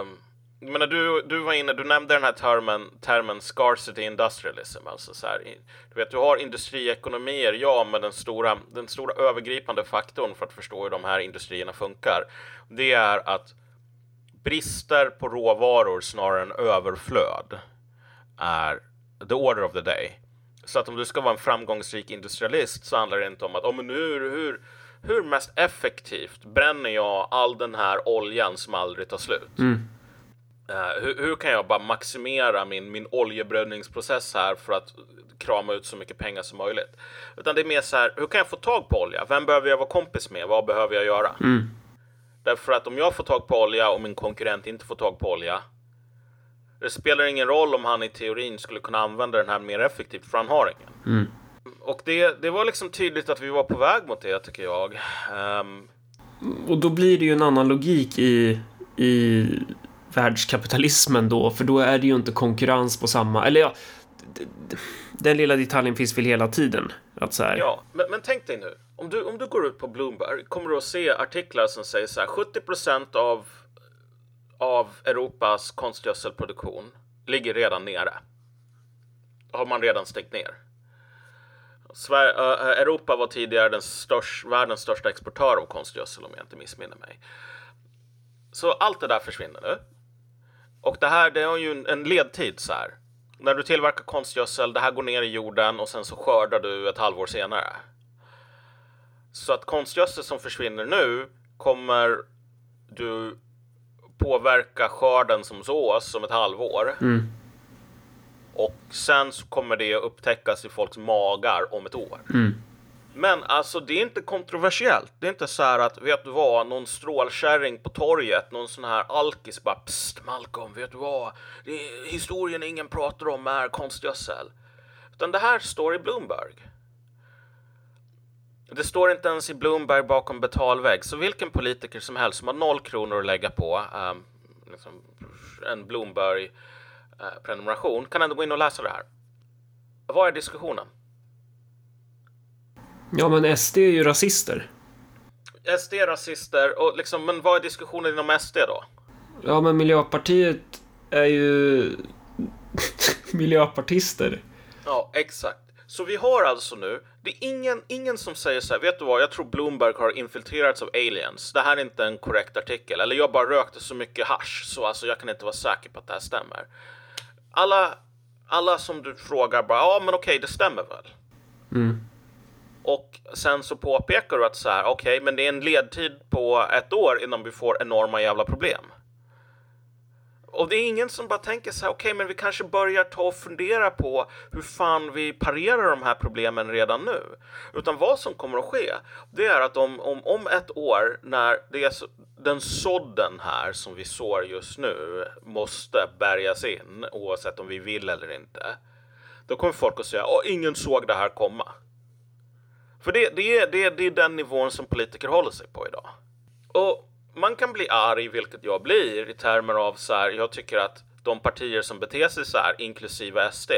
um, jag menar, du, du var inne, du nämnde den här termen, termen scarcity industrialism. Alltså så här, du vet, du har industriekonomier, ja, men den stora, den stora övergripande faktorn för att förstå hur de här industrierna funkar, det är att brister på råvaror snarare än överflöd är the order of the day. Så att om du ska vara en framgångsrik industrialist så handlar det inte om att oh, men hur, hur, hur mest effektivt bränner jag all den här oljan som aldrig tar slut. Mm. Uh, hur, hur kan jag bara maximera min, min oljebränningsprocess här för att krama ut så mycket pengar som möjligt. Utan det är mer så här, hur kan jag få tag på olja? Vem behöver jag vara kompis med? Vad behöver jag göra? Mm. Därför att om jag får tag på olja och min konkurrent inte får tag på olja, det spelar ingen roll om han i teorin skulle kunna använda den här mer effektivt, för han har ingen. Mm. Och det, det var liksom tydligt att vi var på väg mot det, tycker jag. Um... Och då blir det ju en annan logik i... i... världskapitalismen då, för då är det ju inte konkurrens på samma, eller ja, d- d- den lilla detaljen finns väl hela tiden att så här. Ja, men, men tänk dig nu, om du, om du går ut på Bloomberg kommer du att se artiklar som säger så här, sjuttio procent av av Europas konstgödselproduktion ligger redan nere, har man redan stängt ner. Sver- äh, Europa var tidigare den största, världens största exportör av konstgödsel om jag inte missminner mig. Så allt det där försvinner nu. Och det här, det är ju en ledtid så här. När du tillverkar konstgödsel, det här går ner i jorden och sen så skördar du ett halvår senare. Så att konstgödsel som försvinner nu kommer du påverka skörden som sås om ett halvår. Mm. Och sen så kommer det upptäckas i folks magar om ett år. Mm. Men alltså det är inte kontroversiellt. Det är inte så här att, vet du vad, någon strålkärring på torget, någon sån här alkis bara, pst Malcolm, vet du vad, det är, historien ingen pratar om är konstgödsel. Utan det här står i Bloomberg. Det står inte ens i Bloomberg bakom betalvägg. Så vilken politiker som helst som har noll kronor att lägga på um, liksom en Bloomberg uh, prenumeration kan ändå gå in och läsa det här. Vad är diskussionen? Ja, men S D är ju rasister. S D är rasister, och liksom, men vad är diskussionen inom S D då? Ja, men Miljöpartiet är ju miljöpartister. Ja, exakt. Så vi har alltså nu, det är ingen, ingen som säger så här, vet du vad, jag tror Bloomberg har infiltrerats av aliens. Det här är inte en korrekt artikel. Eller jag bara rökte så mycket hasch, så alltså jag kan inte vara säker på att det här stämmer. Alla, alla som du frågar bara, ja men okej, det stämmer väl. Mm. Och sen så påpekar du att så här, okej, okay, men det är en ledtid på ett år innan vi får enorma jävla problem. Och det är ingen som bara tänker så här, okej, okay, men vi kanske börjar ta och fundera på hur fan vi parerar de här problemen redan nu. Utan vad som kommer att ske, det är att om, om, om ett år, när det är så, den sådden här som vi sår just nu måste bärgas in, oavsett om vi vill eller inte. Då kommer folk att säga, åh, ingen såg det här komma. För det, det, är, det, är, det är den nivån som politiker håller sig på idag. Och man kan bli arg, vilket jag blir, i termer av så här, jag tycker att de partier som beter sig så här, inklusive S D,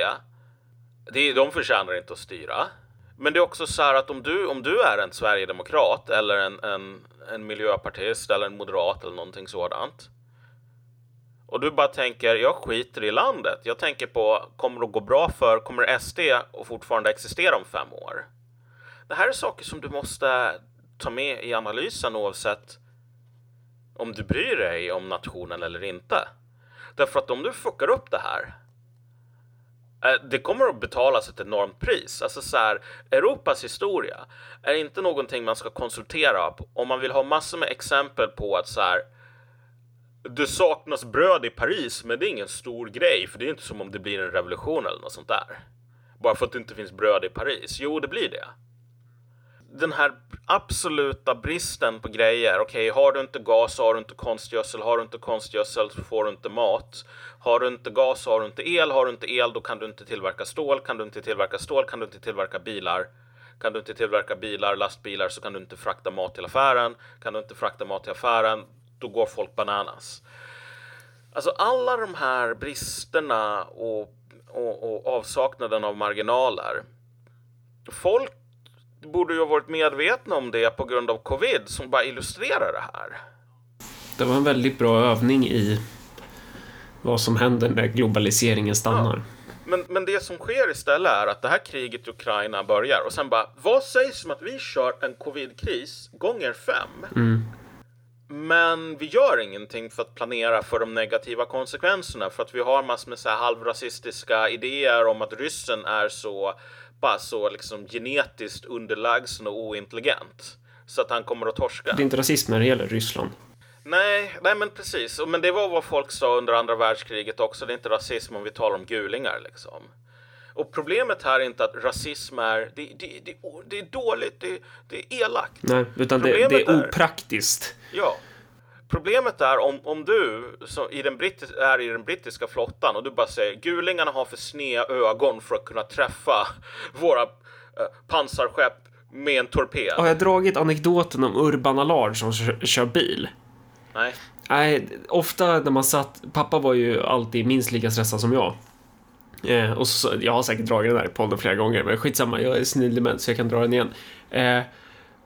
Det, de förtjänar inte att styra. Men det är också så här att om du, om du är en Sverigedemokrat eller en, en, en miljöpartist eller en moderat eller någonting sådant, och du bara tänker, jag skiter i landet, jag tänker på, kommer det att gå bra för, kommer S D att fortfarande existera om fem år? Det här är saker som du måste ta med i analysen oavsett om du bryr dig om nationen eller inte. Därför att om du fuckar upp det här, det kommer att betalas ett enormt pris. Alltså så här, Europas historia är inte någonting man ska konsultera på. Om man vill ha massor med exempel på att så här, det saknas bröd i Paris, men det är ingen stor grej, för det är inte som om det blir en revolution eller något sånt där. Bara för att det inte finns bröd i Paris. Jo, det blir det. Den här absoluta bristen på grejer. Okej, okay, har du inte gas, har du inte konstgödsel. Har du inte konstgödsel så får du inte mat. Har du inte gas, har du inte el. Har du inte el, då kan du inte tillverka stål. Kan du inte tillverka stål, kan du inte tillverka bilar. Kan du inte tillverka bilar, lastbilar, så kan du inte frakta mat till affären. Kan du inte frakta mat till affären, då går folk bananas. Alltså alla de här bristerna och, och, och avsaknaden av marginaler. Folk borde ju ha varit medvetna om det på grund av covid, som bara illustrerar det här. Det var en väldigt bra övning i vad som händer när globaliseringen stannar. Ja. Men, men det som sker istället är att det här kriget i Ukraina börjar. Och sen bara, vad sägs om att vi kör en covid-kris gånger fem? Mm. Men vi gör ingenting för att planera för de negativa konsekvenserna. För att vi har massor med så här halvrasistiska idéer om att ryssen är så bara så liksom genetiskt underlägsen och ointelligent så att han kommer att torska. Det är inte rasism när det gäller Ryssland. Nej, nej men precis. Men det var vad folk sa under andra världskriget också. Det är inte rasism om vi talar om gulingar liksom. Och problemet här är inte att rasism är det, det, det, det är dåligt, det, det är elakt. Nej, utan det, det är opraktiskt. Är, ja. Problemet är om, om du så i den brittis, är i den brittiska flottan och du bara säger gulingarna har för sneda ögon för att kunna träffa våra eh, pansarskepp med en torped. Har jag dragit anekdoten om Urban Allard som kör, kör bil? Nej. Nej, ofta när man satt, pappa var ju alltid minst lika stressad som jag. Eh, och så, jag har säkert dragit den där podden flera gånger, men skitsamma, jag är snillig med så jag kan dra den igen. Eh,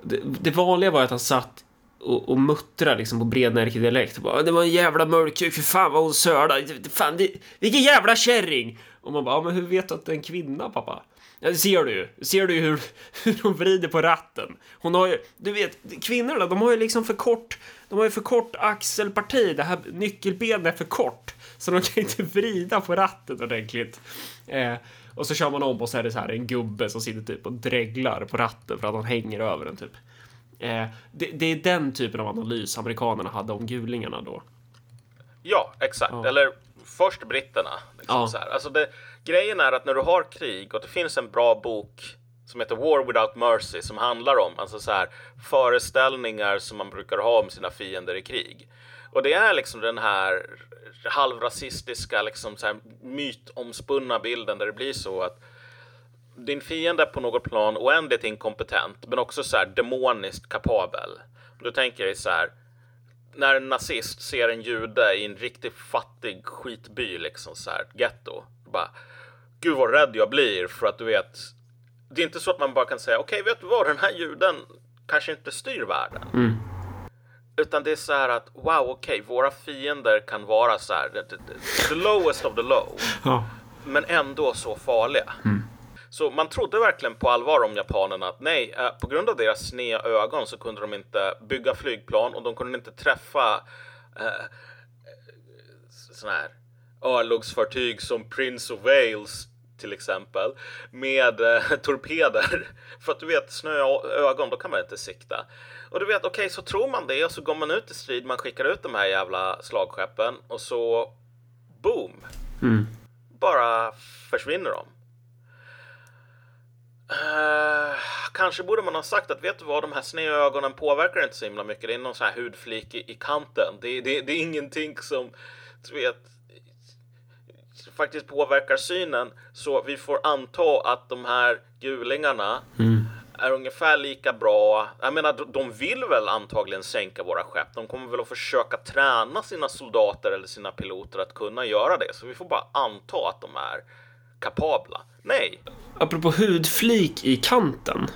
det, det vanliga var att han satt och, och muttra liksom på brednärkig dialekt. Det var en jävla mörkuk, för fan vad hon sörda. Fan, det, vilken jävla kärring. Och man bara, ja, men hur vet du att det är en kvinna, pappa? Ja, det ser du ju. Ser du ju hur, hur hon vrider på ratten. Hon har ju, du vet, kvinnorna, de har ju liksom för kort, de har ju för kort axelparti. Det här nyckelbenet är för kort. Så de kan inte vrida på ratten ordentligt. Eh, och så kör man om och så är det så här en gubbe som sitter typ och dräglar på ratten för att han hänger över den typ. Eh, det, det är den typen av analys amerikanerna hade om gulingarna då. Ja, exakt. Ja. Eller först britterna. Liksom ja. Så här. Alltså det, grejen är att när du har krig och det finns en bra bok som heter War Without Mercy som handlar om alltså så här, föreställningar som man brukar ha om sina fiender i krig. Och det är liksom den här halvrasistiska liksom så här, mytomspunna bilden där det blir så att din fiende är på något plan oändligt inkompetent men också så här demoniskt kapabel. Du tänker dig så här, när en nazist ser en jude i en riktigt fattig skitby liksom så här, ghetto, bara, gud vad rädd jag blir för att du vet, det är inte så att man bara kan säga okej, vet du vad, den här juden kanske inte styr världen. Mm. Utan det är så här att wow, okej, våra fiender kan vara så här the, the, the lowest of the low. Ja. Men ändå så farliga. Mm. Så man trodde verkligen på allvar om japanerna att nej, eh, på grund av deras sneda ögon så kunde de inte bygga flygplan och de kunde inte träffa eh, sådana här örlogsfartyg som Prince of Wales till exempel med eh, torpeder. För att du vet, sneda ögon, då kan man inte sikta. Och du vet, okej, så tror man det och så går man ut i strid, man skickar ut de här jävla slagskeppen och så boom, mm. bara försvinner de. Uh, kanske borde man ha sagt att vet du vad, de här sneda ögonen påverkar inte så himla mycket, det är någon sån här hudflik i, i kanten, det, det, det är ingenting som du vet faktiskt påverkar synen, så vi får anta att de här gulingarna mm. är ungefär lika bra. Jag menar, de vill väl antagligen sänka våra skepp, de kommer väl att försöka träna sina soldater eller sina piloter att kunna göra det, så vi får bara anta att de är kapabla. Nej. Apropå hudflik i kanten,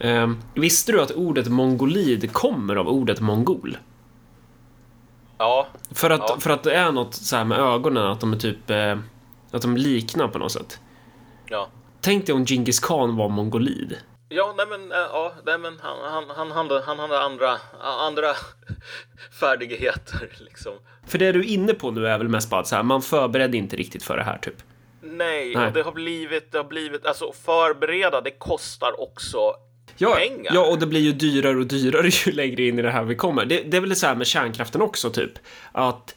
eh, visste du att ordet mongolid kommer av ordet mongol? Ja. För att, ja. För att det är något så här med ögonen, att de är typ eh, att de liknar på något sätt. Ja. Tänk dig om Genghis Khan var mongolid. Ja, nej men, ja, nej men han, han, han, hade, han hade andra, andra färdigheter liksom. För det du är inne på nu är väl mest bara att så här, man förberedde inte riktigt för det här typ. Nej, nej. Och det har blivit, det har blivit, alltså förbereda, det kostar också ja, pengar. Ja, och det blir ju dyrare och dyrare ju längre in i det här vi kommer. Det, det är väl så här med kärnkraften också typ, att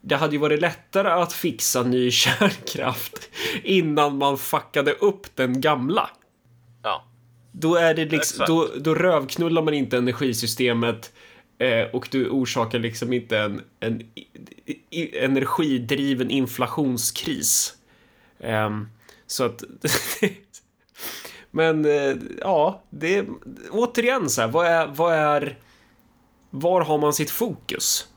det hade ju varit lättare att fixa ny kärnkraft innan man fuckade upp den gamla. Ja. Då, är det liksom, då, då rövknullar man inte energisystemet eh, och du orsakar liksom inte en, en i, i, energidriven inflationskris. Eh, så att... men eh, ja, det är, återigen så här, vad är, vad är, var har man sitt fokus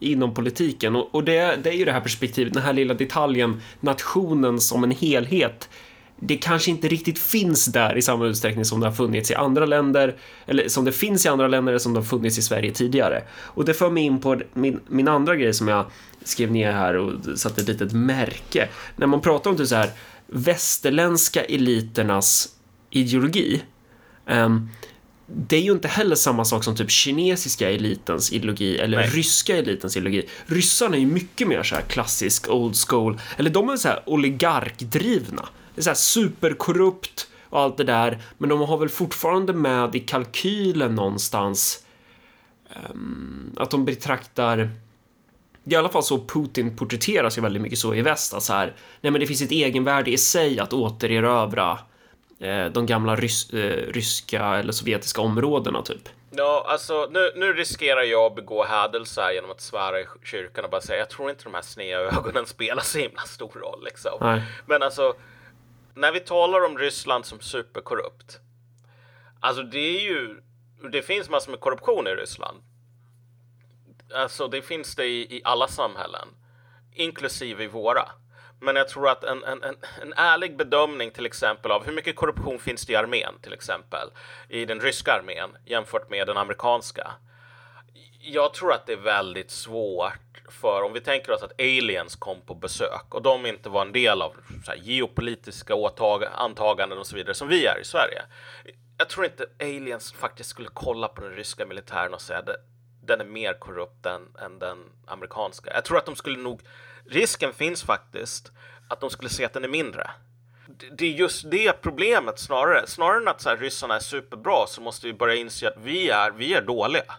inom politiken? Och, och det, det är ju det här perspektivet, den här lilla detaljen, nationen som en helhet. Det kanske inte riktigt finns där i samma utsträckning som det har funnits i andra länder, eller som det finns i andra länder, eller som det har funnits i Sverige tidigare. Och det för mig in på min, min andra grej som jag skrev ner här och satte ett litet märke. När man pratar om det så här västerländska eliternas ideologi, um, det är ju inte heller samma sak som typ kinesiska elitens ideologi eller Nej. ryska elitens ideologi. Ryssarna är ju mycket mer så här klassisk old school, eller de är så här oligarkdrivna. Det är så här superkorrupt och allt det där. Men de har väl fortfarande med i kalkylen någonstans um, att de betraktar, i alla fall så Putin porträtterar sig väldigt mycket så i väst, att så här, nej men det finns ett egenvärde i sig att återerövra eh, de gamla rys- eh, ryska eller sovjetiska områdena typ. Ja, alltså nu, nu riskerar jag att begå hädelse här genom att svära i kyrkan och bara säga, jag tror inte de här snea ögonen spelar så himla stor roll liksom. Nej. Men alltså, när vi talar om Ryssland som superkorrupt, alltså det är ju, det finns massor med korruption i Ryssland. Alltså det finns det i, i alla samhällen, inklusive i våra. Men jag tror att en, en, en, en ärlig bedömning till exempel av hur mycket korruption finns det i armén till exempel, i den ryska armén jämfört med den amerikanska. Jag tror att det är väldigt svårt. För om vi tänker oss att aliens kom på besök och de inte var en del av så här geopolitiska åtag- antaganden och så vidare som vi är i Sverige. Jag tror inte aliens faktiskt skulle kolla på den ryska militären och säga att den är mer korrupt än, än den amerikanska. Jag tror att de skulle nog, risken finns faktiskt att de skulle se att den är mindre. Det är just det problemet snarare. Snarare än att så här, ryssarna är superbra, så måste vi börja inse att vi är, vi är dåliga.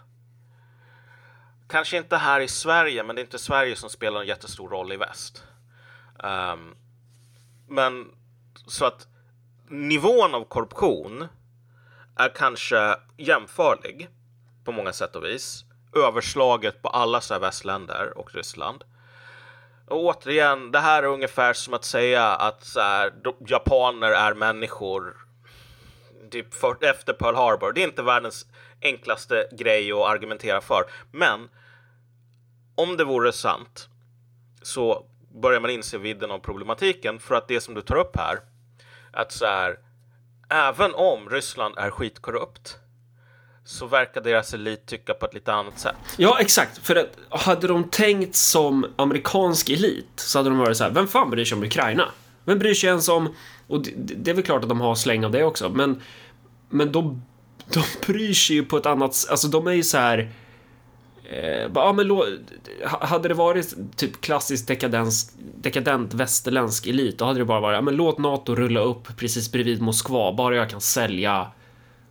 Kanske inte här i Sverige, men det är inte Sverige som spelar en jättestor roll i väst. Um, men så att nivån av korruption är kanske jämförlig på många sätt och vis. Överslaget på alla så här västländer och Ryssland. Och återigen, det här är ungefär som att säga att så här, japaner är människor typ för, efter Pearl Harbor. Det är inte världens enklaste grej att argumentera för. Men om det vore sant så börjar man inse vidden av problematiken, för att det som du tar upp här, att så här, även om Ryssland är skitkorrupt, så verkar deras elit tycka på ett lite annat sätt. Ja, exakt. För att hade de tänkt som amerikansk elit, så hade de varit så här, vem fan bryr sig om Ukraina? Vem bryr sig ens om... Och det, det är väl klart att de har släng av det också, men, men de De bryr sig ju på ett annat sätt. Alltså de är ju så här eh, bara, ja, men lo, hade det varit typ klassiskt dekadens, dekadent västerländsk elit, då hade det bara varit, ja, men låt NATO rulla upp precis bredvid Moskva, bara jag kan sälja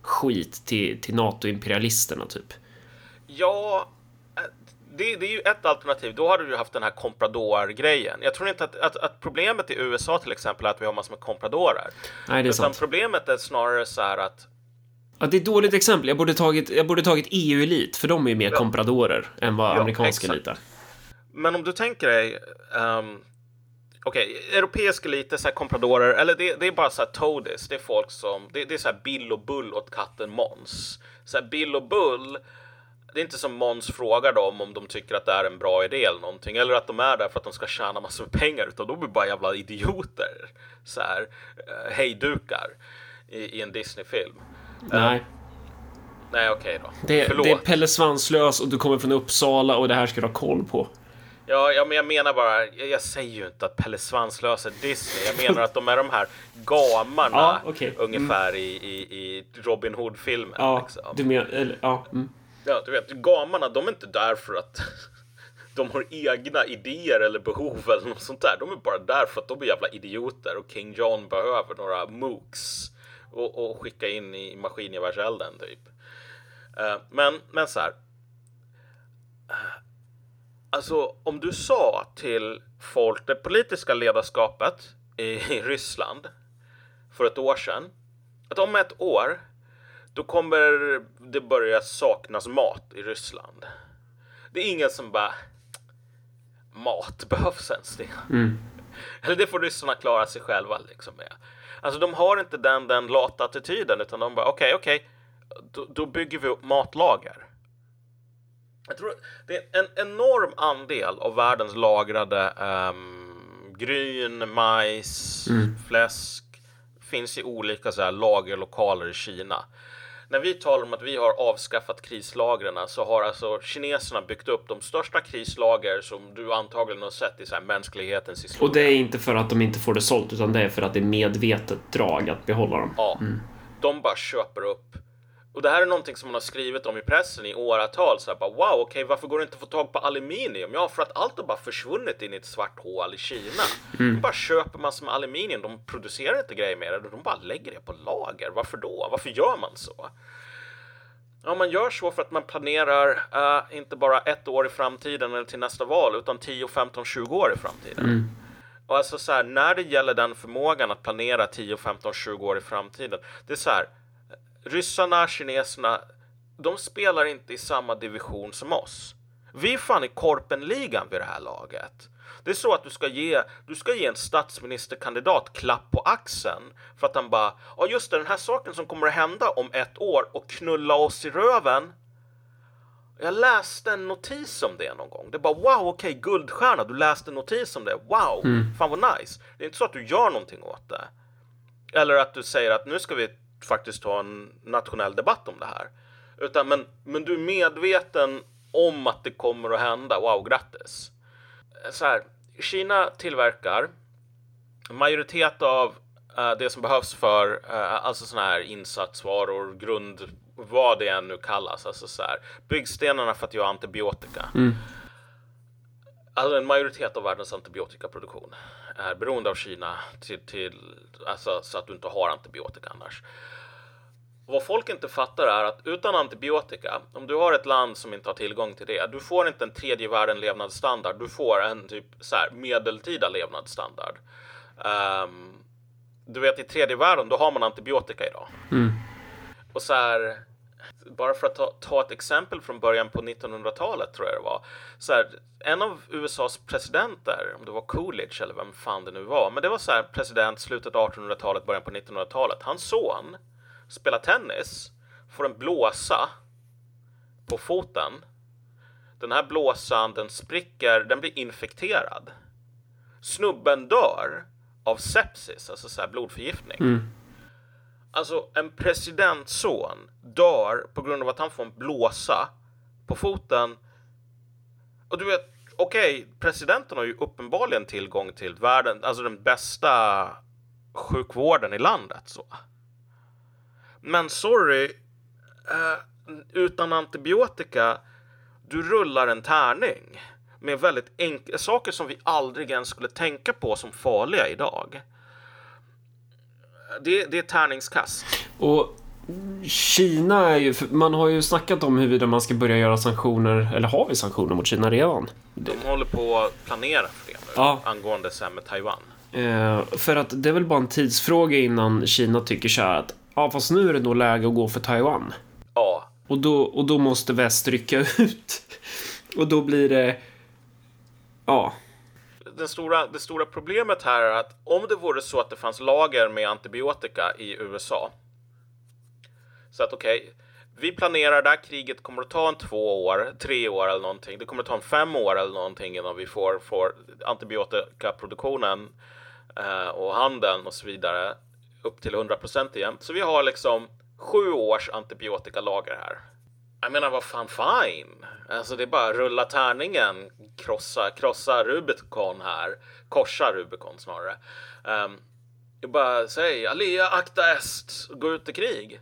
skit till, till NATO-imperialisterna typ. Ja, det, det är ju ett alternativ. Då hade du haft den här comprador-grejen. Jag tror inte att, att, att problemet i U S A till exempel är att vi har massor med compradorer. Nej, det är sant. Problemet är snarare så här att, ja, det är ett dåligt exempel. Jag borde tagit, jag borde tagit E U-elit, för de är ju mer ja. kompradorer än vad ja, amerikanska exakt. elit är. Men om du tänker dig, um, okej, okay, europeiska elit är så här kompradorer, eller det, det är bara så här toadies, det är folk som, det, det är så här Bill och Bull åt katten Måns. Så här Bill och Bull, Det är inte som Måns frågar dem om de tycker att det är en bra idé eller någonting. Eller att de är där för att de ska tjäna massor av pengar. Utan de blir bara jävla idioter. Så här, uh, hejdukar i, i en Disney-film. Nej. Uh, nej, okej okay då. Det, det är Pelle Svanslös och du kommer från Uppsala och det här ska du ha koll på. Ja, ja, men jag menar bara, jag, jag säger ju inte att Pelle Svanslös är Disney. Jag menar att de är de här gamarna ja, okay. ungefär mm. i, i, i Robin Hood-filmen. Ja, liksom. Du menar, eller, ja. Mm. Ja, du vet, gamarna, de är inte där för att de har egna idéer eller behov eller något sånt där. De är bara där för att de är jävla idioter och King John behöver några mooks och, och skicka in i maskingevärsälden typ. Uh, men, men så här. Uh, alltså, om du sa till folk, det politiska ledarskapet i, i Ryssland för ett år sedan, att om ett år då kommer det börja saknas mat i Ryssland. Det är ingen som bara, mat behövs ens det. Mm. Eller det får ryssarna klara sig själva liksom med. Alltså de har inte den, den lata attityden, utan de bara okej, okay, okej, okay, då, då bygger vi upp matlager. Jag tror det är en enorm andel av världens lagrade um, gryn, majs, mm. fläsk. Finns i olika så här lagerlokaler i Kina. När vi talar om att vi har avskaffat krislagrarna, så har alltså kineserna byggt upp de största krislager som du antagligen har sett i så här mänsklighetens historia. Och det är inte för att de inte får det sålt, utan det är för att det är medvetet drag att behålla dem. Ja, mm. de bara köper upp. Och det här är någonting som man har skrivit om i pressen i åratal. Så här bara, wow, okej, okay, varför går det inte att få tag på aluminium? Ja, för att allt har bara försvunnit in i ett svart hål i Kina. Mm. De bara köper massor med aluminium. De producerar inte grejer med det. De bara lägger det på lager. Varför då? Varför gör man så? Ja, man gör så för att man planerar uh, inte bara ett år i framtiden eller till nästa val, utan tio, femton, tjugo år i framtiden. Mm. Och alltså så här, när det gäller den förmågan att planera tio, femton, tjugo år i framtiden, det är så här, ryssarna, kineserna, de spelar inte i samma division som oss. Vi är fan i korpenligan vid det här laget. Det är så att du ska ge, du ska ge en statsministerkandidat klapp på axeln för att han bara, ja just det, den här saken som kommer att hända om ett år och knulla oss i röven. Jag läste en notis om det någon gång. Det är bara, wow, okej, okay, guldstjärna, du läste en notis om det. Wow, mm. fan vad nice. Det är inte så att du gör någonting åt det. Eller att du säger att nu ska vi faktiskt ha en nationell debatt om det här. Utan, men, men du är medveten om att det kommer att hända. Wow, grattis. Så här, Kina tillverkar majoritet av uh, det som behövs för uh, alltså såna här insatsvaror, grund, vad det än nu kallas. Alltså så här, byggstenarna för att göra antibiotika. Mm. Alltså en majoritet av världens antibiotikaproduktion är beroende av Kina till, till, alltså, så att du inte har antibiotika annars. Vad folk inte fattar är att utan antibiotika, om du har ett land som inte har tillgång till det, du får inte en tredje världen levnadsstandard, du får en typ så här, medeltida levnadsstandard. Um, du vet, i tredje världen, då har man antibiotika idag. Mm. Och så här, bara för att ta, ta ett exempel från början på nittonhundratalet tror jag det var. Så här, en av U S A:s presidenter, om det var Coolidge eller vem fan det nu var, men det var så här, president slutet av artonhundratalet, början på nittonhundratalet. Hans son spelar tennis, får en blåsa på foten. Den här blåsan, den spricker, den blir infekterad. Snubben dör av sepsis, alltså så här blodförgiftning. Mm. Alltså en presidentson dör på grund av att han får en blåsa på foten. Och du vet, okej, okay, presidenten har ju uppenbarligen tillgång till världen, alltså den bästa sjukvården i landet så. Men sorry, eh, utan antibiotika, du rullar en tärning med väldigt enkla saker som vi aldrig ens skulle tänka på som farliga idag. Det, det är tärningskast. Och Kina är ju, man har ju snackat om huruvida man ska börja göra sanktioner, eller har vi sanktioner mot Kina redan? De håller på att planera för det nu, ja. Angående så här med Taiwan. Eh, för att det är väl bara en tidsfråga innan Kina tycker så här att ja, fast nu är det nog läge att gå för Taiwan. Ja. Och då, och då måste väst rycka ut. Och då blir det ja. Den stora, det stora problemet här är att om det vore så att det fanns lager med antibiotika i U S A, så att okej, okay, vi planerar det här kriget kommer att ta en två år, tre år eller någonting. Det kommer att ta en fem år eller någonting innan vi får, får antibiotikaproduktionen eh, och handeln och så vidare upp till hundra procent igen. Så vi har liksom sju års antibiotikalager här. Jag menar, vad fan fine. Alltså det är bara rulla tärningen, krossa, krossa Rubicon här. Korsa Rubicon snarare. Um, jag bara säger, Alia, akta est, gå ut i krig.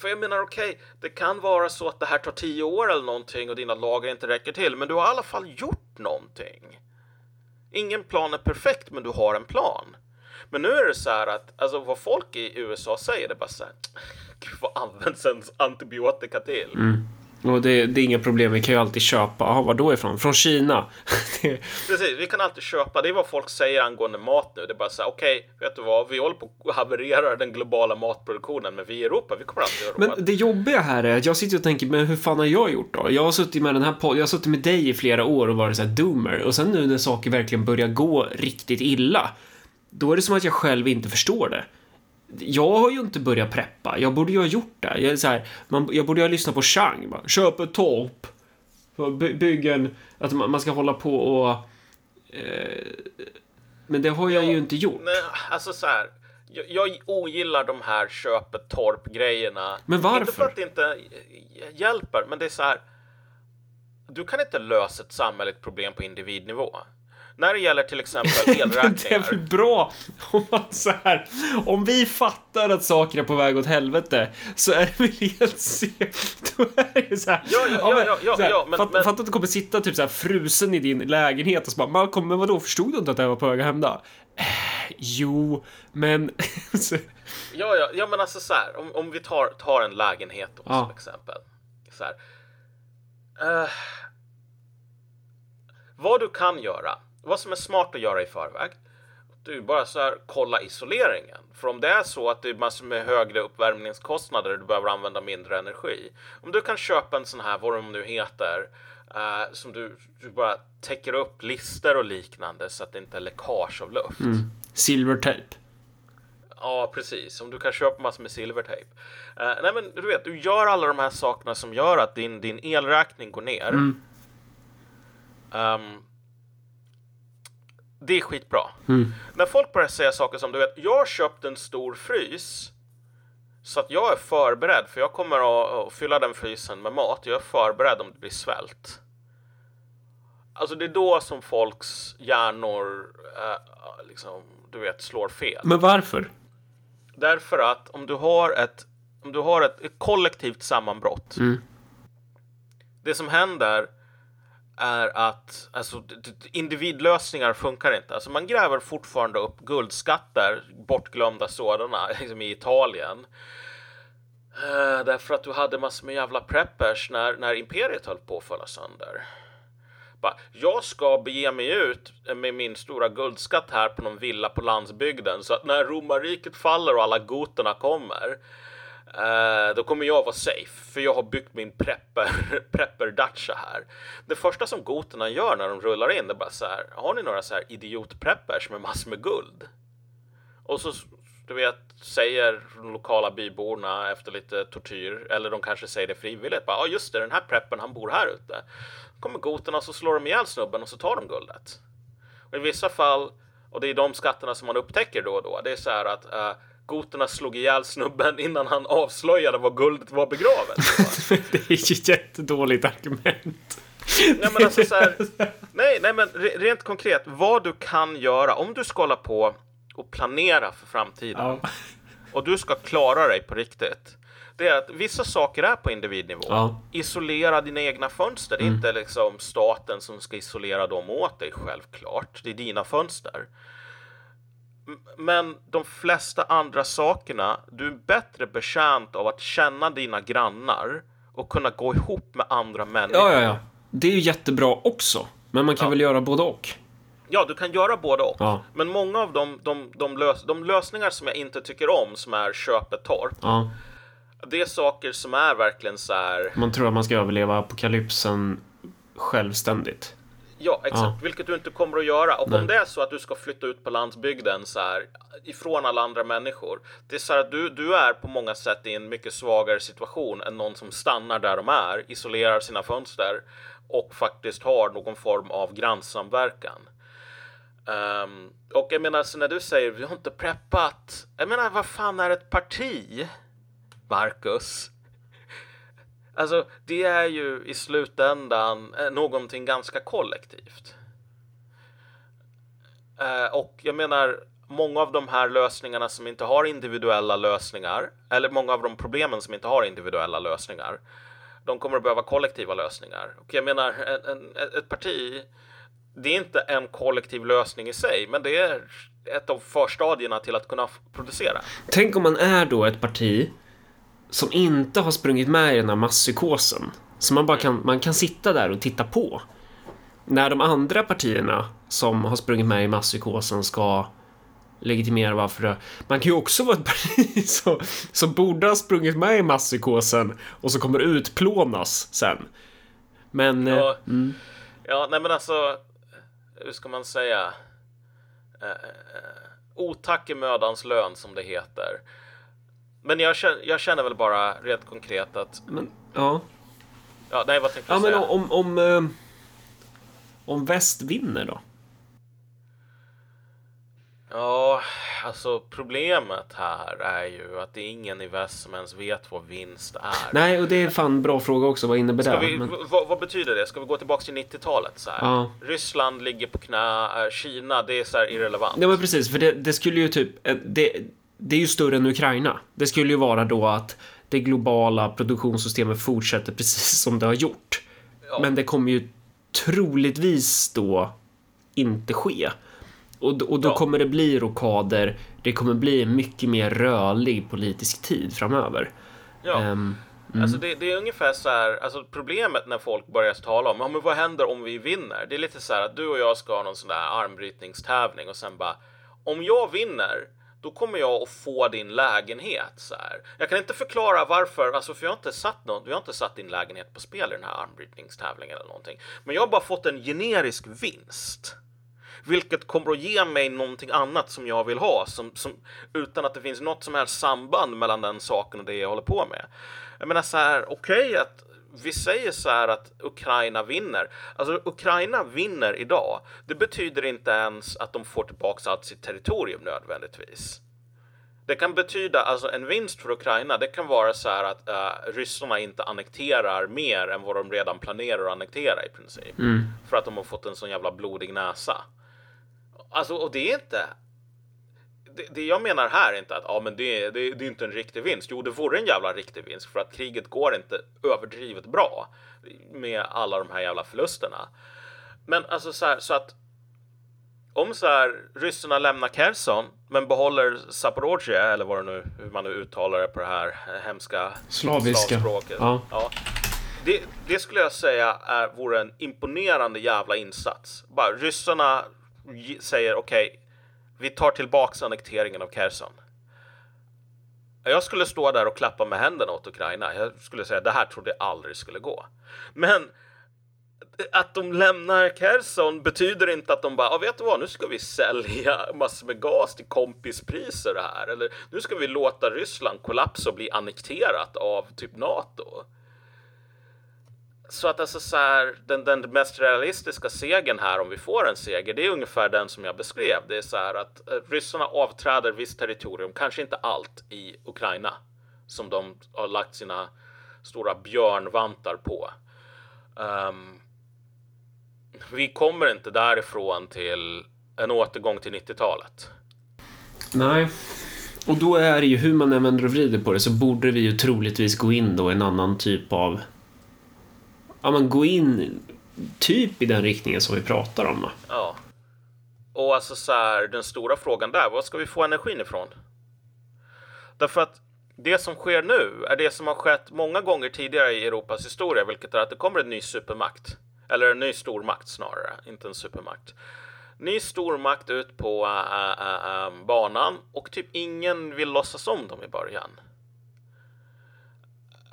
För jag menar, okej, okay, det kan vara så att det här tar tio år eller någonting och dina lager inte räcker till. Men du har i alla fall gjort någonting. Ingen plan är perfekt, men du har en plan. Men nu är det så här att, alltså vad folk i U S A säger, det är bara så här, gud, vad används ens antibiotika till? Mm. Och det, det är inga problem, vi kan ju alltid köpa. Jaha, var då ifrån? Från Kina. Precis, vi kan alltid köpa. Det är vad folk säger angående mat nu. Det är bara så här, okej, okay, vet du vad? Vi håller på att haverera den globala matproduktionen, men vi i Europa, vi kommer alltid göra råd. Men det jobbiga här är att jag sitter och tänker, men hur fan har jag gjort då? Jag har suttit med den här pod- jag har suttit med dig i flera år och varit så här doomer. Och sen nu när saker verkligen börjar gå riktigt illa, då är det som att jag själv inte förstår det. Jag har ju inte börjat preppa. Jag borde ju ha gjort det. Jag, så här, man, jag borde ju ha lyssnat på Chang. Man, köp ett torp. By, bygg en... Att man, man ska hålla på och... Eh, men det har jag ja, ju inte gjort. Nej, alltså så här... Jag, jag ogillar de här köp ett torp-grejerna. Men varför? Inte för att det inte hjälper. Men det är så här... Du kan inte lösa ett samhälleligt problem på individnivå. När det gäller till exempel elräkningar. Det är bra om man så här, om vi fattar att saker är på väg åt helvete, så är det väl helt segt. Då är det så här. Ja, ja, ja, ja, ja, så här, ja men, fatt, men... fattar att du kommer sitta typ så här frusen i din lägenhet och så bara, man kommer, vadå, förstod du inte att det var på väg att hända? Eh, jo, men... ja, ja, ja, men alltså så här, om, om vi tar, tar en lägenhet då, ja. Till exempel. Så här. Uh, vad du kan göra, vad som är smart att göra i förväg, du bara så här, kolla isoleringen. För om det är så att det är massor med högre uppvärmningskostnader, du behöver använda mindre energi. Om du kan köpa en sån här, vad de nu heter, eh, som du, du bara täcker upp lister och liknande så att det inte är läckage av luft. Mm. Silvertejp. Ja, precis. Om du kan köpa massor med silvertejp. Eh, nej, men du vet, du gör alla de här sakerna som gör att din, din elräkning går ner. Mm. Um, det är skitbra. Mm. När folk börjar säga saker som, du vet, jag köpte en stor frys så att jag är förberedd, för jag kommer att, att fylla den frysen med mat. Jag är förberedd om det blir svält. Alltså det är då som folks hjärnor äh, liksom, du vet, slår fel. Men varför? Därför att om du har ett, om du har ett, ett kollektivt sammanbrott. Mm. Det som händer är att, alltså, individlösningar funkar inte. Alltså man gräver fortfarande upp guldskatter, bortglömda sådana, liksom i Italien. Uh, därför att du hade massor med jävla preppers när, när imperiet höll på att falla sönder. Bara, jag ska bege mig ut med min stora guldskatt här på någon villa på landsbygden, så att när romarriket faller och alla goterna kommer, Uh, då kommer jag vara safe, för jag har byggt min prepper, prepper-dacha här. Det första som goterna gör när de rullar in, det är bara så här, har ni några så här idiot-preppers med massor med guld? Och så, du vet, säger de lokala byborna efter lite tortyr, eller de kanske säger det frivilligt, bara, ja ah, just det, den här preppen, han bor här ute. Då kommer goterna och så slår de ihjäl snubben och så tar de guldet. Och i vissa fall, och det är de skatterna som man upptäcker då och då, det är så här att uh, goterna slog ihjäl snubben innan han avslöjade var guldet var begravet. Det är ju ett jättedåligt argument. Nej men alltså så här, nej, nej men rent konkret, vad du kan göra om du ska hålla på och planera för framtiden, ja. Och du ska klara dig på riktigt, det är att vissa saker är på individnivå, ja. Isolera dina egna fönster. Det är mm. inte liksom staten som ska isolera dem åt dig, självklart. Det är dina fönster. Men de flesta andra sakerna, du är bättre betjänt av att känna dina grannar och kunna gå ihop med andra människor. Ja, ja, ja. Det är ju jättebra också. Men man kan ja. väl göra både och. Ja, du kan göra både och. Ja. Men många av de, de, de, lös- de lösningar som jag inte tycker om, som är köpetorp, ja. Det är saker som är verkligen så här... Man tror att man ska överleva apokalypsen självständigt. Ja, exakt. Ah. Vilket du inte kommer att göra. Och nej. Om det är så att du ska flytta ut på landsbygden så här, ifrån alla andra människor. Det är så här, du, du är på många sätt i en mycket svagare situation än någon som stannar där de är, isolerar sina fönster och faktiskt har någon form av grannsamverkan. Um, och jag menar, så när du säger vi har inte preppat. Jag menar, vad fan är ett parti, Marcus? Alltså, det är ju i slutändan någonting ganska kollektivt. Eh, och jag menar, många av de här lösningarna som inte har individuella lösningar, eller många av de problemen som inte har individuella lösningar, de kommer att behöva kollektiva lösningar. Och jag menar, en, en, ett parti, det är inte en kollektiv lösning i sig, men det är ett av förstadierna till att kunna producera. Tänk om man är då ett parti som inte har sprungit med i den här masspsykosen. Så man, bara kan, man kan sitta där och titta på när de andra partierna som har sprungit med i masspsykosen ska legitimera varför det. Man kan ju också vara ett parti som, som borde ha sprungit med i masspsykosen och så kommer utplånas sen. Men... Ja, eh, mm. ja nej men alltså... Hur ska man säga? Eh, otack i mödans lön, som det heter. Men jag känner, jag känner väl bara rent konkret att... Men, ja. Ja, nej, vad tänkte jag säga? Ja, men om, om, om, om väst vinner då? Ja, alltså problemet här är ju att det är ingen i väst som ens vet vad vinst är. Nej, och det är fan en bra fråga också. Vad innebär det? Vi, men... vad, vad betyder det? Ska vi gå tillbaka till nittiotalet? Så här? Ja. Ryssland ligger på knä. Kina, det är så här irrelevant. Ja, men precis. För det, det skulle ju typ... Det, Det är ju större än Ukraina. Det skulle ju vara då att det globala produktionssystemet fortsätter precis som det har gjort. Ja. Men det kommer ju troligtvis då inte ske. Och, och då ja. kommer det bli rokader. Det kommer bli en mycket mer rörlig politisk tid framöver. Ja. Um, mm. Alltså det, det är ungefär så här, alltså problemet när folk börjar tala om, ja, men vad händer om vi vinner? Det är lite så här att du och jag ska ha någon sån där armbrytningstävling och sen bara, om jag vinner, då kommer jag att få din lägenhet så här. Jag kan inte förklara varför, alltså för jag har inte satt något, vi har inte satt din lägenhet på spel i den här armbrytningstävlingen eller någonting. Men jag har bara fått en generisk vinst, vilket kommer att ge mig någonting annat som jag vill ha, som, som, utan att det finns något som helst samband mellan den saken och det jag håller på med. Jag menar så här, okej okay, att vi säger så här att Ukraina vinner. Alltså Ukraina vinner idag. Det betyder inte ens att de får tillbaka allt sitt territorium nödvändigtvis. Det kan betyda, alltså en vinst för Ukraina, det kan vara så här att uh, ryssarna inte annekterar mer än vad de redan planerar att annektera i princip. Mm. För att de har fått en sån jävla blodig näsa. Alltså, och det är inte... Det, det jag menar här är inte att ja, men det, det, det är inte en riktig vinst. Jo, det vore en jävla riktig vinst för att kriget går inte överdrivet bra med alla de här jävla förlusterna. Men alltså så, här, så att om så här ryssarna lämnar Kherson men behåller Zaporozhye eller vad det nu, hur man nu uttalar det på det här hemska slaviska språket. Ja. Ja. Det, det skulle jag säga är, vore en imponerande jävla insats. Bara ryssarna säger okej, okay, vi tar tillbaka annekteringen av Kherson. Jag skulle stå där och klappa med händerna åt Ukraina. Jag skulle säga, det här trodde jag aldrig skulle gå. Men att de lämnar Kherson betyder inte att de bara, ja, vet du vad, nu ska vi sälja massor med gas till kompispriser här. Eller nu ska vi låta Ryssland kollapsa och bli annekterat av typ NATO. Så att alltså så här, den, den mest realistiska segern här, om vi får en seger, det är ungefär den som jag beskrev. Det är så här att ryssarna avträder visst territorium, kanske inte allt i Ukraina som de har lagt sina stora björnvantar på. Um, vi kommer inte därifrån till en återgång till nittiotalet. Nej. Och då är det ju, hur man använder och vrider på det, så borde vi ju troligtvis gå in då i en annan typ av, ja, man går in typ i den riktningen som vi pratar om. Ja. Och alltså så här, den stora frågan där, var ska vi få energin ifrån? Därför att det som sker nu är det som har skett många gånger tidigare i Europas historia, vilket är att det kommer en ny supermakt. Eller en ny stormakt snarare, inte en supermakt. Ny stormakt ut på äh, äh, äh, banan, och typ ingen vill låtsas om dem i början.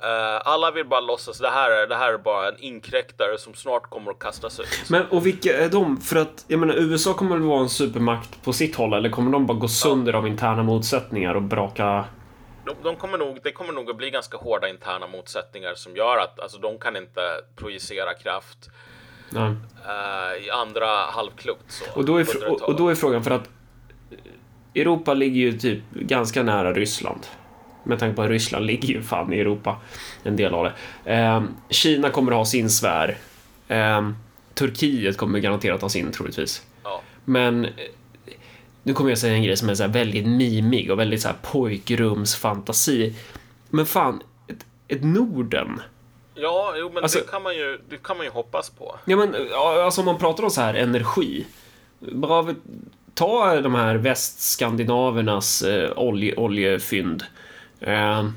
Uh, alla vill bara låtsas det här är, det här är bara en inkräktare som snart kommer att kastas ut. Men och vilka är de? För att jag menar, U S A kommer väl vara en supermakt på sitt håll, eller kommer de bara gå sönder av interna motsättningar och braka? De, de kommer nog, det kommer nog att bli ganska hårda interna motsättningar som gör att alltså, de kan inte projicera kraft uh, i andra halvklot så. Och då är fr- och, och då är frågan, för att Europa ligger ju typ ganska nära Ryssland. Med tanke på att Ryssland ligger ju fan i Europa, en del av det. eh, Kina kommer att ha sin sfär. eh, Turkiet kommer garanterat ha sin, troligtvis, ja. Men eh, nu kommer jag säga en grej som är så här väldigt mimig och väldigt så här pojkrumsfantasi. Men fan, ett, ett Norden. Ja, jo, men alltså, det, kan man ju, det kan man ju hoppas på. Ja, men alltså, om man pratar om så här energi, bara ta de här västskandinavernas eh, olje, oljefynd eh,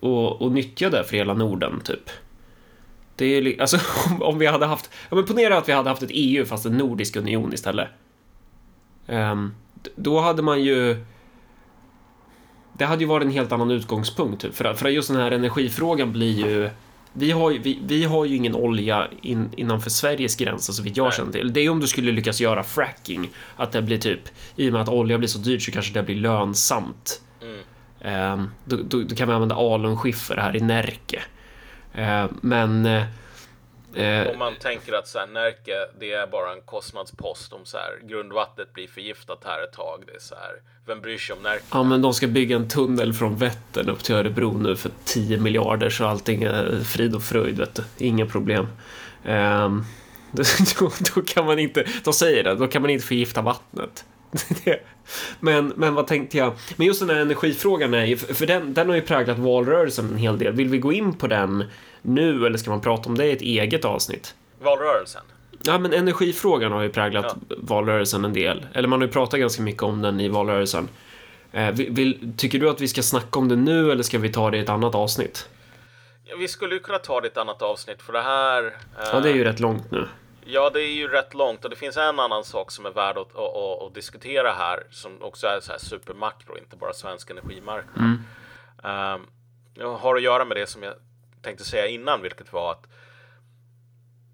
och, och nyttja det för hela Norden typ. Det är li- alltså om, om vi hade haft, ja, men ponera att vi hade haft ett E U fast en nordisk union istället. Eh, då hade man ju, det hade ju varit en helt annan utgångspunkt typ. För, för just den här energifrågan blir ju, vi har ju, vi, vi har ju ingen olja in, innanför Sveriges gränser så vitt jag känner till. Det är om du skulle lyckas göra fracking, att det blir typ, i och med att olja blir så dyrt så kanske det blir lönsamt. Mm. um, då, då, då kan vi använda alunskiffer här i Närke. uh, Men uh, om man tänker att så här, Närke, det är bara en kostnadspost. Om så här, grundvattnet blir förgiftat här ett tag, det är så här, vem bryr sig om Närke? Ja, men de ska bygga en tunnel från Vättern upp till Örebro nu för tio miljarder, så allting är frid och fröjd, vet du. Inga problem. um, då, då kan man inte, de säger det, då kan man inte förgifta vattnet. men, men vad tänkte jag? Men just den här energifrågan är ju, för den, den har ju präglat valrörelsen en hel del. Vill vi gå in på den nu, eller ska man prata om det i ett eget avsnitt? Valrörelsen? Ja, men energifrågan har ju präglat ja. valrörelsen en del. Eller man har ju pratat ganska mycket om den i valrörelsen. eh, vill, Tycker du att vi ska snacka om det nu, eller ska vi ta det i ett annat avsnitt? Ja, vi skulle ju kunna ta det i ett annat avsnitt, för det här... Eh... Ja, det är ju rätt långt nu. Ja, det är ju rätt långt, och det finns en annan sak som är värd att, att, att, att diskutera här, som också är så här supermakro, inte bara svensk energimarknad. Mm. Um, jag har att göra med det som jag tänkte säga innan, vilket var att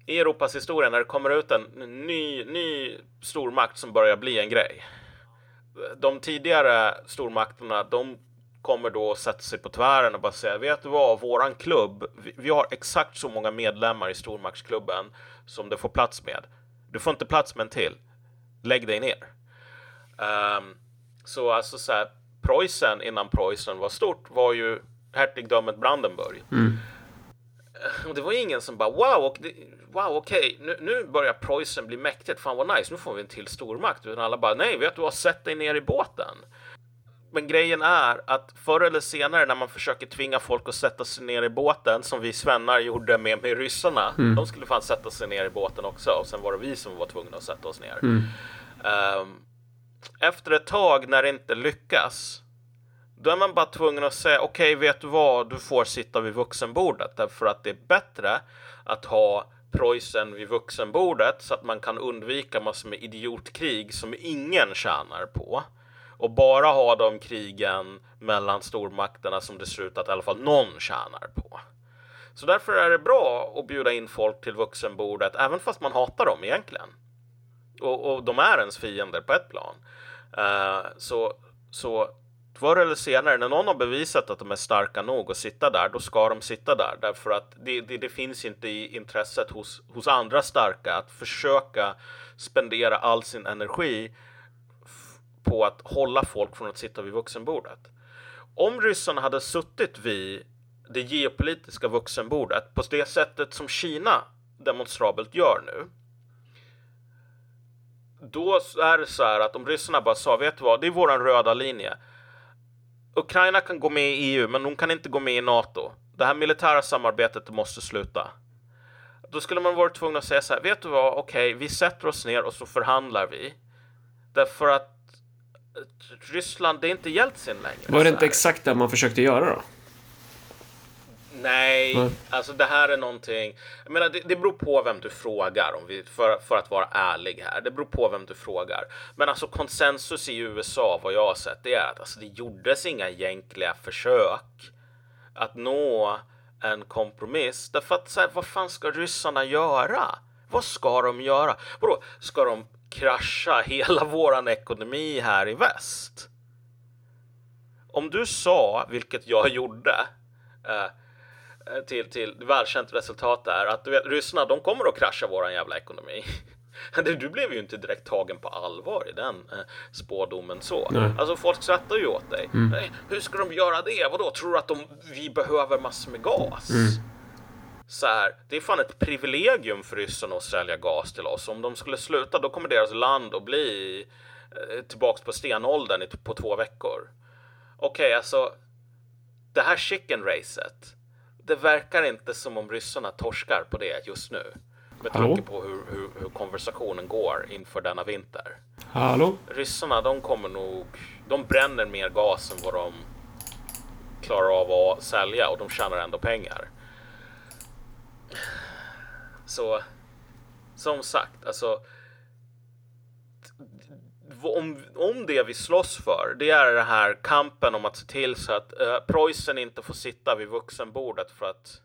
i Europas historia, när det kommer ut en ny, ny stormakt som börjar bli en grej, de tidigare stormakterna, de kommer då sätta sig på tvären och bara säga, vet du vad, våran klubb, vi, vi har exakt så många medlemmar i stormaktsklubben som du får plats med. Du får inte plats med en till. Lägg dig ner. Um, så alltså så här, Preussen, innan Preussen var stort, var ju hertigdömet Brandenburg. Mm. Och det var ingen som bara, wow, och det, wow okej, okay, nu, nu börjar Preussen bli mäktigt, fan vad nice, nu får vi en till stormakt. Utan alla bara, nej, vet du vad, sätt dig ner i båten. Men grejen är att förr eller senare, när man försöker tvinga folk att sätta sig ner i båten, som vi svennar gjorde med, med ryssarna, mm. de skulle fan sätta sig ner i båten också, och sen var det vi som var tvungna att sätta oss ner. Mm. Um, efter ett tag, när det inte lyckas, då är man bara tvungen att säga, okej, okay, vet du vad, du får sitta vid vuxenbordet, därför att det är bättre att ha Preussen vid vuxenbordet, så att man kan undvika massor med idiotkrig som ingen tjänar på, och bara ha de krigen mellan stormakterna som det ser ut att i alla fall någon tjänar på. Så därför är det bra att bjuda in folk till vuxenbordet, även fast man hatar dem egentligen. Och, och de är ens fiender på ett plan. Uh, så, så förr eller senare, när någon har bevisat att de är starka nog att sitta där, då ska de sitta där. Därför att det, det, det finns inte i intresset hos, hos andra starka att försöka spendera all sin energi på att hålla folk från att sitta vid vuxenbordet. Om ryssarna hade suttit vid det geopolitiska vuxenbordet på det sättet som Kina demonstrabelt gör nu, då är det så här att om ryssarna bara sa, vet du vad, det är våran röda linje. Ukraina kan gå med i E U, men de kan inte gå med i NATO. Det här militära samarbetet måste sluta. Då skulle man vara tvungen att säga så här, vet du vad, okej, vi sätter oss ner och så förhandlar vi. Därför att Ryssland, det är inte Jeltsin längre. Var det inte exakt det man försökte göra då? Nej, mm. alltså det här är någonting, jag menar, det, det beror på vem du frågar, om vi, för, för att vara ärlig här. Det beror på vem du frågar. Men alltså konsensus i U S A, vad jag har sett, det är att alltså, det gjordes inga egentliga försök att nå en kompromiss. Därför att så här, vad fan ska ryssarna göra? Vad ska de göra? Vadå? Ska de krascha hela våran ekonomi här i väst? Om du sa, vilket jag gjorde, eh, till, till välkänt resultat är att du vet, ryssarna, de kommer att krascha våran jävla ekonomi. Du blev ju inte direkt tagen på allvar i den eh, spådomen så. Nej. Alltså folk skrattar ju åt dig. Mm. Nej, hur ska de göra det? Vadå? Tror du att de, vi behöver massor med gas? Mm. Så här, det är fan ett privilegium för ryssarna att sälja gas till oss. Om de skulle sluta, då kommer deras land att bli eh, tillbaks på stenåldern på två veckor. Okej, okay, alltså det här chicken racet, det verkar inte som om ryssarna torskar på det just nu. Med tanke på hur, hur, hur konversationen går inför denna vinter. Hallå? Ryssarna, de kommer nog... De bränner mer gas än vad de klarar av att sälja. Och de tjänar ändå pengar. Så, som sagt, alltså... Om, om det vi slåss för, det är den här kampen om att se till så att uh, Preussen inte får sitta vid vuxenbordet för att...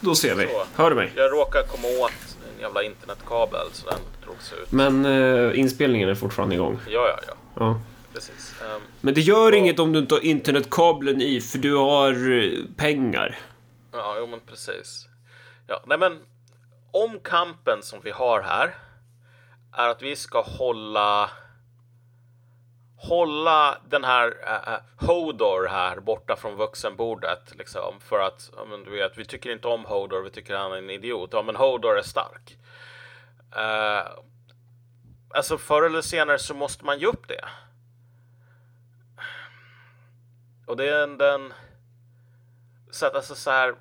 Då ser vi. Så. Hör du mig? Jag råkar komma åt en jävla internetkabel så den drogs ut. Men eh, inspelningen är fortfarande igång. Ja, ja, ja. ja. Precis. Um, Men det gör och... inget om du inte har internetkabeln i, för du har pengar. Ja, jo, men precis. Ja, nej men om kampen som vi har här är att vi ska hålla hålla den här uh, Hodor här borta från vuxenbordet liksom, för att ja, men, du vet, vi tycker inte om Hodor, vi tycker han är en idiot. Ja, men Hodor är stark. Uh, alltså förr eller senare så måste man ge upp det. Och det är den så att alltså så här,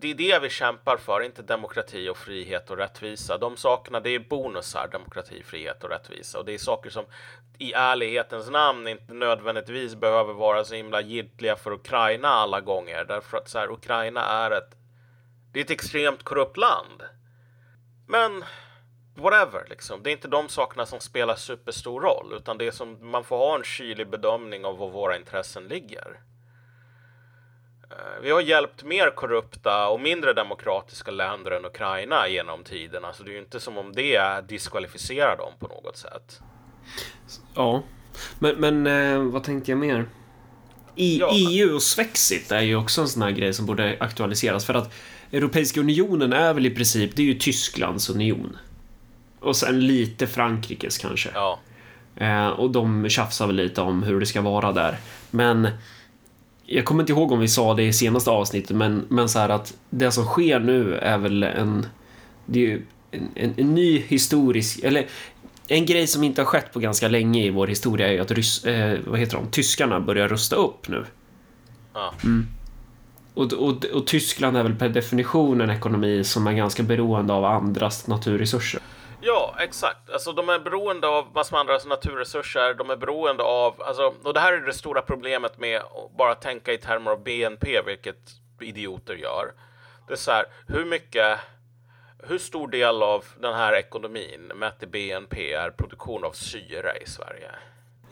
det är det vi kämpar för, inte demokrati och frihet och rättvisa. De sakerna, det är bonusar, demokrati, frihet och rättvisa. Och det är saker som i ärlighetens namn inte nödvändigtvis behöver vara så himla giltiga för Ukraina alla gånger. Därför att så här, Ukraina är ett, det är ett extremt korrupt land. Men whatever, liksom. Det är inte de sakerna som spelar superstor roll. Utan det är som, man får ha en kylig bedömning av var våra intressen ligger. Vi har hjälpt mer korrupta och mindre demokratiska länder än Ukraina genom tiden. Alltså det är ju inte som om det diskvalificerar dem på något sätt. Ja, men, men vad tänkte jag mer? I, ja. E U och Svexit är ju också en sån här grej som borde aktualiseras. För att Europeiska unionen är väl i princip, det är ju Tysklands union. Och sen lite Frankrikes kanske. Ja. Och de tjafsar väl lite om hur det ska vara där. Men... jag kommer inte ihåg om vi sa det i senaste avsnittet, men, men så här att det som sker nu är väl en, det är ju en, en, en ny historisk, eller en grej som inte har skett på ganska länge i vår historia, är att rys, eh, vad heter de? tyskarna börjar rusta upp nu. Ja. Mm. Och, och, och Tyskland är väl per definition en ekonomi som är ganska beroende av andras naturresurser. Ja, exakt. Alltså de är beroende av massor med andra naturresurser. De är beroende av, alltså, och det här är det stora problemet med att bara tänka i termer av B N P, vilket idioter gör. Det är så här, hur mycket, hur stor del av den här ekonomin mätt i B N P är produktion av syre i Sverige?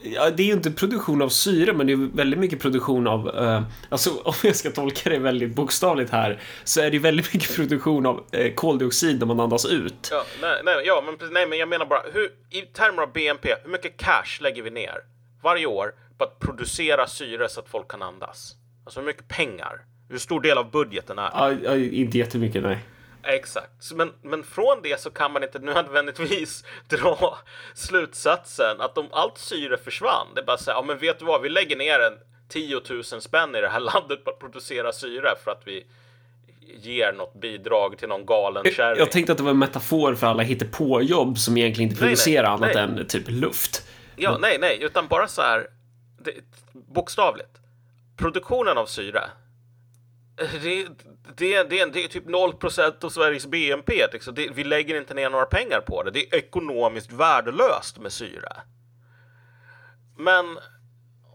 Ja, det är ju inte produktion av syre, men det är väldigt mycket produktion av eh, alltså om jag ska tolka det väldigt bokstavligt här, så är det väldigt mycket produktion av eh, koldioxid när man andas ut. Ja, nej, nej, ja men, nej, men jag menar bara hur, i termer av B N P, hur mycket cash lägger vi ner varje år på att producera syre så att folk kan andas? Alltså hur mycket pengar, hur stor del av budgeten är? Ja, ja, inte jättemycket, nej. Exakt, men, men från det så kan man inte nödvändigtvis dra slutsatsen att om allt syre försvann, det är bara så här, ja men vet du vad, vi lägger ner en tio tusen spänn i det här landet på att producera syre för att vi ger något bidrag till någon galen kärring. Jag tänkte att det var en metafor för alla hittepåjobb som egentligen inte producerar nej, nej, annat nej. än typ luft. Ja, men... nej, nej, utan bara så här det, bokstavligt, produktionen av syre, det är Det, det, det är typ noll procent av Sveriges B N P. Liksom. Det, vi lägger inte ner några pengar på det. Det är ekonomiskt värdelöst med syre. Men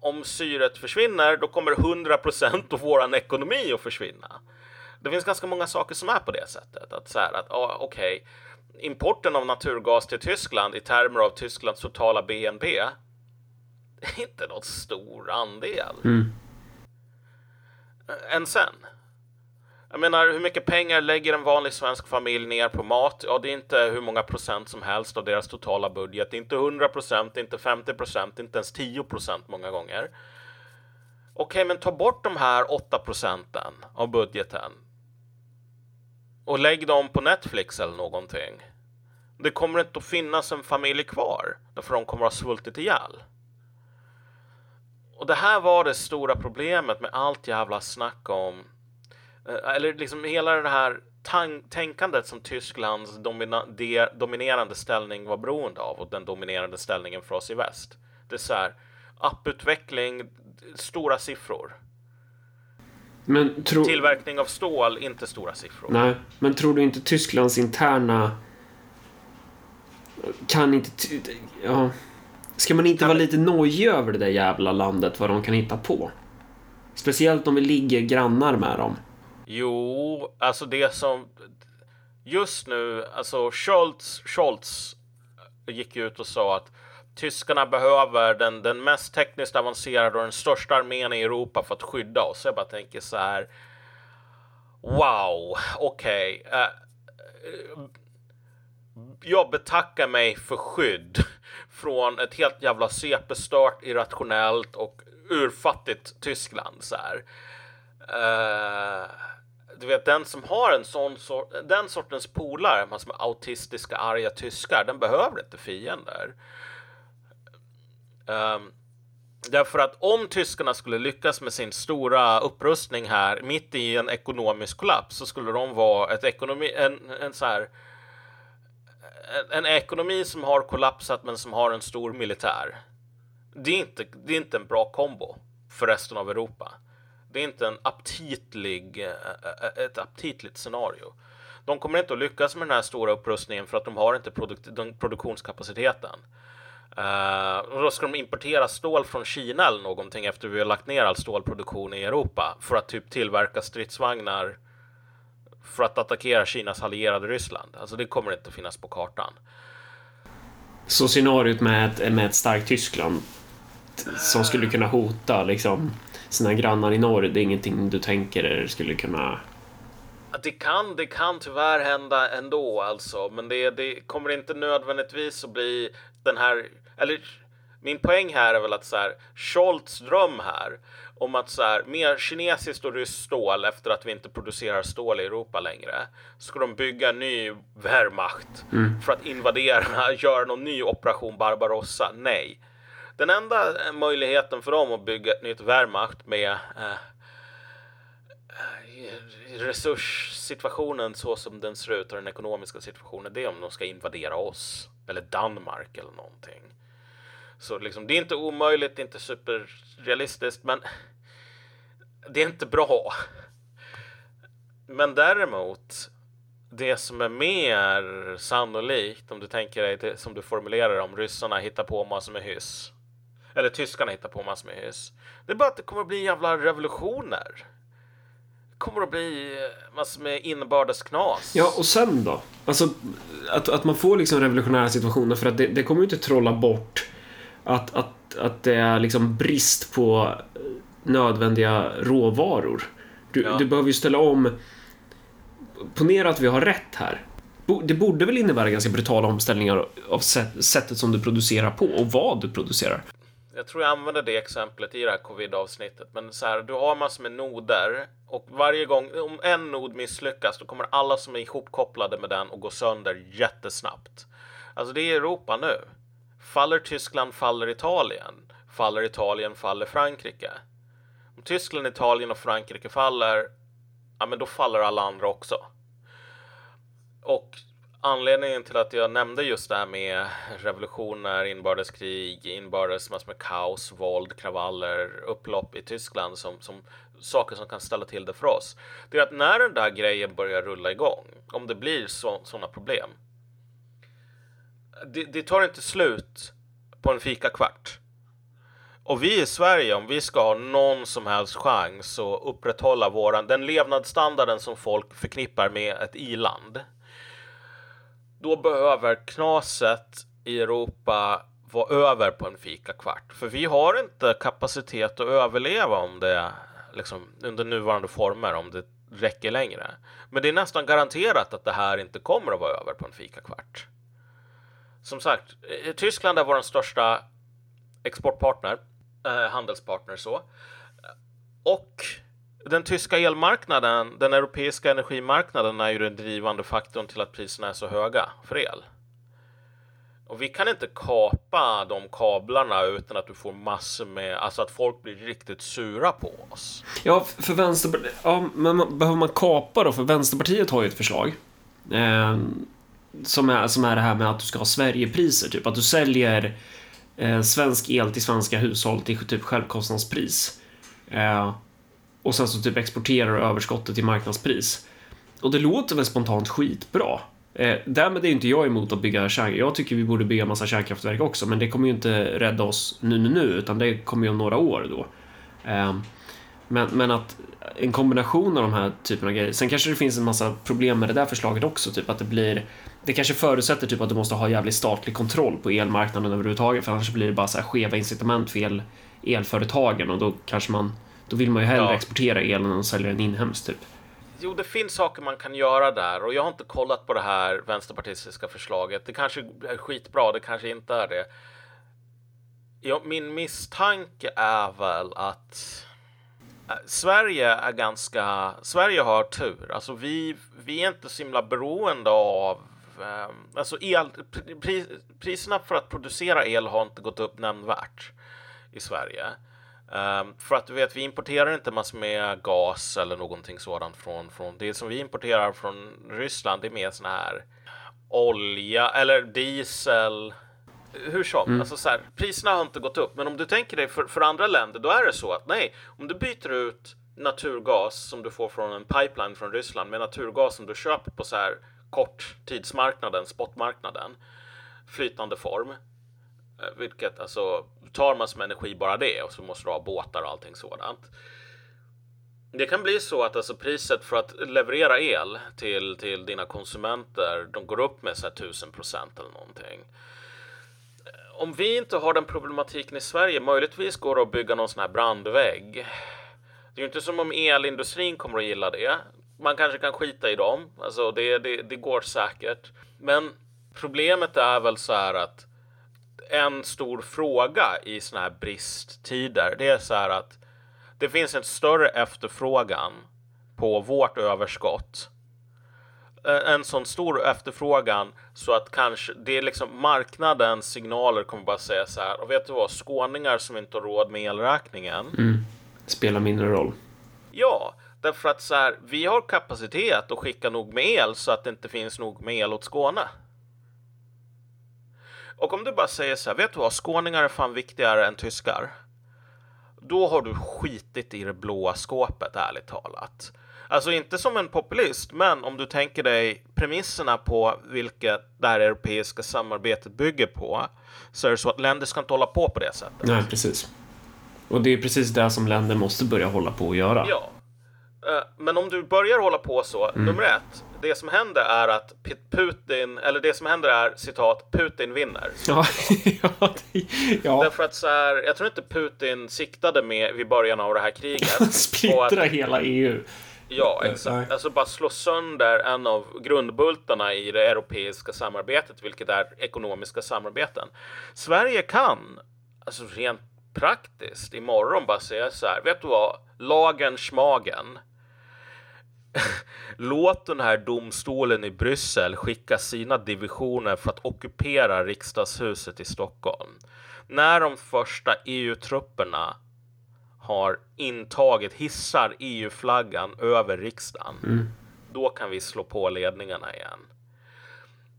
om syret försvinner, då kommer hundra procent av vår ekonomi att försvinna. Det finns ganska många saker som är på det sättet. Att så här, att ah, okej, okay, importen av naturgas till Tyskland i termer av Tysklands totala B N P inte något stor andel. Mm. Än sen. Jag menar, hur mycket pengar lägger en vanlig svensk familj ner på mat? Ja, det är inte hur många procent som helst av deras totala budget. Det är inte hundra procent, inte femtio procent, inte ens tio procent många gånger. Okej, men ta bort de här åtta procenten av budgeten och lägg dem på Netflix eller någonting. Det kommer inte att finnas en familj kvar, därför de kommer att ha svultit ihjäl. Och det här var det stora problemet med allt jävla snack om, eller liksom hela det här tank- tänkandet som Tysklands domina- de- dominerande ställning var beroende av, och den dominerande ställningen för oss i väst. Det är så här, apputveckling, stora siffror. Men tro... Tillverkning av stål, inte stora siffror. Nej, men tror du inte Tysklands interna kan inte... Ty... Ja... Ska man inte kan... vara lite nojig över det där jävla landet, vad de kan hitta på? Speciellt om vi ligger grannar med dem. Jo, alltså det som... Just nu, alltså Scholz, Scholz gick ut och sa att tyskarna behöver den, den mest tekniskt avancerade och den största armén i Europa för att skydda oss. Jag bara tänker så här... Wow, okej. Okay. Uh, jag betackar mig för skydd från ett helt jävla sepestört, irrationellt och urfattigt Tyskland. Så här. Uh, du vet, den som har en sån sort, den sortens polare, man som är autistiska, arga tyskar, den behöver inte fiender. Um, därför att om tyskarna skulle lyckas med sin stora upprustning här mitt i en ekonomisk kollaps, så skulle de vara ett ekonomi, en, en så här en, en ekonomi som har kollapsat men som har en stor militär. Det är inte, det är inte en bra kombo för resten av Europa. Det är inte en aptitlig, ett aptitligt scenario. De kommer inte att lyckas med den här stora upprustningen för att de har inte produkt, den produktionskapaciteten. Uh, och då ska de importera stål från Kina eller någonting efter vi har lagt ner all stålproduktion i Europa för att typ tillverka stridsvagnar för att attackera Kinas allierade Ryssland. Alltså det kommer inte att finnas på kartan. Så scenariot med ett, med ett starkt Tyskland som skulle kunna hota liksom sina grannar i norr, det är ingenting du tänker eller skulle kunna... Det kan, det kan tyvärr hända ändå alltså, men det, det kommer inte nödvändigtvis att bli den här, eller min poäng här är väl att så här, Scholz dröm här om att så här, mer kinesiskt och ryskt stål efter att vi inte producerar stål i Europa längre, ska de bygga ny Wehrmacht mm. för att invadera, göra någon ny operation Barbarossa. Nej. Den enda möjligheten för dem att bygga ett nytt Wehrmacht med eh, resurssituationen så som den ser ut och den ekonomiska situationen, det är om de ska invadera oss eller Danmark eller någonting. Så liksom, det är inte omöjligt, det är inte superrealistiskt, men det är inte bra. Men däremot det som är mer sannolikt, om du tänker dig det, som du formulerar, om ryssarna hittar på massor med hyss eller tyskarna hittar på massor med hyss, det är bara att det kommer att bli jävla revolutioner. Kommer att bli massor med inbördes knas. Ja, och sen då? Alltså, att, att man får liksom revolutionära situationer, för att det, det kommer ju inte trolla bort att, att, att det är liksom brist på nödvändiga råvaror. Du, ja. du behöver ju ställa om. Ponera att vi har rätt här. Det borde väl innebära ganska brutala omställningar av sättet som du producerar på och vad du producerar. Jag tror jag använder det exemplet i det här covid-avsnittet. Men så här, du har massor med noder. Och varje gång, om en nod misslyckas, då kommer alla som är ihopkopplade med den och gå sönder jättesnabbt. Alltså det är Europa nu. Faller Tyskland, faller Italien. Faller Italien, faller Frankrike. Om Tyskland, Italien och Frankrike faller, ja men då faller alla andra också. Och anledningen till att jag nämnde just det här med revolutioner, inbördeskrig, inbördes massor med kaos, våld, kravaller, upplopp i Tyskland som, som saker som kan ställa till det för oss, det är att när den där grejen börjar rulla igång, om det blir så, sådana problem, det, det tar inte slut på en fika kvart. Och vi i Sverige, om vi ska ha någon som helst chans att upprätthålla våran, den levnadsstandarden som folk förknippar med ett i-land, då behöver knaset i Europa vara över på en fika kvart. För vi har inte kapacitet att överleva om det liksom, under nuvarande former, om det räcker längre. Men det är nästan garanterat att det här inte kommer att vara över på en fika kvart. Som sagt, Tyskland är vår största exportpartner, eh, handelspartner så. Och den tyska elmarknaden, den europeiska energimarknaden är ju den drivande faktorn till att priserna är så höga för el. Och vi kan inte kapa de kablarna utan att du får massor med, alltså att folk blir riktigt sura på oss. Ja, för Vänsterpartiet, ja, men man, behöver man kapa då? För Vänsterpartiet har ju ett förslag eh, som, är, som är det här med att du ska ha Sverigepriser, typ att du säljer eh, svensk el till svenska hushåll till typ självkostnadspris. Eh, och sen så typ exporterar du överskottet till marknadspris. Och det låter väl spontant skitbra. Eh, därmed är inte jag emot att bygga kärnkraft. Jag tycker vi borde bygga massa kärnkraftverk också, men det kommer ju inte rädda oss nu, nu, nu utan det kommer ju om några år då. Eh, men, men att en kombination av de här typen av grejer. Sen kanske det finns en massa problem med det där förslaget också, typ att det blir, det kanske förutsätter typ att du måste ha jävligt statlig kontroll på elmarknaden överhuvudtaget, för annars blir det bara så här skeva incitament för el, elföretagen, och då kanske man, då vill man ju hellre ja. exportera elen än sälja den inhemskt typ. Jo, det finns saker man kan göra där, och jag har inte kollat på det här vänsterpartistiska förslaget. Det kanske är skitbra, det kanske inte är det. Ja, min misstanke är väl att Sverige är ganska... Sverige har tur. Alltså vi, vi är inte så himla beroende av... Alltså el, pris, priserna för att producera el har inte gått upp nämnvärt i Sverige. Um, för att du vet, vi importerar inte massor med gas eller någonting sådant från, från det som vi importerar från Ryssland, det är mer sån här olja eller diesel, hur som mm. alltså så här, priserna har inte gått upp, men om du tänker dig för, för andra länder, då är det så att nej, om du byter ut naturgas som du får från en pipeline från Ryssland med naturgas som du köper på så här kort tidsmarknaden, spotmarknaden, flytande form, vilket alltså tar man som energi bara det, och så måste du ha båtar och allting sådant. Det kan bli så att alltså priset för att leverera el till, till dina konsumenter, de går upp med så här tusen procent eller någonting. Om vi inte har den problematiken i Sverige, möjligtvis går det att bygga någon sån här brandvägg. Det är ju inte som om elindustrin kommer att gilla det. Man kanske kan skita i dem, alltså det, det, det går säkert. Men problemet är väl så här att en stor fråga i såna här bristtider, det är så här att det finns en större efterfrågan på vårt överskott. En sån stor efterfrågan så att kanske det är liksom marknadens signaler kommer bara säga så här, och vet du vad, skåningar som inte har råd med elräkningen mm. spelar mindre roll. Ja, därför att så här, vi har kapacitet att skicka nog med el så att det inte finns nog med el åt Skåne. Och om du bara säger så här, vet du vad, skåningar är fan viktigare än tyskar. Då har du skitit i det blåa skåpet, ärligt talat. Alltså inte som en populist, men om du tänker dig premisserna på vilket det här europeiska samarbetet bygger på, så är det så att länder ska inte hålla på på det sättet. Nej, precis. Och det är precis det som länder måste börja hålla på och göra. Ja. Men om du börjar hålla på så, mm. nummer ett, det som händer är att Putin, eller det som händer är, citat, Putin vinner. Ja, ja, det, ja. Därför att så här, jag tror inte Putin siktade med vid början av det här kriget. Splittra hela E U. Ja, exakt. Alltså bara slå sönder en av grundbultarna i det europeiska samarbetet, vilket är ekonomiska samarbeten. Sverige kan, alltså rent praktiskt, imorgon bara säga så här, vet du vad, lagen schmagen. Låt den här domstolen i Bryssel skicka sina divisioner för att ockupera riksdagshuset i Stockholm. När de första E U-trupperna har intagit, hissar E U-flaggan över riksdagen, mm. då kan vi slå på ledningarna igen.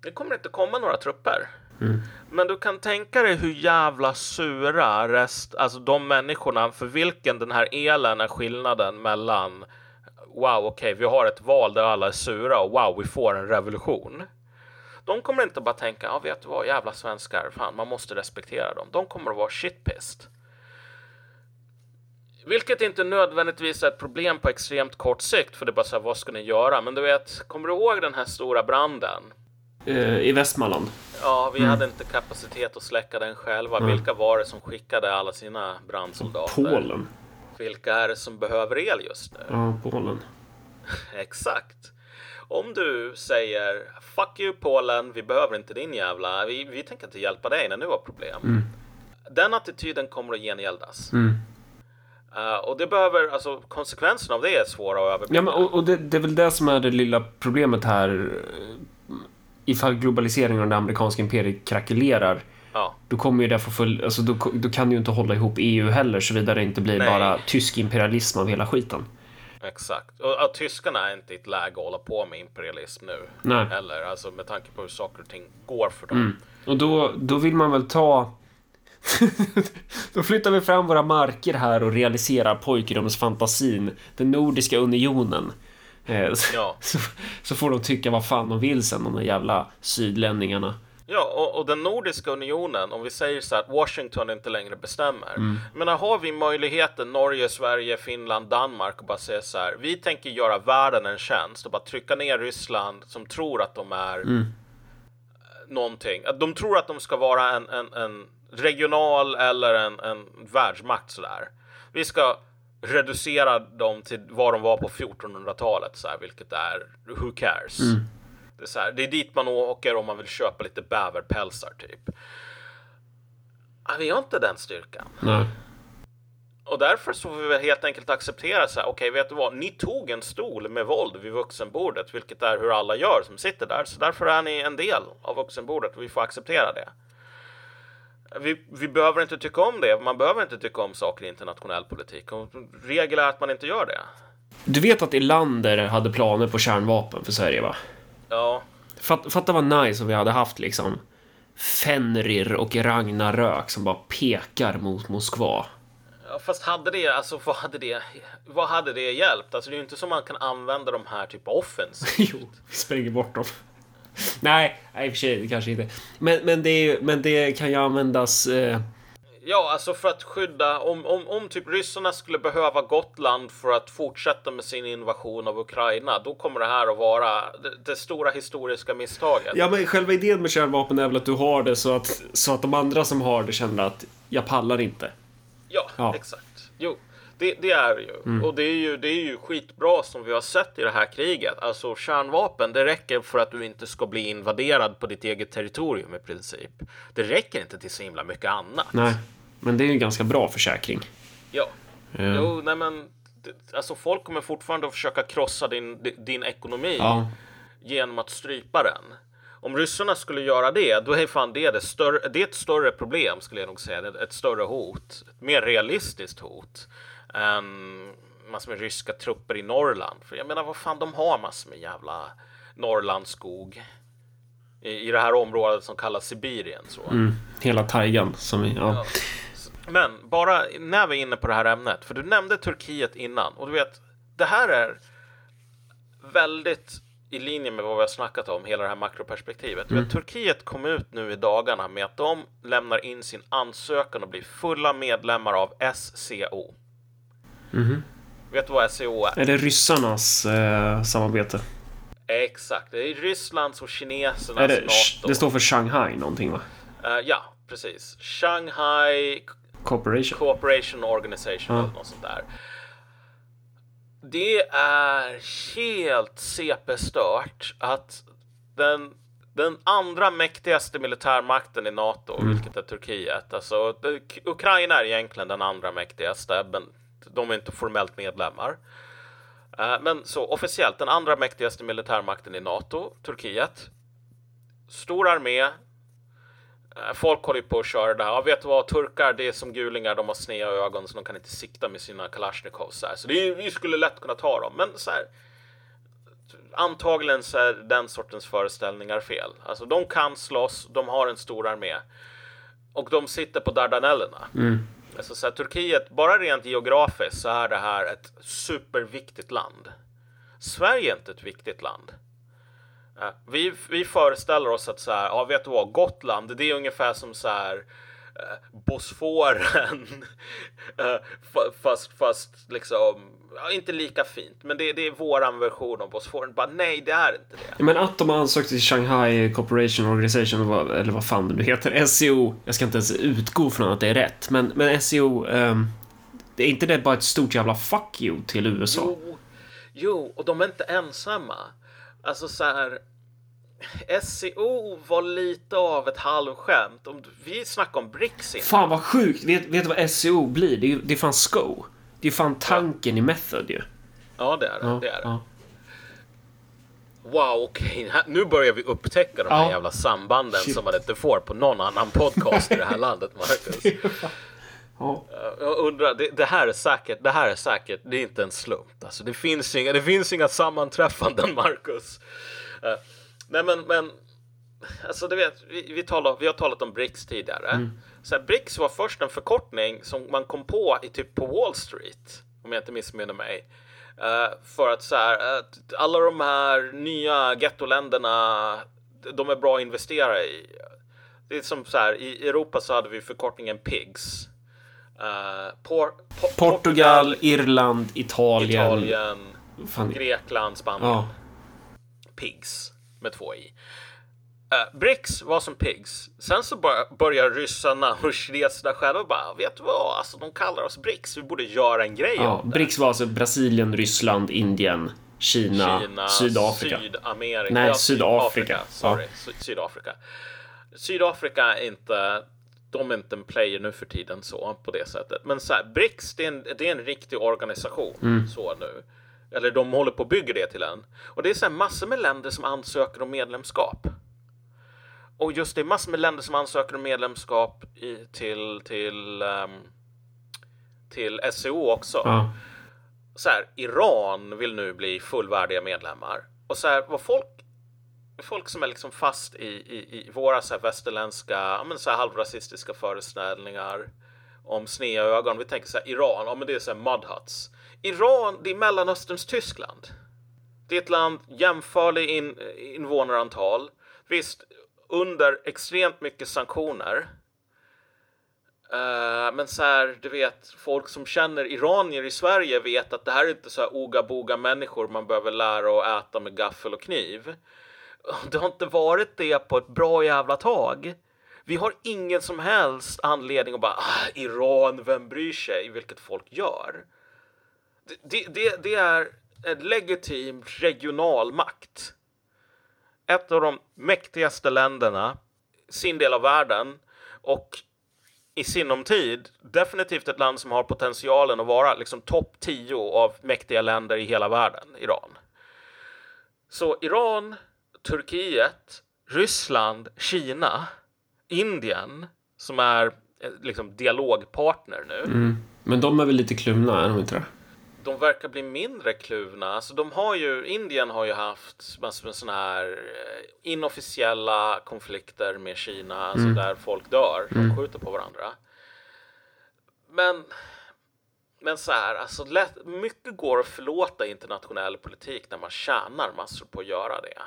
Det kommer inte komma några trupper. Mm. Men du kan tänka dig hur jävla sura rest, alltså de människorna för vilken den här elen är skillnaden mellan wow, okej, okay, vi har ett val där alla är sura och wow, vi får en revolution. De kommer inte bara tänka, ja, ah, vet du vad, jävla svenskar, fan, man måste respektera dem. De kommer att vara shitpissed. Vilket inte nödvändigtvis är ett problem på extremt kort sikt, för det är bara så här, vad ska ni göra? Men du vet, kommer du ihåg den här stora branden? eh, i Västmanland. Ja, vi mm. hade inte kapacitet att släcka den själva. Mm. Vilka var det som skickade alla sina brandsoldater? Polen. Vilka är det som behöver el just nu? Ja, Polen. Exakt. Om du säger fuck you Polen, vi behöver inte din jävla, vi, vi tänker inte hjälpa dig när du har problem. Mm. Den attityden kommer att gengäldas. Mm. Uh, och det behöver, alltså konsekvenserna av det är svåra att överblicka. Ja, men, och, och det, det är väl det som är det lilla problemet här. Ifall globaliseringen av det amerikanska imperiet krackelerar, ja. Då kommer ju det få full, alltså då, då kan du ju inte hålla ihop E U heller, såvida det inte blir Nej. bara tysk imperialism av hela skiten. Exakt. Och, och tyskarna är inte i ett läge att hålla på med imperialism nu. Nej. Heller, alltså med tanke på hur saker och ting går för dem. Mm. Och då, då vill man väl ta då flyttar vi fram våra marker här och realiserar pojkrums fantasin, den nordiska unionen. Så, ja. så, så får de tycka vad fan de vill sen, de jävla sydlänningarna. Ja, och, och den nordiska unionen, om vi säger så att Washington inte längre bestämmer. Mm. Men har vi möjligheten, Norge, Sverige, Finland, Danmark, och bara säga så här, vi tänker göra världen en tjänst och bara trycka ner Ryssland som tror att de är mm. någonting. De tror att de ska vara en, en, en regional eller en, en världsmakt sådär. Vi ska reducera dem till vad de var på fjortonhundratalet så här, vilket är who cares. Mm. Det är så här, det är dit man åker om man vill köpa lite bäverpälsar typ. Vi har inte den styrkan. Nej. Och därför så får vi väl helt enkelt acceptera så här, okej, okay, vet du vad, ni tog en stol med våld vid vuxenbordet, vilket är hur alla gör som sitter där, så därför är ni en del av vuxenbordet och vi får acceptera det. Vi, vi behöver inte tycka om det. Man behöver inte tycka om saker i internationell politik. Och regel är att man inte gör det. Du vet att Irlander hade planer på kärnvapen för Sverige, va? Ja. Fatt, fatta vad nice om vi hade haft liksom Fenrir och Ragnarök som bara pekar mot Moskva. Ja, fast hade det, alltså vad hade det, vad hade det hjälpt? Alltså det är ju inte som man kan använda de här typ offensivt. Jo, vi spränger bort dem. Nej, i och för sig, kanske inte. Men, men, det, men det kan ju användas... Eh... Ja, alltså för att skydda... Om, om, om typ ryssarna skulle behöva Gotland för att fortsätta med sin invasion av Ukraina, då kommer det här att vara det, det stora historiska misstaget. Ja, men själva idén med kärnvapen är väl att du har det så att, så att de andra som har det känner att jag pallar inte. Ja, ja. Exakt. Jo. Det, det är ju. Mm. Och det är ju, det är ju skitbra som vi har sett i det här kriget. Alltså kärnvapen, det räcker för att du inte ska bli invaderad på ditt eget territorium i princip. Det räcker inte till så himla mycket annat. Nej, men det är ju en ganska bra försäkring. Ja. Mm. Jo, nej men alltså folk kommer fortfarande att försöka krossa din, din ekonomi ja. genom att strypa den. Om ryssarna skulle göra det, då är fan det det större, det är ett större problem skulle jag nog säga. Ett större hot. Ett mer realistiskt hot. Um, massor med ryska trupper i Norrland. För jag menar, vad fan, de har massor med jävla Norrlandsskog i, i det här området som kallas Sibirien så. Mm, hela taigan som, ja. Ja. Men bara när vi är inne på det här ämnet, för du nämnde Turkiet innan, och du vet, det här är väldigt i linje med vad vi har snackat om, hela det här makroperspektivet. Mm. Turkiet kom ut nu i dagarna med att de lämnar in sin ansökan och blir fulla medlemmar av S C O. Mm-hmm. Vet du vad S C O är? Är det ryssarnas eh, samarbete? Exakt, det är Rysslands och kinesernas det, NATO. Det står för Shanghai någonting, va? Uh, ja, precis. Shanghai Corporation, Corporation Organization, ja. Eller något sånt där. Det är helt C P-stört att den, den andra mäktigaste militärmakten i NATO, mm. vilket är Turkiet. Alltså, Ukraina är egentligen den andra mäktigaste, men de är inte formellt medlemmar. Men så officiellt den andra mäktigaste militärmakten i NATO, Turkiet. Stor armé. Folk håller på att köra det här. Ja, vet du vad, turkar, det är som gulingar. De har sneda ögon så de kan inte sikta med sina kalashnikovs. Så, så det är, vi skulle lätt kunna ta dem. Men så här, antagligen så är den sortens föreställningar fel. Alltså de kan slåss. De har en stor armé. Och de sitter på Dardanellerna. Mm. Alltså så här, Turkiet, bara rent geografiskt så är det här ett superviktigt land. Sverige är inte ett viktigt land. Vi, vi föreställer oss att så här, ja vet du vad, Gotland, det är ungefär som så här eh, Bosphåren eh, fast, fast liksom ja, inte lika fint, men det, det är våran version av Bosphåren. Bara nej, det är inte det. Men att de ansökte till Shanghai Cooperation Organization, eller vad fan det nu heter, S C O, jag ska inte ens utgå från att det är rätt, men, men S C O, um, det är inte det bara ett stort jävla fuck you till U S A? Jo, jo, och de är inte ensamma. Alltså så här, S C O var lite av ett halvskämt. Om vi snackar om BRICS innan. Fan vad sjukt, vet, vet du vad S C O blir? Det är, det är fan S C O. Det är fan tanken ja. I method ju. Ja, det är det, ja, det, är det. Ja. Wow, okej, okay. Nu börjar vi upptäcka de här ja. jävla sambanden. Shit. Som man inte får på någon annan podcast i det här landet, Marcus. Ja. Jag undrar, det, det här är säkert, det här är säkert, det är inte en slump. Alltså, det finns inga, det finns inga sammanträffanden, Marcus. Uh, nej men, men alltså du vet, vi, vi, talar, vi har talat om BRICS tidigare. Mm. Så här, BRICS var först en förkortning som man kom på i typ på Wall Street, om jag inte missminner mig. Uh, för att så här, uh, alla de här nya gettoländerna, de är bra att investera i. Det är som så här, i Europa så hade vi förkortningen PIGS. Uh, por, por, Portugal, Portugal, Irland, Italien, Italien Grekland, Spanien. Ja. PIGS med två i. Uh, BRICS var som PIGS. Sen så bör, börjar ryssarna och kineserna själva och bara, vet du vad, alltså, de kallar oss BRICS, vi borde göra en grej. Ja, BRICS var alltså Brasilien, Ryssland, Indien, Kina, Kina Sydafrika. Sydamerika. Nej, Sydafrika. Sorry, ja. Sydafrika. Sydafrika är inte, de är inte en player nu för tiden så på det sättet. Men så här, BRICS, det är en, det är en riktig organisation mm. så nu. Eller de håller på att bygga det till en. Och det är så här massor med länder som ansöker om medlemskap. Och just det är massor med länder som ansöker om medlemskap i, till till um, till S C O också. Ja. Så här, Iran vill nu bli fullvärdiga medlemmar. Och så här, vad folk folk som är liksom fast i i, i våra så här västerländska, ja, men så här halvrasistiska föreställningar om snea ögon. Vi tänker så här, Iran, ja men det är så här mud huts. Iran, det är Mellanösterns Tyskland. Det är ett land jämförligt in, invånarantal. Visst, under extremt mycket sanktioner. Uh, men så här, du vet, folk som känner iranier i Sverige vet att det här är inte så här oga-boga människor man behöver lära att äta med gaffel och kniv. Det har inte varit det på ett bra jävla tag. Vi har ingen som helst anledning att bara, ah, Iran, vem bryr sig, vilket folk gör. Det, det, det, det är en legitim regional makt. Ett av de mäktigaste länderna, sin del av världen och i sinom tid definitivt ett land som har potentialen att vara liksom topp tio av mäktiga länder i hela världen, Iran. Så Iran, Turkiet, Ryssland, Kina, Indien som är liksom dialogpartner nu. Mm. Men de är väl lite kluvna, är de inte det? De verkar bli mindre kluvna. Alltså de har ju, Indien har ju haft massor med sådana här inofficiella konflikter med Kina. Alltså mm. där folk dör. De mm. skjuter på varandra. Men, men så här, alltså lätt, mycket går att förlåta internationell politik när man tjänar massor på att göra det.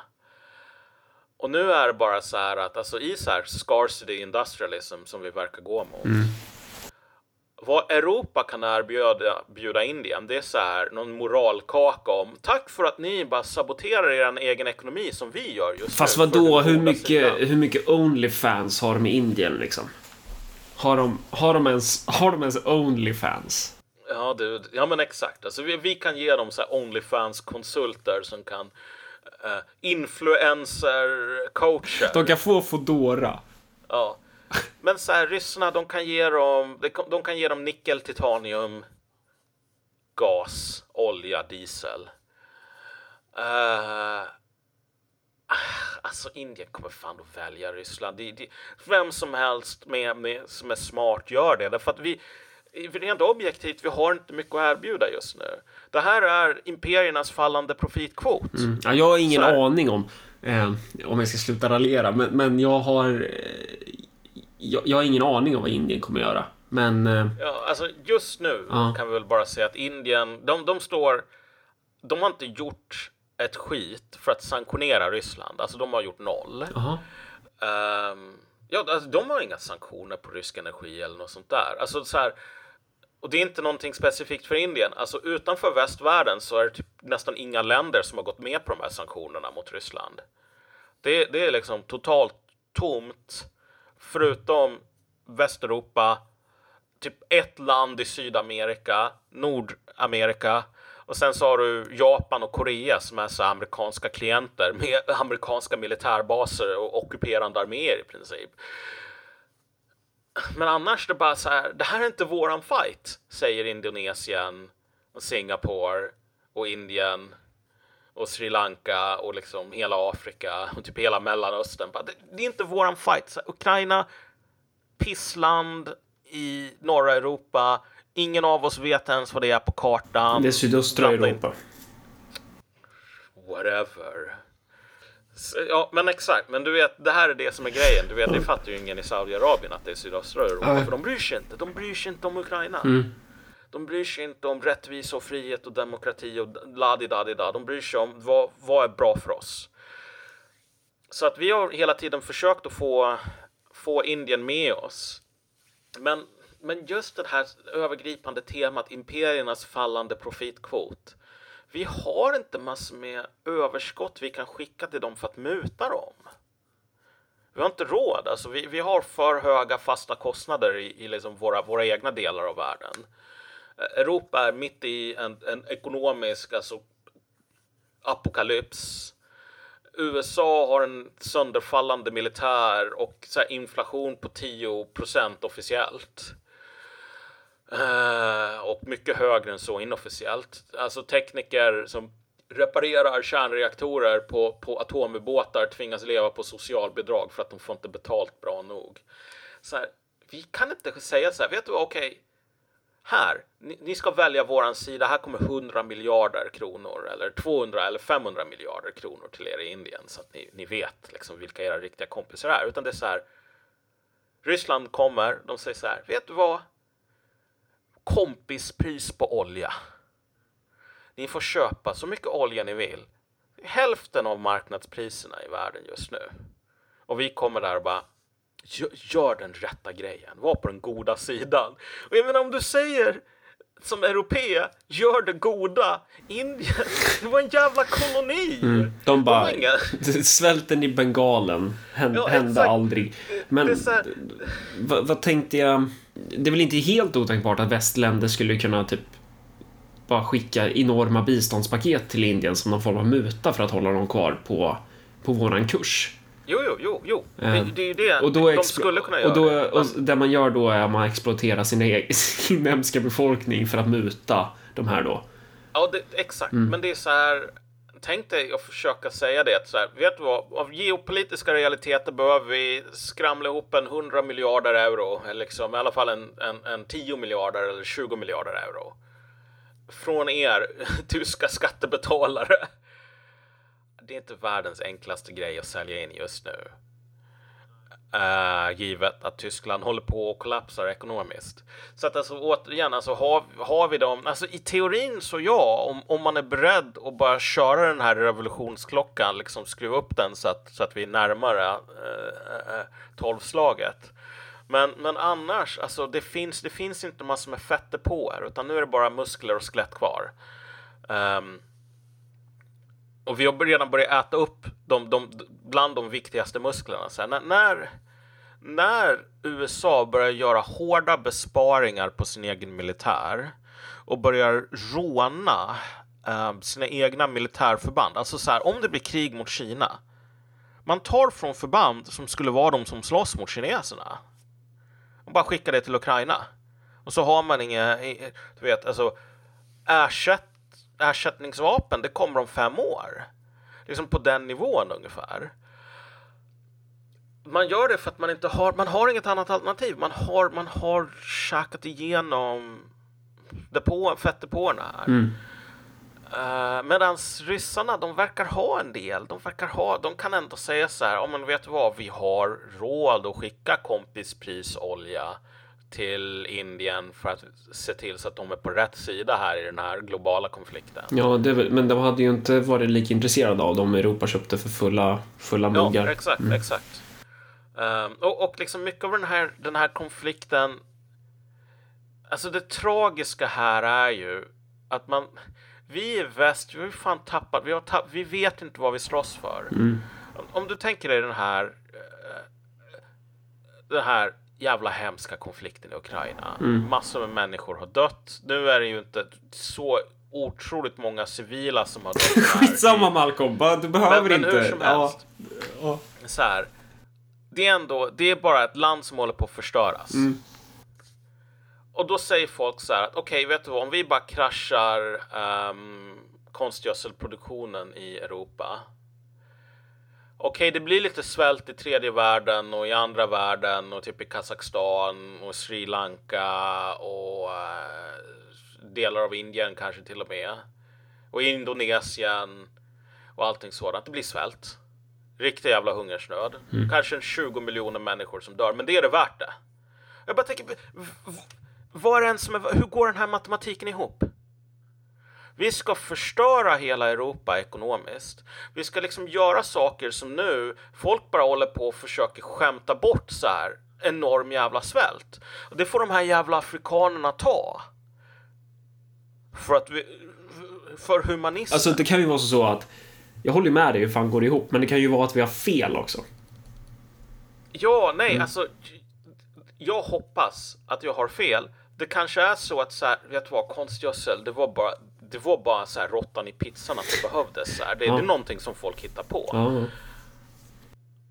Och nu är det bara så här att alltså i så här scarcity industrialism som vi verkar gå mot. Mm. Vad Europa kan erbjuda bjuda Indien, det är så här någon moralkaka om tack för att ni bara saboterar er egen ekonomi som vi gör just. Fast vad då, hur mycket hur mycket OnlyFans har de i Indien liksom? Har de har de ens har de ens OnlyFans? Ja, du, ja men exakt. Alltså vi, vi kan ge dem så här OnlyFans konsulter som kan uh, influencer coacher. De kan få Fodora. Ja. Men så här, ryssarna, de kan ge dem de kan ge dem nickel, titanium, gas, olja, diesel. Uh, alltså Indien kommer fan att välja Ryssland. Det, det, vem som helst med, med, som är smart gör det. Därför att vi, rent objektivt, vi har inte mycket att erbjuda just nu. Det här är imperiernas fallande profitkvot. Mm. Ja, jag har ingen aning om, eh, om jag ska sluta raljera, men, men jag har... Eh, Jag, jag har ingen aning om vad Indien kommer göra. Men ja, alltså just nu ja. kan vi väl bara säga att Indien, de, de står, de har inte gjort ett skit för att sanktionera Ryssland. Alltså de har gjort noll. um, Ja, alltså, de har inga sanktioner på rysk energi eller något sånt där. Alltså så här, och det är inte någonting specifikt för Indien. Alltså utanför västvärlden så är det typ nästan inga länder som har gått med på de här sanktionerna mot Ryssland. Det, det är liksom totalt tomt. Förutom Västeuropa, typ ett land i Sydamerika, Nordamerika. Och sen så har du Japan och Korea som är så amerikanska klienter med amerikanska militärbaser och ockuperande arméer i princip. Men annars det bara så här, det här är inte våran fight, säger Indonesien och Singapore och Indien och Sri Lanka och liksom hela Afrika och typ hela Mellanöstern. Bara, det, det är inte våran fight. Så här, Ukraina, pissland i norra Europa. Ingen av oss vet ens vad det är på kartan. Det är sydöstra Europa. Whatever. Så, ja, men exakt. Men du vet, det här är det som är grejen. Du vet, det fattar ju ingen i Saudiarabien att det är sydöstra Europa. Äh. För de bryr sig inte. De bryr sig inte om Ukraina. Mm. De bryr sig inte om rättvisa och frihet och demokrati och ladidadida. De bryr sig om vad, vad är bra för oss. Så att vi har hela tiden försökt att få, få Indien med oss. Men... Men just det här övergripande temat imperiernas fallande profitkvot. Vi har inte massor med överskott vi kan skicka till dem för att muta dem. Vi har inte råd. Alltså vi, vi har för höga fasta kostnader i, i liksom våra, våra egna delar av världen. Europa är mitt i en, en ekonomisk alltså, apokalyps. U S A har en sönderfallande militär och så här, inflation på tio procent officiellt. Uh, och mycket högre än så inofficiellt. Alltså tekniker som reparerar kärnreaktorer på, på atomubåtar tvingas leva på socialbidrag för att de får inte betalt bra nog. Så här, vi kan inte säga så här, vet du, okej, okay, här, ni, ni ska välja våran sida, här kommer hundra miljarder kronor eller tvåhundra eller femhundra miljarder kronor till er i Indien så att ni, ni vet liksom vilka era riktiga kompisar är. Utan det är så här, Ryssland kommer, de säger så här, vet du vad? Kompispris på olja. Ni får köpa så mycket olja ni vill. Hälften av marknadspriserna i världen just nu. Och vi kommer där och bara, gör den rätta grejen. Var på den goda sidan. Och jag menar, om du säger som europé, gör det goda. Indien, det var en jävla koloni. Mm, de bara, svälten i Bengalen hände, ja, hände aldrig. Men här... vad, vad tänkte jag? Det är väl inte helt otänkbart att västländer skulle kunna typ bara skicka enorma biståndspaket till Indien som någon form av muta för att hålla dem kvar på, på våran kurs. Jo, jo, jo, jo. Det, det är ju det och då de skulle kunna göra. Och, då, och det man gör då är att man exploaterar sin inhemska befolkning för att muta de här då. Ja, det, exakt. Mm. Men det är så här, tänk dig att försöka säga det. Så här, vet du vad, av geopolitiska realiteter behöver vi skramla ihop en hundra miljarder euro. Eller liksom, i alla fall en, en, en tio miljarder eller tjugo miljarder euro. Från er tyska skattebetalare. Det är inte världens enklaste grej att sälja in just nu. Uh, givet att Tyskland håller på och kollapsar ekonomiskt. Så att alltså återigen, alltså, har, har vi dem... Alltså i teorin så ja, om, om man är beredd att bara köra den här revolutionsklockan, liksom skruva upp den så att, så att vi är närmare uh, uh, tolvslaget. Men, men annars, alltså det finns, det finns inte massor med fetter på er, utan nu är det bara muskler och skelett kvar. Um, Och vi har redan börjat äta upp de, de, bland de viktigaste musklerna. Så här, när, när, när U S A börjar göra hårda besparingar på sin egen militär och börjar råna eh, sina egna militärförband. Alltså så här, om det blir krig mot Kina. Man tar från förband som skulle vara de som slåss mot kineserna. Och bara skickar det till Ukraina. Och så har man inga, du vet, alltså ersätt. Ersättningsvapen, det kommer om fem år. Liksom på den nivån ungefär. Man gör det för att man inte har, man har inget annat alternativ. Man har, man har käkat igenom depå, fettdepåerna här. Mm. Uh, medans ryssarna, de verkar ha en del. De verkar ha, de kan ändå säga så här, om man vet vad, vi har råd att skicka kompisprisolja till Indien för att se till så att de är på rätt sida här i den här globala konflikten. Ja, det, men de hade ju inte varit lika intresserade av dem Europa köpte för fulla, fulla muggar. Ja, exakt, mm. exakt. Um, och, och liksom mycket av den här, den här konflikten, alltså det tragiska här är ju att man, vi i väst, vi har fan tappat, vi, har tapp, vi vet inte vad vi slåss för. Mm. Om, om du tänker dig den här den här jävla hemska konflikten i Ukraina. Mm. Massor med människor har dött. Nu är det ju inte så otroligt många civila som har dött. Skitsamma Malcolm, du behöver men, men inte. Hur som helst. Ja. Ja. Så här. Det är ändå, det är bara ett land som håller på att förstöras. Mm. Och då säger folk så här att okej, okay, vet du vad, om vi bara kraschar um, konstgödselproduktionen i Europa. Okej, okay, det blir lite svält i tredje världen och i andra världen och typ i Kazakstan och Sri Lanka och uh, delar av Indien kanske till och med. Och Indonesien och allting sådant. Det blir svält. Riktig jävla hungersnöd. Mm. Kanske en tjugo miljoner människor som dör. Men det är det värt det. Jag bara tänker, var en som är, hur går den här matematiken ihop? Vi ska förstöra hela Europa ekonomiskt. Vi ska liksom göra saker som nu folk bara håller på och försöker skämta bort så här enorm jävla svält. Och det får de här jävla afrikanerna ta. För att vi, för humanism. Alltså det kan ju vara så att jag håller med dig hur fan går det ihop, men det kan ju vara att vi har fel också. Ja, nej, mm. alltså jag hoppas att jag har fel. Det kanske är så att så här, vet du vad, konstgödsel, det var bara det var bara så här råttan i pizzan att det behövdes så här. Det är ja. någonting som folk hittar på. Ja.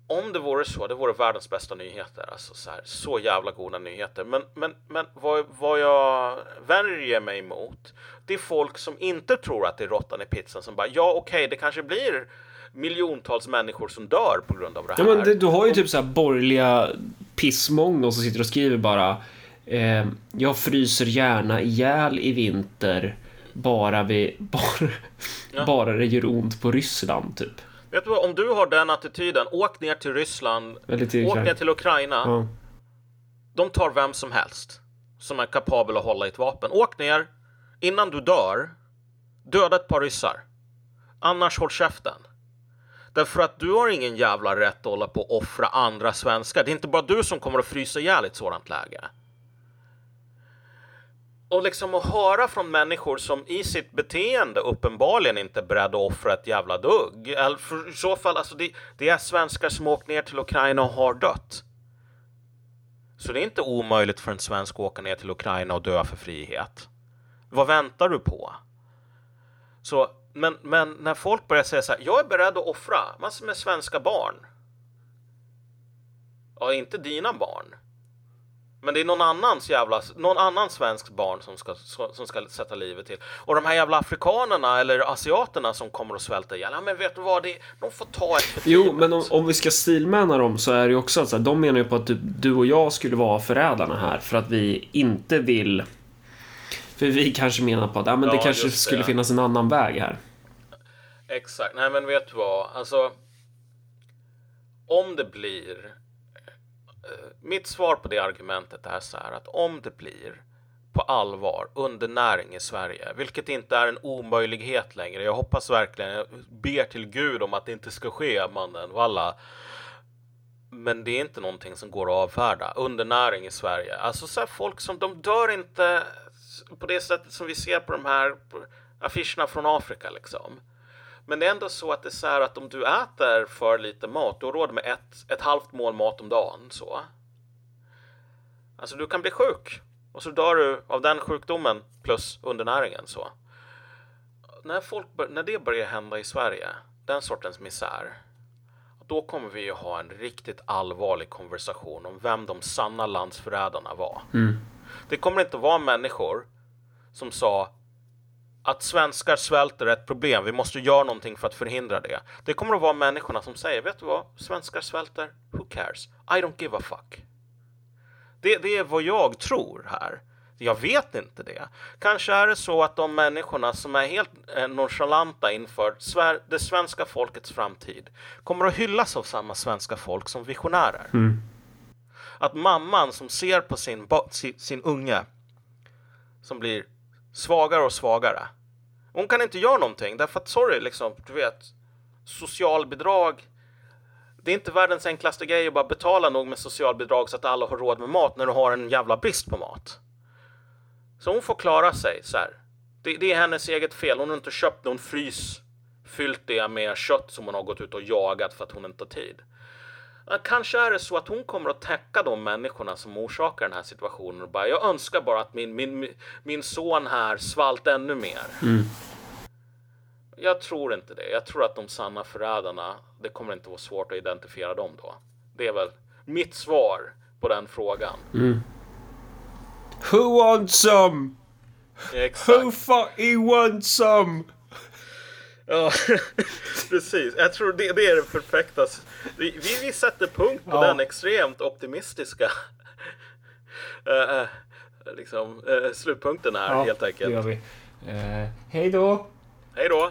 Om det vore så, det vore världens bästa nyheter, alltså så här, så jävla goda nyheter. Men men men vad vad jag värjer mig emot, det är folk som inte tror att det är råttan i pizzan som bara ja okej, okay, det kanske blir miljontals människor som dör på grund av det här. Ja, men det, du har ju typ så här borgerliga pissmånga som sitter och skriver bara eh, jag fryser gärna ihjäl i vinter bara vi bara, ja. bara det gör ont på Ryssland typ. Vet du vad, om du har den attityden, åk ner till Ryssland, åk ner till Ukraina. Ja. De tar vem som helst som är kapabel att hålla i ett vapen. Åk ner innan du dör. Döda ett par ryssar. Annars håll käften. Därför att du har ingen jävla rätt att hålla på och offra andra svenskar. Det är inte bara du som kommer att frysa ihjäl i ett sådant läge. Och liksom att höra från människor som i sitt beteende uppenbarligen inte är beredda att offra ett jävla dugg. Eller för, i så fall, alltså det, det är svenskar som åkt ner till Ukraina och har dött. Så det är inte omöjligt för en svensk att åka ner till Ukraina och dö för frihet. Vad väntar du på? Så... Men, men när folk börjar säga så här, jag är beredd att offra massor med svenska barn. Ja, inte dina barn. Men det är någon annans jävla, någon annan svensk barn som ska, som ska sätta livet till. Och de här jävla afrikanerna eller asiaterna som kommer att svälta ihjäl. Ja, men vet du vad, det är, de får ta ett Jo, livet. Men om, om vi ska stilmäna dem så är det ju också att så här, de menar ju på att du, du och jag skulle vara förrädarna här för att vi inte vill... För vi kanske menar på att ja, men ja, det kanske skulle det. finnas en annan väg här. Exakt. Nej, men vet du vad? Alltså, om det blir... Mitt svar på det argumentet är så här att om det blir på allvar undernäring i Sverige, vilket inte är en omöjlighet längre. Jag hoppas verkligen, jag ber till Gud om att det inte ska ske, mannen, valla. Men det är inte någonting som går att avfärda. Undernäring i Sverige. Alltså så här, folk som, de dör inte... på det sättet som vi ser på de här affischerna från Afrika liksom. Men det är ändå så att det är så här att om du äter för lite mat, då råder med ett, ett halvt mål mat om dagen så. Alltså du kan bli sjuk och så dör du av den sjukdomen plus undernäringen så. När, folk, när det börjar hända i Sverige, den sortens misär, då kommer vi ju ha en riktigt allvarlig konversation om vem de sanna landsförrädarna var. Mm. Det kommer inte vara människor som sa att svenskar svälter är ett problem. Vi måste göra någonting för att förhindra det. Det kommer att vara människorna som säger, vet du vad? Svenskar svälter, who cares? I don't give a fuck. Det, det är vad jag tror här. Jag vet inte det. Kanske är det så att de människorna som är helt nonchalanta inför det svenska folkets framtid kommer att hyllas av samma svenska folk som visionärer. Mm. Att mamman som ser på sin, sin, sin unge som blir svagare och svagare. Hon kan inte göra någonting därför att, sorry, liksom, du vet, socialbidrag, Det är inte världens enklaste grej att bara betala nog med socialbidrag så att alla har råd med mat när du har en jävla brist på mat. Så hon får klara sig så här. Det, det är hennes eget fel. Hon har inte köpt någon frys, fyllt det med kött som hon har gått ut och jagat för att hon inte har tid. Kanske är det så att hon kommer att täcka de människorna som orsakar den här situationen och bara, jag önskar bara att min, min, min son här svalt ännu mer. Mm. Jag tror inte det. Jag tror att de sanna förrädarna, det kommer inte vara svårt att identifiera dem då. Det är väl mitt svar på den frågan. Mm. Who wants some? Exakt. Who fucking wants some? Ja, precis. Jag tror det, det är det perfekta. Vi, vi, vi sätter punkt på ja. Den extremt optimistiska uh, uh, liksom, uh, slutpunkten här, ja, helt enkelt. Det gör vi. Uh, hej då! Hej då!